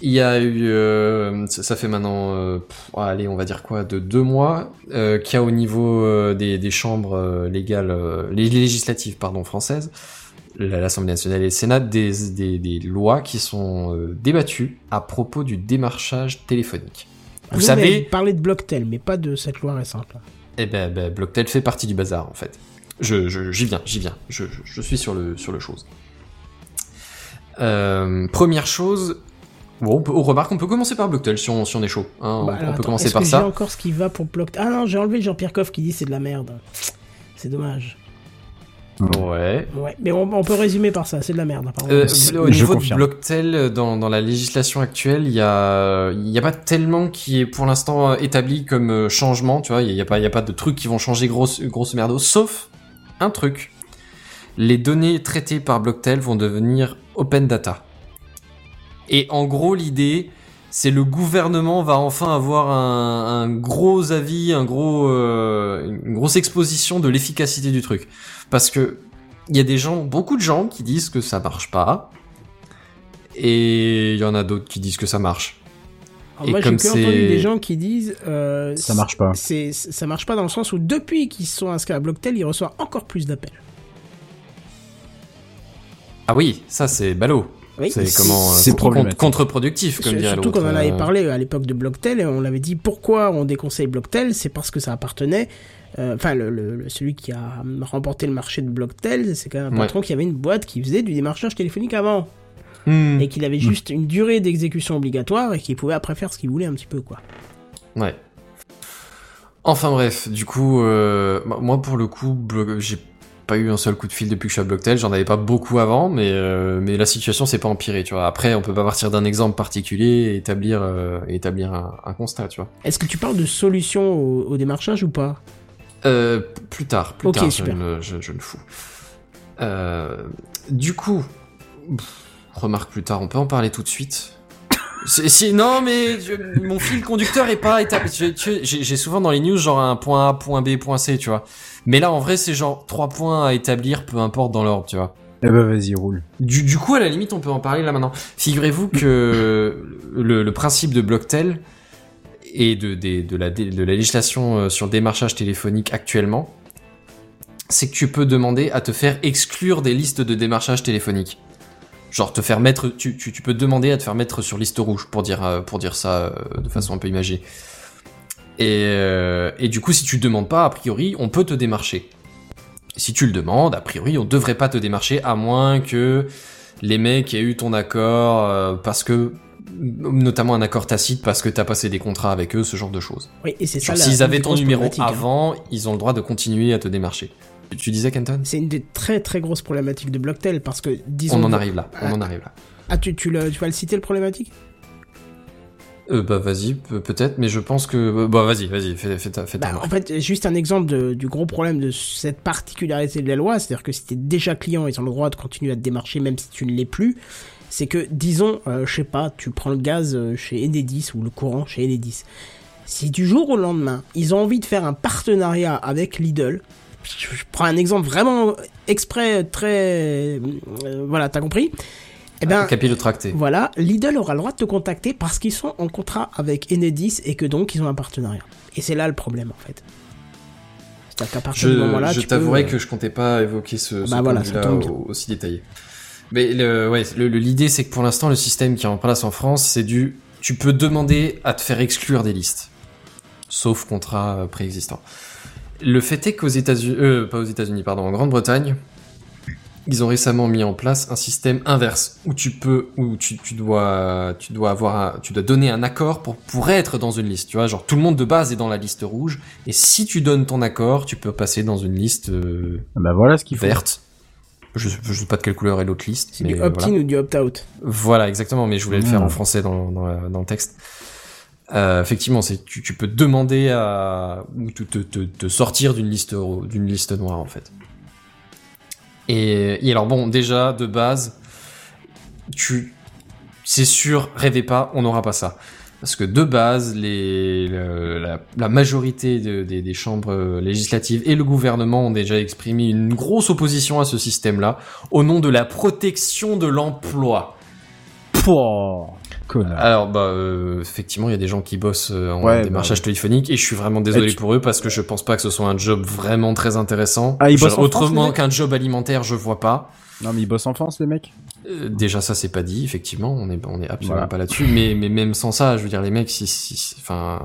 Il y a eu, ça fait maintenant, allez, on va dire quoi, de 2 mois, qu'il y a au niveau des chambres légales, législatives, pardon, françaises, l'Assemblée nationale et le Sénat, des lois qui sont débattues à propos du démarchage téléphonique. Vous savez, parler de Bloctel, mais pas de cette loi récente. Eh ben, Bloctel fait partie du bazar, en fait. J'y viens. Je suis sur le chose. Première chose. Bon, on peut commencer par Bloctel si on est chaud. Hein, on peut commencer par ça. J'ai encore ce qui va pour Bloctel. Ah non, j'ai enlevé Jean-Pierre Coff qui dit c'est de la merde. C'est dommage. Ouais. Mais on peut résumer par ça, c'est de la merde. Au niveau de Bloctel, dans la législation actuelle, il y a pas tellement qui est pour l'instant établi comme changement. Tu vois, il y a pas de trucs qui vont changer grosse merdo, sauf un truc. Les données traitées par Bloctel vont devenir open data. Et en gros, l'idée, c'est le gouvernement va enfin avoir un gros avis, une grosse exposition de l'efficacité du truc. Parce que il y a des gens, beaucoup de gens qui disent que ça marche pas, et il y en a d'autres qui disent que ça marche. Alors et moi, comme j'ai que entendu des gens qui disent ça marche pas. Ça marche pas dans le sens où depuis qu'ils sont inscrits à Bloctel, ils reçoivent encore plus d'appels. Ah oui, ça c'est ballot. Oui. C'est contre-productif, comme dirait l'autre. Surtout qu'on en avait parlé à l'époque de Bloctel, et on l'avait dit pourquoi on déconseille Bloctel, c'est parce que ça appartenait. Enfin, celui qui a remporté le marché de Bloctel, c'est quand même un patron qui avait une boîte qui faisait du démarchage téléphonique avant. Et qu'il avait juste une durée d'exécution obligatoire et qu'il pouvait après faire ce qu'il voulait un petit peu, quoi. Ouais. Enfin bref, du coup, moi pour le coup, j'ai pas eu un seul coup de fil depuis que je suis à Bloctel, j'en avais pas beaucoup avant, mais la situation s'est pas empirée, tu vois. Après, on peut pas partir d'un exemple particulier et établir un constat, tu vois. Est-ce que tu parles de solution au démarchage ou pas ? Plus tard, super. Je le fous. Du coup, remarque plus tard, on peut en parler tout de suite. Non, mais mon fil conducteur est pas établi. J'ai souvent dans les news genre un point A, point B, point C, tu vois. Mais là, en vrai, c'est genre 3 points à établir, peu importe dans l'ordre, tu vois. Eh ben, vas-y, roule. Du coup, à la limite, on peut en parler là maintenant. Figurez-vous que le principe de Bloctel et de la législation sur le démarchage téléphonique actuellement, c'est que tu peux demander à te faire exclure des listes de démarchage téléphonique. Genre te faire mettre, tu peux demander à te faire mettre sur liste rouge pour dire ça de façon un peu imagée. Et du coup, si tu demandes pas, a priori, on peut te démarcher. Si tu le demandes, a priori, on devrait pas te démarcher à moins que les mecs aient eu ton accord parce que notamment un accord tacite parce que t'as passé des contrats avec eux, ce genre de choses. Oui, et c'est ça. S'ils avaient ton numéro avant, ils ont le droit de continuer à te démarcher. Tu disais, Kenton ? C'est une des très très grosses problématiques de Bloctel parce que disons. On en arrive là. Ah, tu vas le citer, le problématique ? Vas-y, peut-être, mais je pense que... Vas-y, fais ta marque. En fait, juste un exemple du gros problème de cette particularité de la loi, c'est-à-dire que si t'es déjà client, ils ont le droit de continuer à te démarcher même si tu ne l'es plus, c'est que, disons, je sais pas, tu prends le gaz chez Enedis ou le courant chez Enedis. Si du jour au lendemain, ils ont envie de faire un partenariat avec Lidl, je prends un exemple vraiment exprès, très... voilà, t'as compris ? Eh ben, capillotracté. Voilà, Lidl aura le droit de te contacter parce qu'ils sont en contrat avec Enedis et que donc ils ont un partenariat. Et c'est là le problème, en fait. C'est-à-dire qu'à partir de ce moment-là, je t'avouerais que je comptais pas évoquer ce point-là aussi détaillé. Mais l'idée, c'est que pour l'instant, le système qui est en place en France, c'est tu peux demander à te faire exclure des listes, sauf contrat préexistant. Le fait est qu'aux États-Unis, en Grande-Bretagne, ils ont récemment mis en place un système inverse où tu dois donner un accord pour être dans une liste, tu vois, genre tout le monde de base est dans la liste rouge et si tu donnes ton accord, tu peux passer dans une liste voilà ce qu'il faut. Verte. Je sais pas de quelle couleur est l'autre liste. C'est du opt-in ou du opt-out. Voilà, exactement, mais je voulais le faire en français dans le texte. Effectivement, tu peux demander à ou te sortir d'une liste noire en fait. Et alors bon, déjà de base, c'est sûr, rêvez pas, on n'aura pas ça, parce que de base, la majorité des chambres législatives et le gouvernement ont déjà exprimé une grosse opposition à ce système-là au nom de la protection de l'emploi. Pouah. Alors effectivement il y a des gens qui bossent en démarchage téléphonique et je suis vraiment désolé pour eux parce que je pense pas que ce soit un job vraiment très intéressant. Ah, ils bossent autrement qu'un job alimentaire, je vois pas. Non mais ils bossent en France les mecs. Déjà ça c'est pas dit, effectivement, on est absolument pas là-dessus, mais même sans ça, je veux dire les mecs si enfin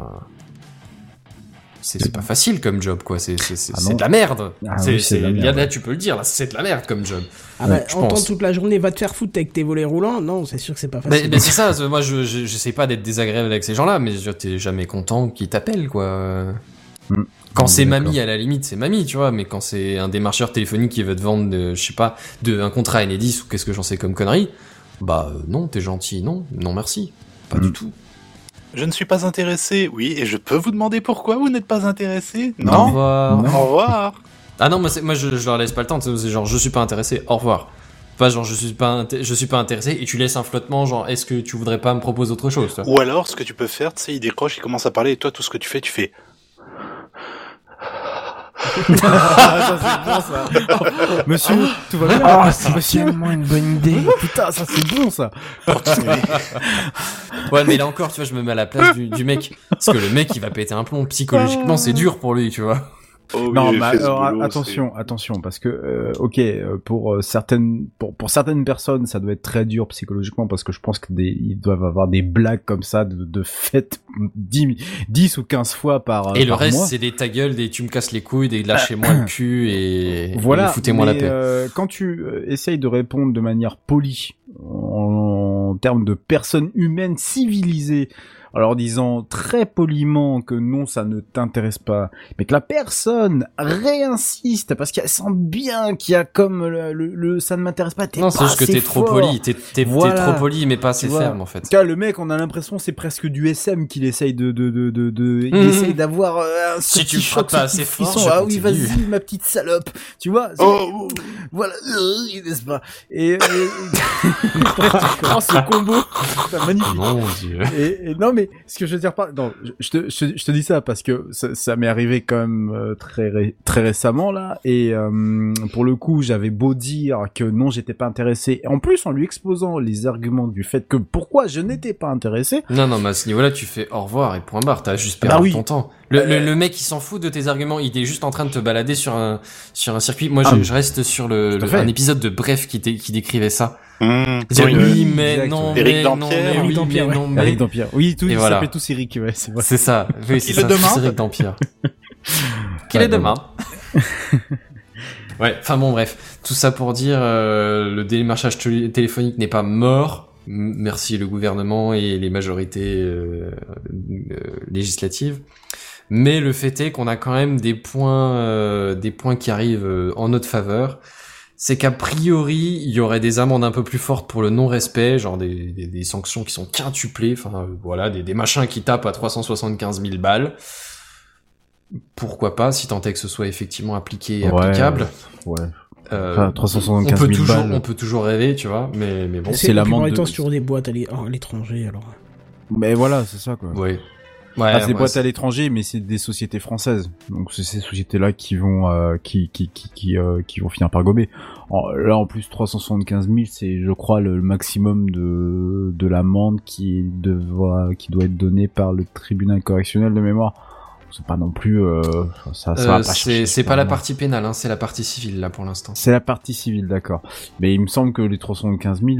c'est pas facile comme job, quoi. C'est de la merde. Ah, c'est de la merde. Là, tu peux le dire. Là, c'est de la merde comme job. Ah bah, entendre toute la journée, va te faire foutre avec tes volets roulants. Non, c'est sûr que c'est pas facile. Mais c'est ça. Moi, j'essaie pas d'être désagréable avec ces gens-là, mais t'es jamais content qu'ils t'appellent, quoi. Quand c'est mamie, à la limite, c'est mamie, tu vois. Mais quand c'est un démarcheur téléphonique qui veut te vendre, je sais pas, un contrat Enedis ou qu'est-ce que j'en sais comme connerie, bah non, t'es gentil, non merci, pas du tout. Je ne suis pas intéressé, oui, et je peux vous demander pourquoi vous n'êtes pas intéressé ? Non. Au revoir. Ah non, moi je leur laisse pas le temps, c'est genre je suis pas intéressé, au revoir. Pas genre je suis pas intéressé et tu laisses un flottement, genre est-ce que tu voudrais pas me proposer autre chose, toi ? Ou alors ce que tu peux faire, tu sais, ils décrochent, ils commencent à parler et toi tout ce que tu fais. Ah, ça c'est bon ça. Monsieur, tout va bien. Ah, c'est tellement une bonne idée. Putain, ça c'est bon ça. Ouais, mais là encore, tu vois, je me mets à la place du mec, parce que le mec, il va péter un plomb psychologiquement, c'est dur pour lui, tu vois. Oh, non, mais alors, boulot, attention, parce que ok, pour certaines personnes, ça doit être très dur psychologiquement, parce que je pense que ils doivent avoir des blagues comme ça de fête 10 ou 15 fois par. Et par le reste, mois. C'est des ta gueule, des tu me casses les couilles, des lâchez-moi le cul et voilà. Et foutez-moi la paix. Quand tu essayes de répondre de manière polie, en termes de personnes humaines civilisées. Alors disant très poliment que non, ça ne t'intéresse pas, mais que la personne réinsiste parce qu'elle sent bien qu'il y a comme le ça ne m'intéresse pas. T'es non, c'est juste que t'es fort. Trop poli, voilà. T'es trop poli, mais pas assez ferme en fait. Car le mec, on a l'impression c'est presque du SM qu'il essaye de il essaye d'avoir un si tu frappes pas assez fort, ah oui vas-y ma petite salope, tu vois. Oh. Voilà, n'est-ce pas. Et ce combo, c'est magnifique. Mon Dieu. Et non mais ce que je veux dire pas, non, je te dis ça parce que ça m'est arrivé quand même très récemment là, et pour le coup j'avais beau dire que non j'étais pas intéressé, en plus en lui exposant les arguments du fait que pourquoi je n'étais pas intéressé. Non mais à ce niveau là tu fais au revoir et point barre, t'as juste perdu ton temps. Le mec il s'en fout de tes arguments, il est juste en train de te balader sur un circuit. Moi je reste sur un épisode de Bref qui décrivait ça. Oui, mais non, Eric Dampierre. Oui, mais Eric Dampierre. Oui, tous, ils s'appellent tous Eric, ouais, c'est vrai. C'est ça. Oui, c'est ça. C'est Eric Dampierre. Qui est demain. Ouais, enfin bon, bref. Tout ça pour dire, le démarchage téléphonique n'est pas mort. Merci le gouvernement et les majorités, législatives. Mais le fait est qu'on a quand même des points qui arrivent en notre faveur. C'est qu'a priori, il y aurait des amendes un peu plus fortes pour le non-respect, genre des sanctions qui sont quintuplées, enfin voilà, des machins qui tapent à 375 000 balles. Pourquoi pas, si tant est que ce soit effectivement appliqué et applicable. Ouais. Enfin, 375 000 balles. On peut toujours rêver, tu vois, mais bon. C'est l'amende sur des boîtes à l'étranger, alors. Mais voilà, c'est ça, quoi. Ouais. Ouais, c'est boîtes à l'étranger, mais c'est des sociétés françaises. Donc c'est ces sociétés-là qui vont qui vont finir par gober. Là en plus 375 000, c'est je crois le maximum de l'amende qui doit être donnée par le tribunal correctionnel de mémoire. C'est pas non plus ça va pas chercher, c'est pas la partie pénale hein, c'est la partie civile là pour l'instant. C'est la partie civile, d'accord. Mais il me semble que les 315 000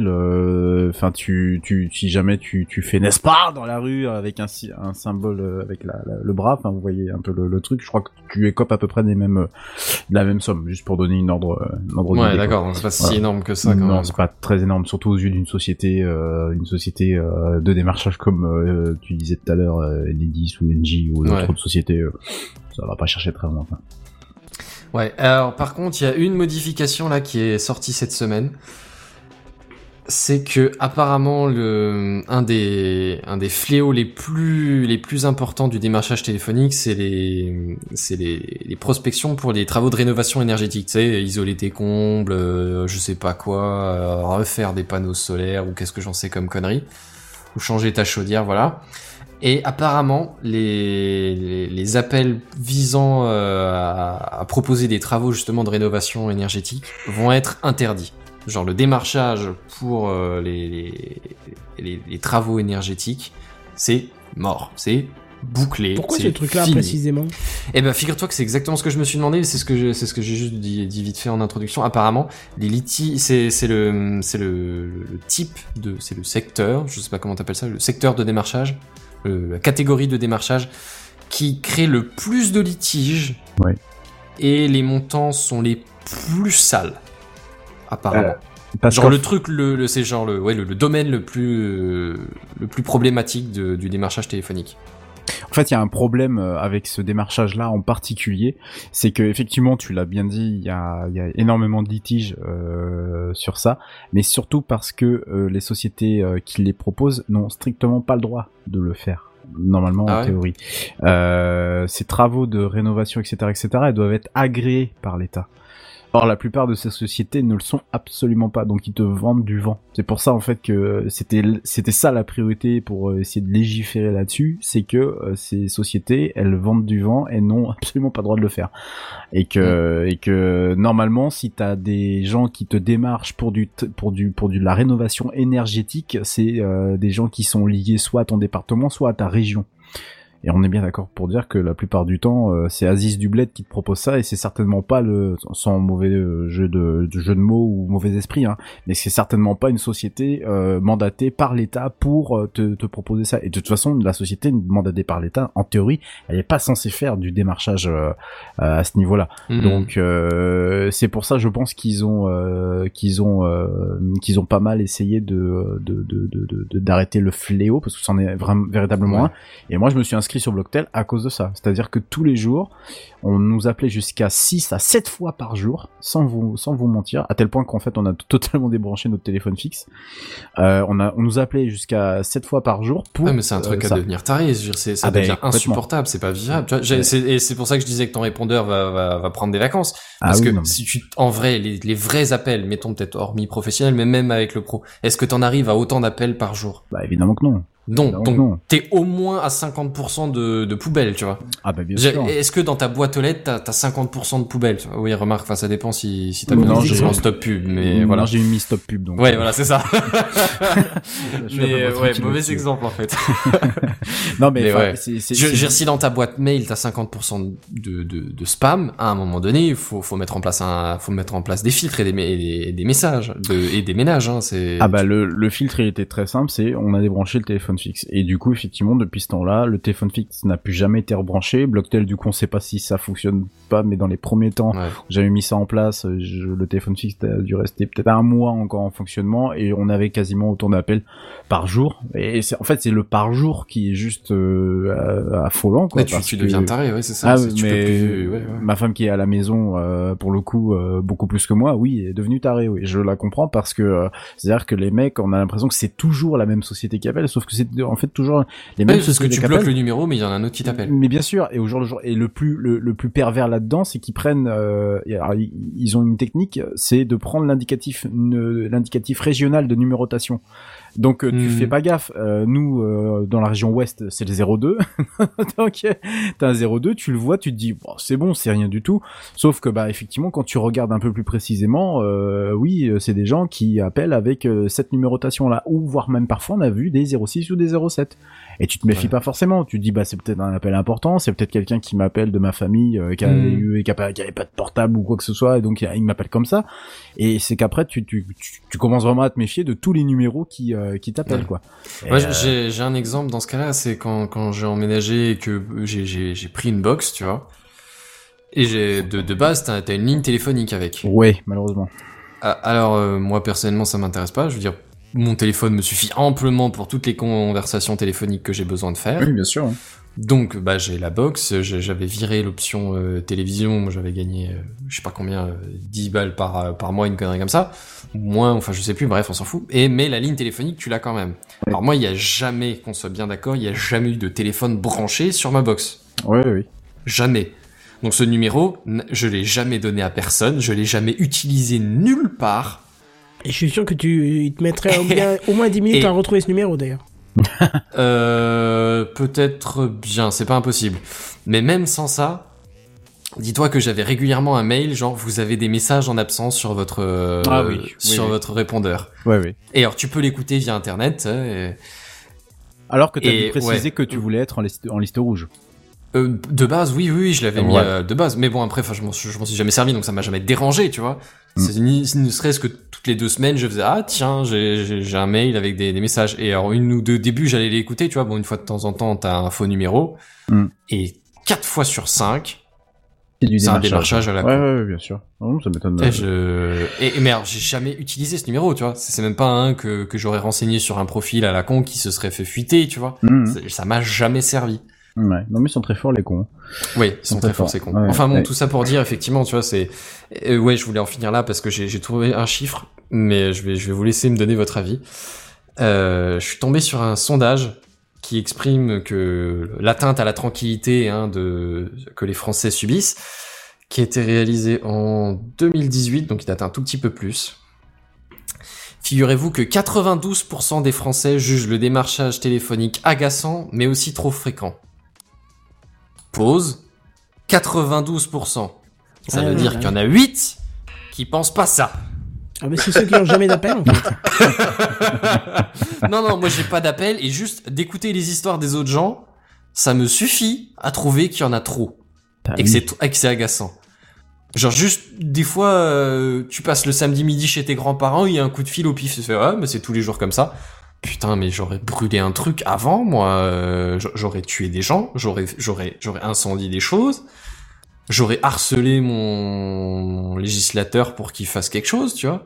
enfin tu si jamais tu fais n'est-ce pas dans la rue avec un symbole avec le bras, enfin vous voyez un peu le truc, je crois que tu écopes à peu près de la même somme, juste pour donner une ordre d'idée. Ouais, d'accord, quoi. C'est pas si énorme que ça quand même. Non, c'est pas très énorme, surtout aux yeux d'une société de démarchage comme tu disais tout à l'heure, Enedis ou Engie ou d'autres sociétés. Ça va pas chercher très loin. Ouais, alors par contre, il y a une modification là qui est sortie cette semaine. C'est que apparemment un des fléaux les plus importants du démarchage téléphonique, c'est les prospections pour les travaux de rénovation énergétique, tu sais, isoler tes combles, je sais pas quoi, refaire des panneaux solaires ou qu'est-ce que j'en sais comme conneries, ou changer ta chaudière, voilà. Et apparemment, les appels visant à proposer des travaux justement de rénovation énergétique vont être interdits. Genre le démarchage pour les travaux énergétiques, c'est mort, c'est bouclé. Pourquoi ce truc-là précisément ? Eh ben, figure-toi que c'est exactement ce que je me suis demandé. C'est ce que j'ai juste dit vite fait en introduction. Apparemment, les litis, c'est le type de, c'est le secteur, je sais pas comment t'appelles ça, le secteur de démarchage. La catégorie de démarchage qui crée le plus de litiges et les montants sont les plus sales apparemment. Genre le truc c'est genre le domaine le plus problématique du démarchage téléphonique. En fait, il y a un problème avec ce démarchage-là en particulier, c'est que effectivement, tu l'as bien dit, il y a énormément de litiges sur ça, mais surtout parce que les sociétés qui les proposent n'ont strictement pas le droit de le faire. Normalement en théorie, ces travaux de rénovation, etc., elles doivent être agréées par l'État. Or la plupart de ces sociétés ne le sont absolument pas, donc ils te vendent du vent. C'est pour ça en fait que c'était ça la priorité pour essayer de légiférer là-dessus, c'est que ces sociétés elles vendent du vent et n'ont absolument pas le droit de le faire. Et que normalement si t'as des gens qui te démarchent pour de la rénovation énergétique, c'est des gens qui sont liés soit à ton département, soit à ta région. Et on est bien d'accord pour dire que la plupart du temps, c'est Aziz Dubled qui te propose ça, et c'est certainement pas sans mauvais jeu de mots ou mauvais esprit, hein, mais c'est certainement pas une société mandatée par l'État pour te proposer ça. Et de toute façon, la société mandatée par l'État, en théorie, elle est pas censée faire du démarchage à ce niveau-là. Mmh. Donc c'est pour ça, je pense qu'ils ont pas mal essayé d'arrêter le fléau, parce que c'en est véritablement un. Et moi, je me suis inscrit sur Bloctel à cause de ça. C'est-à-dire que tous les jours, on nous appelait jusqu'à 6 à 7 fois par jour, sans vous mentir, à tel point qu'en fait, on a totalement débranché notre téléphone fixe. On nous appelait jusqu'à 7 fois par jour pour... Ah, mais c'est un truc à devenir taré, ça devient insupportable, c'est pas viable. Tu vois, et c'est pour ça que je disais que ton répondeur va prendre des vacances. Parce que si tu... En vrai, les vrais appels, mettons peut-être hormis professionnels, mais même avec le pro, est-ce que t'en arrives à autant d'appels par jour ? Bah, évidemment que non. Donc, t'es au moins à 50% de poubelle, tu vois. Ah bah bien sûr. Est-ce que dans ta boîte aux lettres, t'as 50% de poubelle ? Oui, remarque, enfin ça dépend si t'as mis en stop pub, mais voilà. Non, j'ai mis stop pub, donc. Ouais, voilà, c'est ça. mais ouais, mauvais exemple en fait. Non mais ouais. Si dans ta boîte mail, t'as 50% de spam, à un moment donné, il faut mettre en place des filtres et des messages et des ménages. Hein, c'est... Ah bah le filtre il était très simple, c'est on a débranché le téléphone fixe. Et du coup, effectivement, depuis ce temps-là, le téléphone fixe n'a plus jamais été rebranché. Bloctel, du coup, on sait pas si ça fonctionne pas, mais dans les premiers temps, j'avais mis ça en place. Le téléphone fixe a dû rester peut-être un mois encore en fonctionnement et on avait quasiment autant d'appels par jour. Et c'est le par jour qui est juste affolant, quoi. Tu deviens taré, ouais, c'est ça. Ah, c'est, mais plus... ouais. Ma femme qui est à la maison, pour le coup, beaucoup plus que moi, oui, est devenue tarée. Oui. Je la comprends parce que c'est-à-dire que les mecs, on a l'impression que c'est toujours la même société qui appelle, sauf que c'est en fait toujours les mêmes choses que tu bloques le numéro, mais il y en a un autre qui t'appelle. Mais bien sûr, et au jour le jour, et le plus pervers là-dedans, c'est qu'ils prennent. Alors, ils ont une technique, c'est de prendre l'indicatif régional de numérotation. Donc tu fais pas gaffe. Nous, dans la région ouest, c'est le 02. Donc t'as un 02, tu le vois, tu te dis c'est bon, c'est rien du tout. Sauf que effectivement, quand tu regardes un peu plus précisément, oui, c'est des gens qui appellent avec cette numérotation là, ou voire même parfois on a vu des 06 ou des 07. Et tu te méfies pas forcément. Tu te dis c'est peut-être un appel important, c'est peut-être quelqu'un qui m'appelle de ma famille qui avait pas de portable ou quoi que ce soit, et donc il m'appelle comme ça. Et c'est qu'après tu commences vraiment à te méfier de tous les numéros qui t'appellent, quoi. Moi, j'ai un exemple dans ce cas-là, c'est quand j'ai emménagé et que j'ai pris une box, tu vois. Et j'ai de base t'as une ligne téléphonique avec. Ouais, malheureusement. Alors moi personnellement ça m'intéresse pas, je veux dire. Mon téléphone me suffit amplement pour toutes les conversations téléphoniques que j'ai besoin de faire. Oui, bien sûr. Donc, j'ai la box, j'avais viré l'option télévision, j'avais gagné, je sais pas combien, 10 balles par mois, une connerie comme ça. Moins, enfin, je sais plus, bref, on s'en fout. Mais la ligne téléphonique, tu l'as quand même. Oui. Alors moi, il y a jamais, qu'on soit bien d'accord, il y a jamais eu de téléphone branché sur ma box. Oui. Jamais. Donc ce numéro, je l'ai jamais donné à personne, je l'ai jamais utilisé nulle part. Et je suis sûr que il te mettrait au moins 10 minutes à retrouver ce numéro, d'ailleurs. Peut-être bien, c'est pas impossible. Mais même sans ça, dis-toi que j'avais régulièrement un mail, genre, vous avez des messages en absence sur votre, votre répondeur. Oui. Et alors, tu peux l'écouter via Internet. Alors que t'avais précisé que tu voulais être en liste rouge. De base, oui, je l'avais mis de base. Mais bon, après, je m'en suis jamais servi, donc ça m'a jamais dérangé, tu vois. Ne serait-ce que toutes les 2 semaines, je faisais, tiens, j'ai un mail avec des messages. Et alors, 1 ou 2 débuts, j'allais les écouter, tu vois. Bon, une fois de temps en temps, t'as un faux numéro. Et 4 fois sur 5, c'est un démarchage à la con. Ouais, bien sûr. Non, ça m'étonne. Mais alors, j'ai jamais utilisé ce numéro, tu vois. C'est même pas un que j'aurais renseigné sur un profil à la con qui se serait fait fuiter, tu vois. Ça m'a jamais servi. Ouais, non mais ils sont très forts les cons. Oui, ils sont très forts ces cons. Ouais, enfin bon, tout ça pour dire effectivement, tu vois, c'est je voulais en finir là parce que j'ai trouvé un chiffre, mais je vais vous laisser me donner votre avis. Je suis tombé sur un sondage qui exprime que l'atteinte à la tranquillité que les Français subissent, qui a été réalisé en 2018, donc il date un tout petit peu plus. Figurez-vous que 92% des Français jugent le démarchage téléphonique agaçant, mais aussi trop fréquent. Pause. 92%. Ça veut dire qu'il y en a 8 qui pensent pas ça. Ah mais c'est ceux qui n'ont jamais d'appel en fait. Non, moi j'ai pas d'appel et juste d'écouter les histoires des autres gens, ça me suffit à trouver qu'il y en a trop. Et que c'est agaçant. Genre juste, des fois, tu passes le samedi midi chez tes grands-parents, il y a un coup de fil au pif, tu fais « Ah, mais c'est tous les jours comme ça ». Putain, mais j'aurais brûlé un truc avant, moi. J'aurais tué des gens, j'aurais incendié des choses, j'aurais harcelé mon législateur pour qu'il fasse quelque chose, tu vois.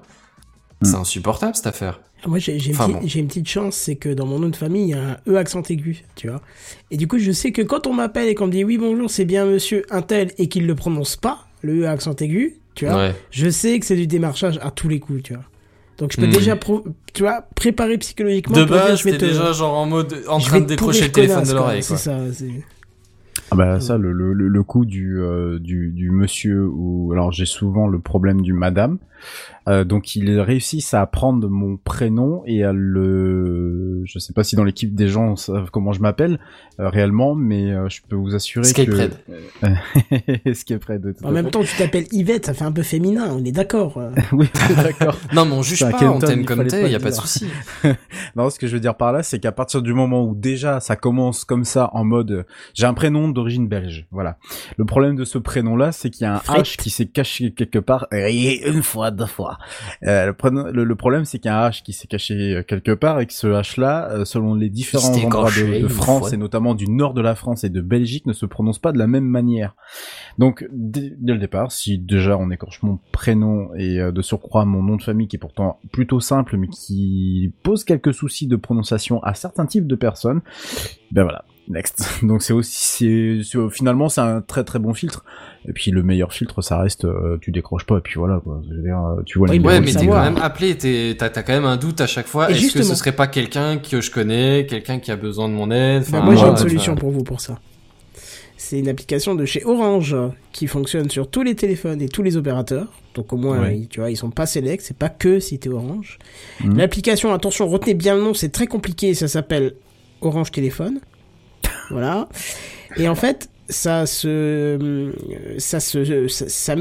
C'est insupportable, cette affaire. Moi, j'ai une petite chance, c'est que dans mon nom de famille, il y a un E accent aigu, tu vois. Et du coup, je sais que quand on m'appelle et qu'on me dit « Oui, bonjour, c'est bien monsieur un tel » et qu'il ne le prononce pas, le E accent aigu, tu vois, je sais que c'est du démarchage à tous les coups, tu vois. Donc je peux déjà, tu vois, préparer psychologiquement. De base, j'étais déjà genre en mode en train de décrocher le téléphone de l'oreille, quoi. C'est ça, Ah bah ça, le coup du monsieur, ou alors j'ai souvent le problème du madame. Donc ils réussissent à prendre mon prénom et à le, je sais pas si dans l'équipe des gens savent comment je m'appelle réellement, mais je peux vous assurer que ce qui est près de tout. En même temps, tu t'appelles Yvette, ça fait un peu féminin, on est d'accord. Oui, d'accord. Non, mais on juge pas, Kenton, on t'aime comme t'es, y a pas de souci. Non, ce que je veux dire par là, c'est qu'à partir du moment où déjà ça commence comme ça en mode, j'ai un prénom d'origine belge, voilà. Le problème de ce prénom-là, c'est qu'il y a un H qui s'est caché quelque part, et une fois, deux fois. Le problème, c'est qu'il y a un H qui s'est caché quelque part et que ce H-là, selon les différents endroits de France et notamment du nord de la France et de Belgique, ne se prononce pas de la même manière. Donc, dès le départ, si déjà on écorche mon prénom et de surcroît mon nom de famille qui est pourtant plutôt simple mais qui pose quelques soucis de prononciation à certains types de personnes, ben voilà. Next. Donc c'est aussi, finalement c'est un très très bon filtre. Et puis le meilleur filtre, ça reste, tu décroches pas et puis voilà quoi. Je veux dire, tu vois. Oui, ouais, mais t'es quand même appelé, t'as quand même un doute à chaque fois. Et est-ce que ce serait pas quelqu'un que je connais, quelqu'un qui a besoin de mon aide? Enfin, moi j'ai une solution pour vous pour ça. C'est une application de chez Orange qui fonctionne sur tous les téléphones et tous les opérateurs. Donc au moins, tu vois, ils sont pas sélects, c'est pas que si t'es Orange. L'application, attention, retenez bien le nom, c'est très compliqué. Ça s'appelle Orange Téléphone. Voilà. Et en fait, ça met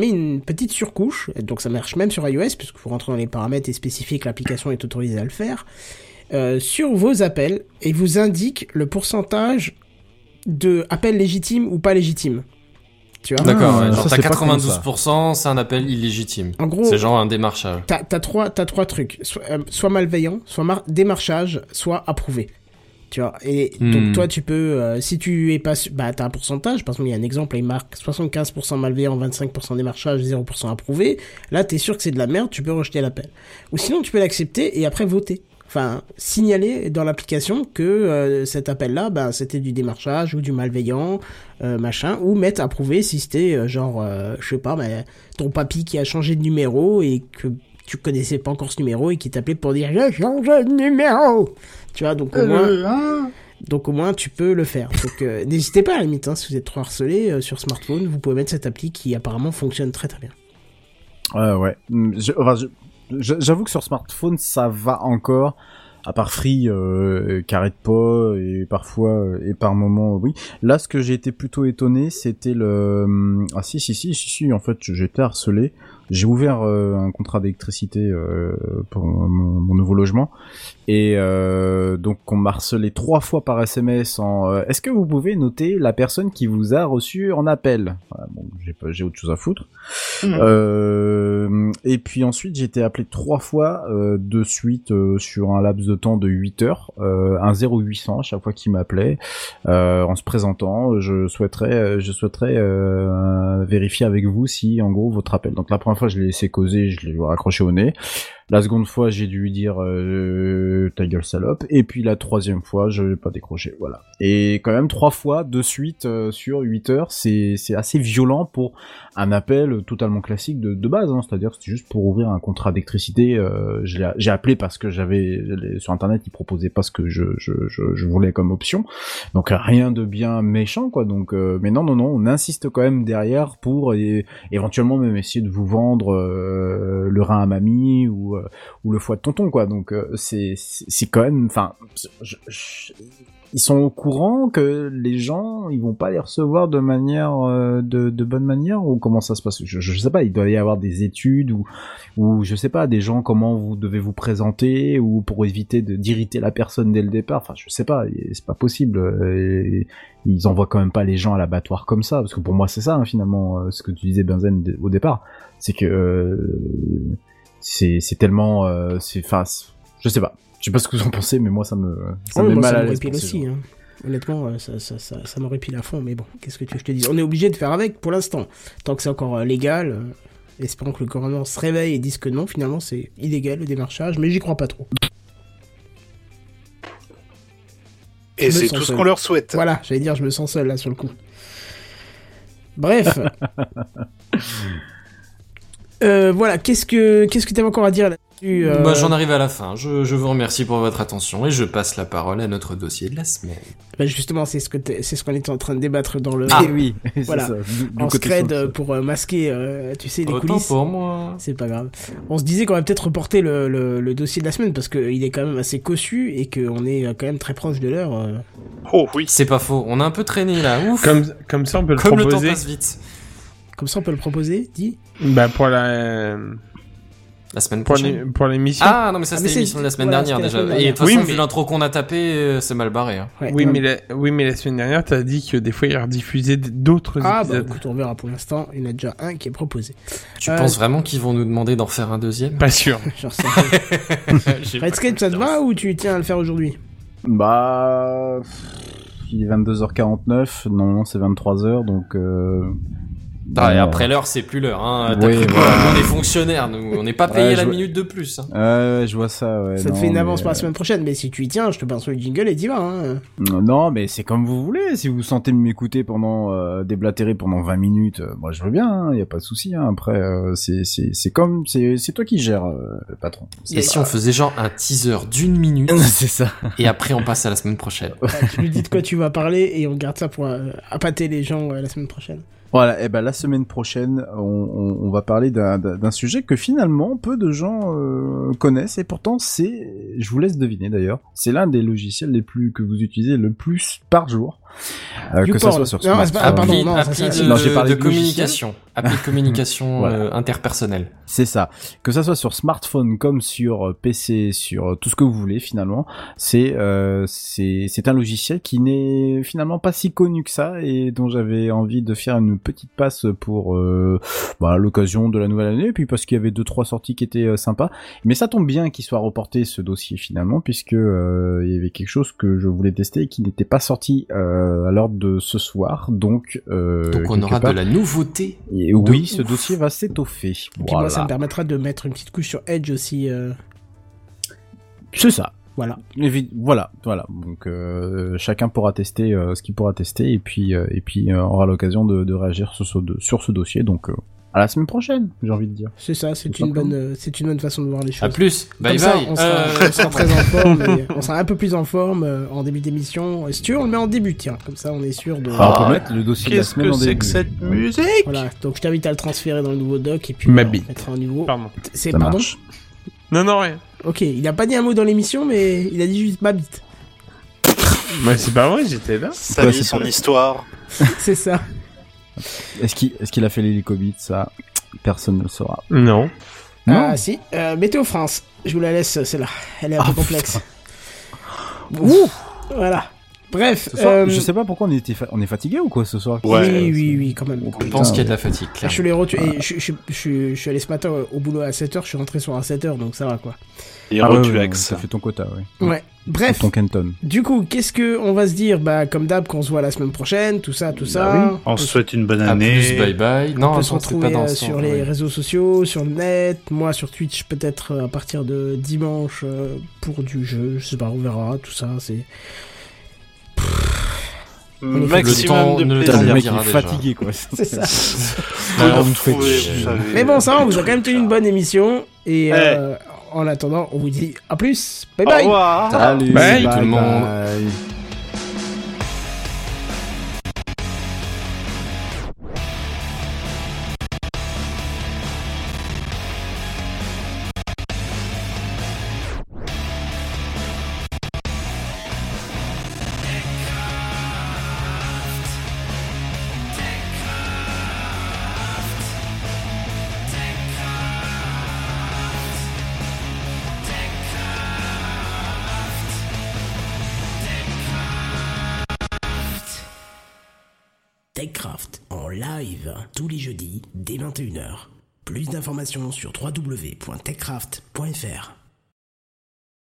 une petite surcouche. Donc ça marche même sur iOS, puisque vous rentrez dans les paramètres et spécifiques, l'application est autorisée à le faire, sur vos appels, et vous indique le pourcentage de appels légitimes ou pas légitimes. Tu vois. D'accord, genre ça, t'as 92%, c'est un appel illégitime. En gros, c'est genre un démarchage. T'as trois trucs, soit malveillant, soit démarchage, soit approuvé. Tu vois, et donc toi tu peux, si tu es pas, t'as un pourcentage, par exemple il y a un exemple, il marque 75% malveillant, 25% démarchage, 0% approuvé, là t'es sûr que c'est de la merde, tu peux rejeter l'appel. Ou sinon tu peux l'accepter et après voter. Enfin, signaler dans l'application que cet appel-là, c'était du démarchage ou du malveillant, ou mettre approuvé si c'était ton papy qui a changé de numéro et que tu connaissais pas encore ce numéro et qui t'appelait pour dire « J'ai changé de numéro !» Tu vois, donc au moins tu peux le faire. Donc n'hésitez pas à la limite, si vous êtes trop harcelé sur smartphone, vous pouvez mettre cette appli qui apparemment fonctionne très très bien. J'avoue que sur smartphone ça va encore, à part Free, Carrette Pas, et parfois, et par moments, oui. Là, ce que j'ai été plutôt étonné, c'était le... Ah si, en fait, j'étais harcelé. J'ai ouvert un contrat d'électricité pour mon nouveau logement, et donc on m'a harcelé 3 fois par SMS en est-ce que vous pouvez noter la personne qui vous a reçu en appel? Voilà, bon, j'ai autre chose à foutre. Et puis ensuite j'ai été appelé 3 fois de suite sur un laps de temps de 8 heures, un 0800 à chaque fois qu'il m'appelait, en se présentant, je souhaiterais vérifier avec vous si en gros votre appel. Donc la première fois je l'ai laissé causer, je l'ai raccroché au nez. La seconde fois, j'ai dû lui dire ta gueule salope. Et puis la troisième fois, je n'ai pas décroché. Voilà. Et quand même, 3 fois de suite sur 8 heures, c'est assez violent pour un appel totalement classique de base. Hein. C'est-à-dire que c'était juste pour ouvrir un contrat d'électricité. J'ai appelé parce que j'avais sur Internet, ils ne proposaient pas ce que je voulais comme option. Donc rien de bien méchant, quoi. Donc, mais non, on insiste quand même derrière pour éventuellement même essayer de vous vendre le rein à mamie ou le foie de tonton, quoi. Donc c'est quand même, enfin, ils sont au courant que les gens, ils vont pas les recevoir de manière de bonne manière, ou comment ça se passe? Je sais pas, il doit y avoir des études ou je sais pas, des gens, comment vous devez vous présenter, ou pour éviter d'irriter la personne dès le départ. Enfin, je sais pas, c'est pas possible. Et ils envoient quand même pas les gens à l'abattoir comme ça, parce que pour moi c'est ça, hein, finalement, ce que tu disais, Benzen, au départ, c'est que c'est tellement je sais pas. Je sais pas ce que vous en pensez, mais moi ça me met mal à l'aise. Ça me répile aussi, hein. Honnêtement, ça me répile à fond, mais bon, qu'est-ce que je te dis ? On est obligé de faire avec pour l'instant, tant que c'est encore légal. Espérons que le gouvernement se réveille et dise que non, finalement c'est illégal le démarchage, mais j'y crois pas trop. Et c'est tout ce qu'on leur souhaite. Voilà, j'allais dire, je me sens seul là sur le coup. Bref. Voilà, qu'est-ce que t'avais encore à dire là-dessus j'en arrive à la fin. Je vous remercie pour votre attention et je passe la parole à notre dossier de la semaine. Bah justement, c'est ce qu'on était en train de débattre dans le. Ah oui, voilà. C'est ça. En scred pour masquer, tu sais, les coulisses. Autant pour moi. C'est pas grave. On se disait qu'on va peut-être reporter le dossier de la semaine parce qu'il est quand même assez cossu et qu'on est quand même très proche de l'heure. Oh oui, c'est pas faux. On a un peu traîné là. Ouf. Comme ça, on peut le proposer. Comme le temps passe vite. Comme ça, on peut le proposer, dis. Bah pour la semaine prochaine. Pour l'émission. Ah non, mais ça c'était l'émission de la semaine dernière déjà. Et de toute façon, vu l'intro qu'on a tapé, c'est mal barré. Hein. Ouais, oui, mais la semaine dernière, t'as dit que des fois il rediffusait d'autres épisodes. Bah écoute, on verra pour l'instant. Il y en a déjà un qui est proposé. Tu penses vraiment qu'ils vont nous demander d'en refaire un deuxième ? Pas sûr. Genre ça. Redscape, ça te va ou tu tiens à le faire aujourd'hui ? Bah. Il est 22h49. Non, c'est 23h donc. Et après l'heure, c'est plus l'heure. Hein. Oui, on est fonctionnaires, nous. On n'est pas payé la minute de plus. Hein. Je vois ça. Ouais, ça te fait une avance pour la semaine prochaine, mais si tu y tiens, je te pince le jingle et t'y vas. Hein. Non, mais c'est comme vous voulez. Si vous sentez m'écouter pendant déblatérer pendant 20 minutes, moi je veux bien. Il y a pas de souci. Hein. Après, c'est toi qui gères, le patron. Et si on faisait genre un teaser d'une minute, c'est ça. Et après, on passe à la semaine prochaine. Tu lui dis de quoi tu vas parler et on garde ça pour appâter les gens la semaine prochaine. Voilà, et ben la semaine prochaine, on va parler d'un sujet que finalement peu de gens connaissent, et pourtant je vous laisse deviner d'ailleurs, c'est l'un des logiciels que vous utilisez le plus par jour, que ça soit sur smartphone. Appli de communication, appli de communication interpersonnelle. C'est ça, que ça soit sur smartphone comme sur PC, sur tout ce que vous voulez finalement, c'est un logiciel qui n'est finalement pas si connu que ça et dont j'avais envie de faire une petite passe pour l'occasion de la nouvelle année, et puis parce qu'il y avait 2-3 sorties qui étaient sympas, mais ça tombe bien qu'il soit reporté ce dossier finalement, puisque il y avait quelque chose que je voulais tester et qui n'était pas sorti à l'heure de ce soir, donc on aura de la nouveauté, et oui, ce dossier va s'étoffer, et puis moi ça me permettra de mettre une petite couche sur Edge aussi, c'est ça. Voilà. Donc chacun pourra tester ce qu'il pourra tester, et puis aura l'occasion de réagir sur ce dossier. Donc à la semaine prochaine, j'ai envie de dire. C'est ça, c'est une bonne façon de voir les choses. À plus. Bye bye. On sera très en forme, on sera un peu plus en forme en début d'émission. Si tu veux, on le met en début, tiens, comme ça on est sûr de. Ah, on peut mettre le dossier de la semaine en début. Qu'est-ce que c'est que cette musique ? Voilà, donc je t'invite à le transférer dans le nouveau doc et puis on mettra un nouveau. Pardon. C'est ça pardon. Marche. Non, rien. Ok, il a pas dit un mot dans l'émission, mais il a dit juste ma bite. Mais c'est pas vrai, j'étais là. Ça dit son histoire. C'est ça. Est-ce qu'il a fait l'hélicobite, ça ? Personne ne le saura. Non. Ah si, Météo France. Je vous la laisse, celle-là. Elle est un peu complexe. Ouh. Voilà. Bref, soir, je sais pas pourquoi on est fatigué ou quoi ce soir. Ouais, oui, quand même. Je pense qu'il y a de la fatigue. Clairement. Je suis allé ce matin au boulot à 7h, je suis rentré à 7h, donc ça va quoi. Et tu as fait ton quota, ouais. Ouais. Bref, du coup, qu'est-ce qu'on va se dire? Bah, comme d'hab, qu'on se voit la semaine prochaine, tout ça. Oui. On se souhaite une bonne année. À plus, bye bye. Non, on peut se retrouver sur les réseaux sociaux, sur le net, moi sur Twitch, peut-être à partir de dimanche pour du jeu, je sais pas, on verra, tout ça, c'est... Maximum de plaisir. Le mec est fatigué, quoi. C'est ça. Mais bon, ça, on vous a quand même tenu une bonne émission, et... En attendant, on vous dit à plus. Bye bye. Au revoir. Salut. Bye tout le monde. Bye. Tous les jeudis, dès 21h. Plus d'informations sur www.techcraft.fr.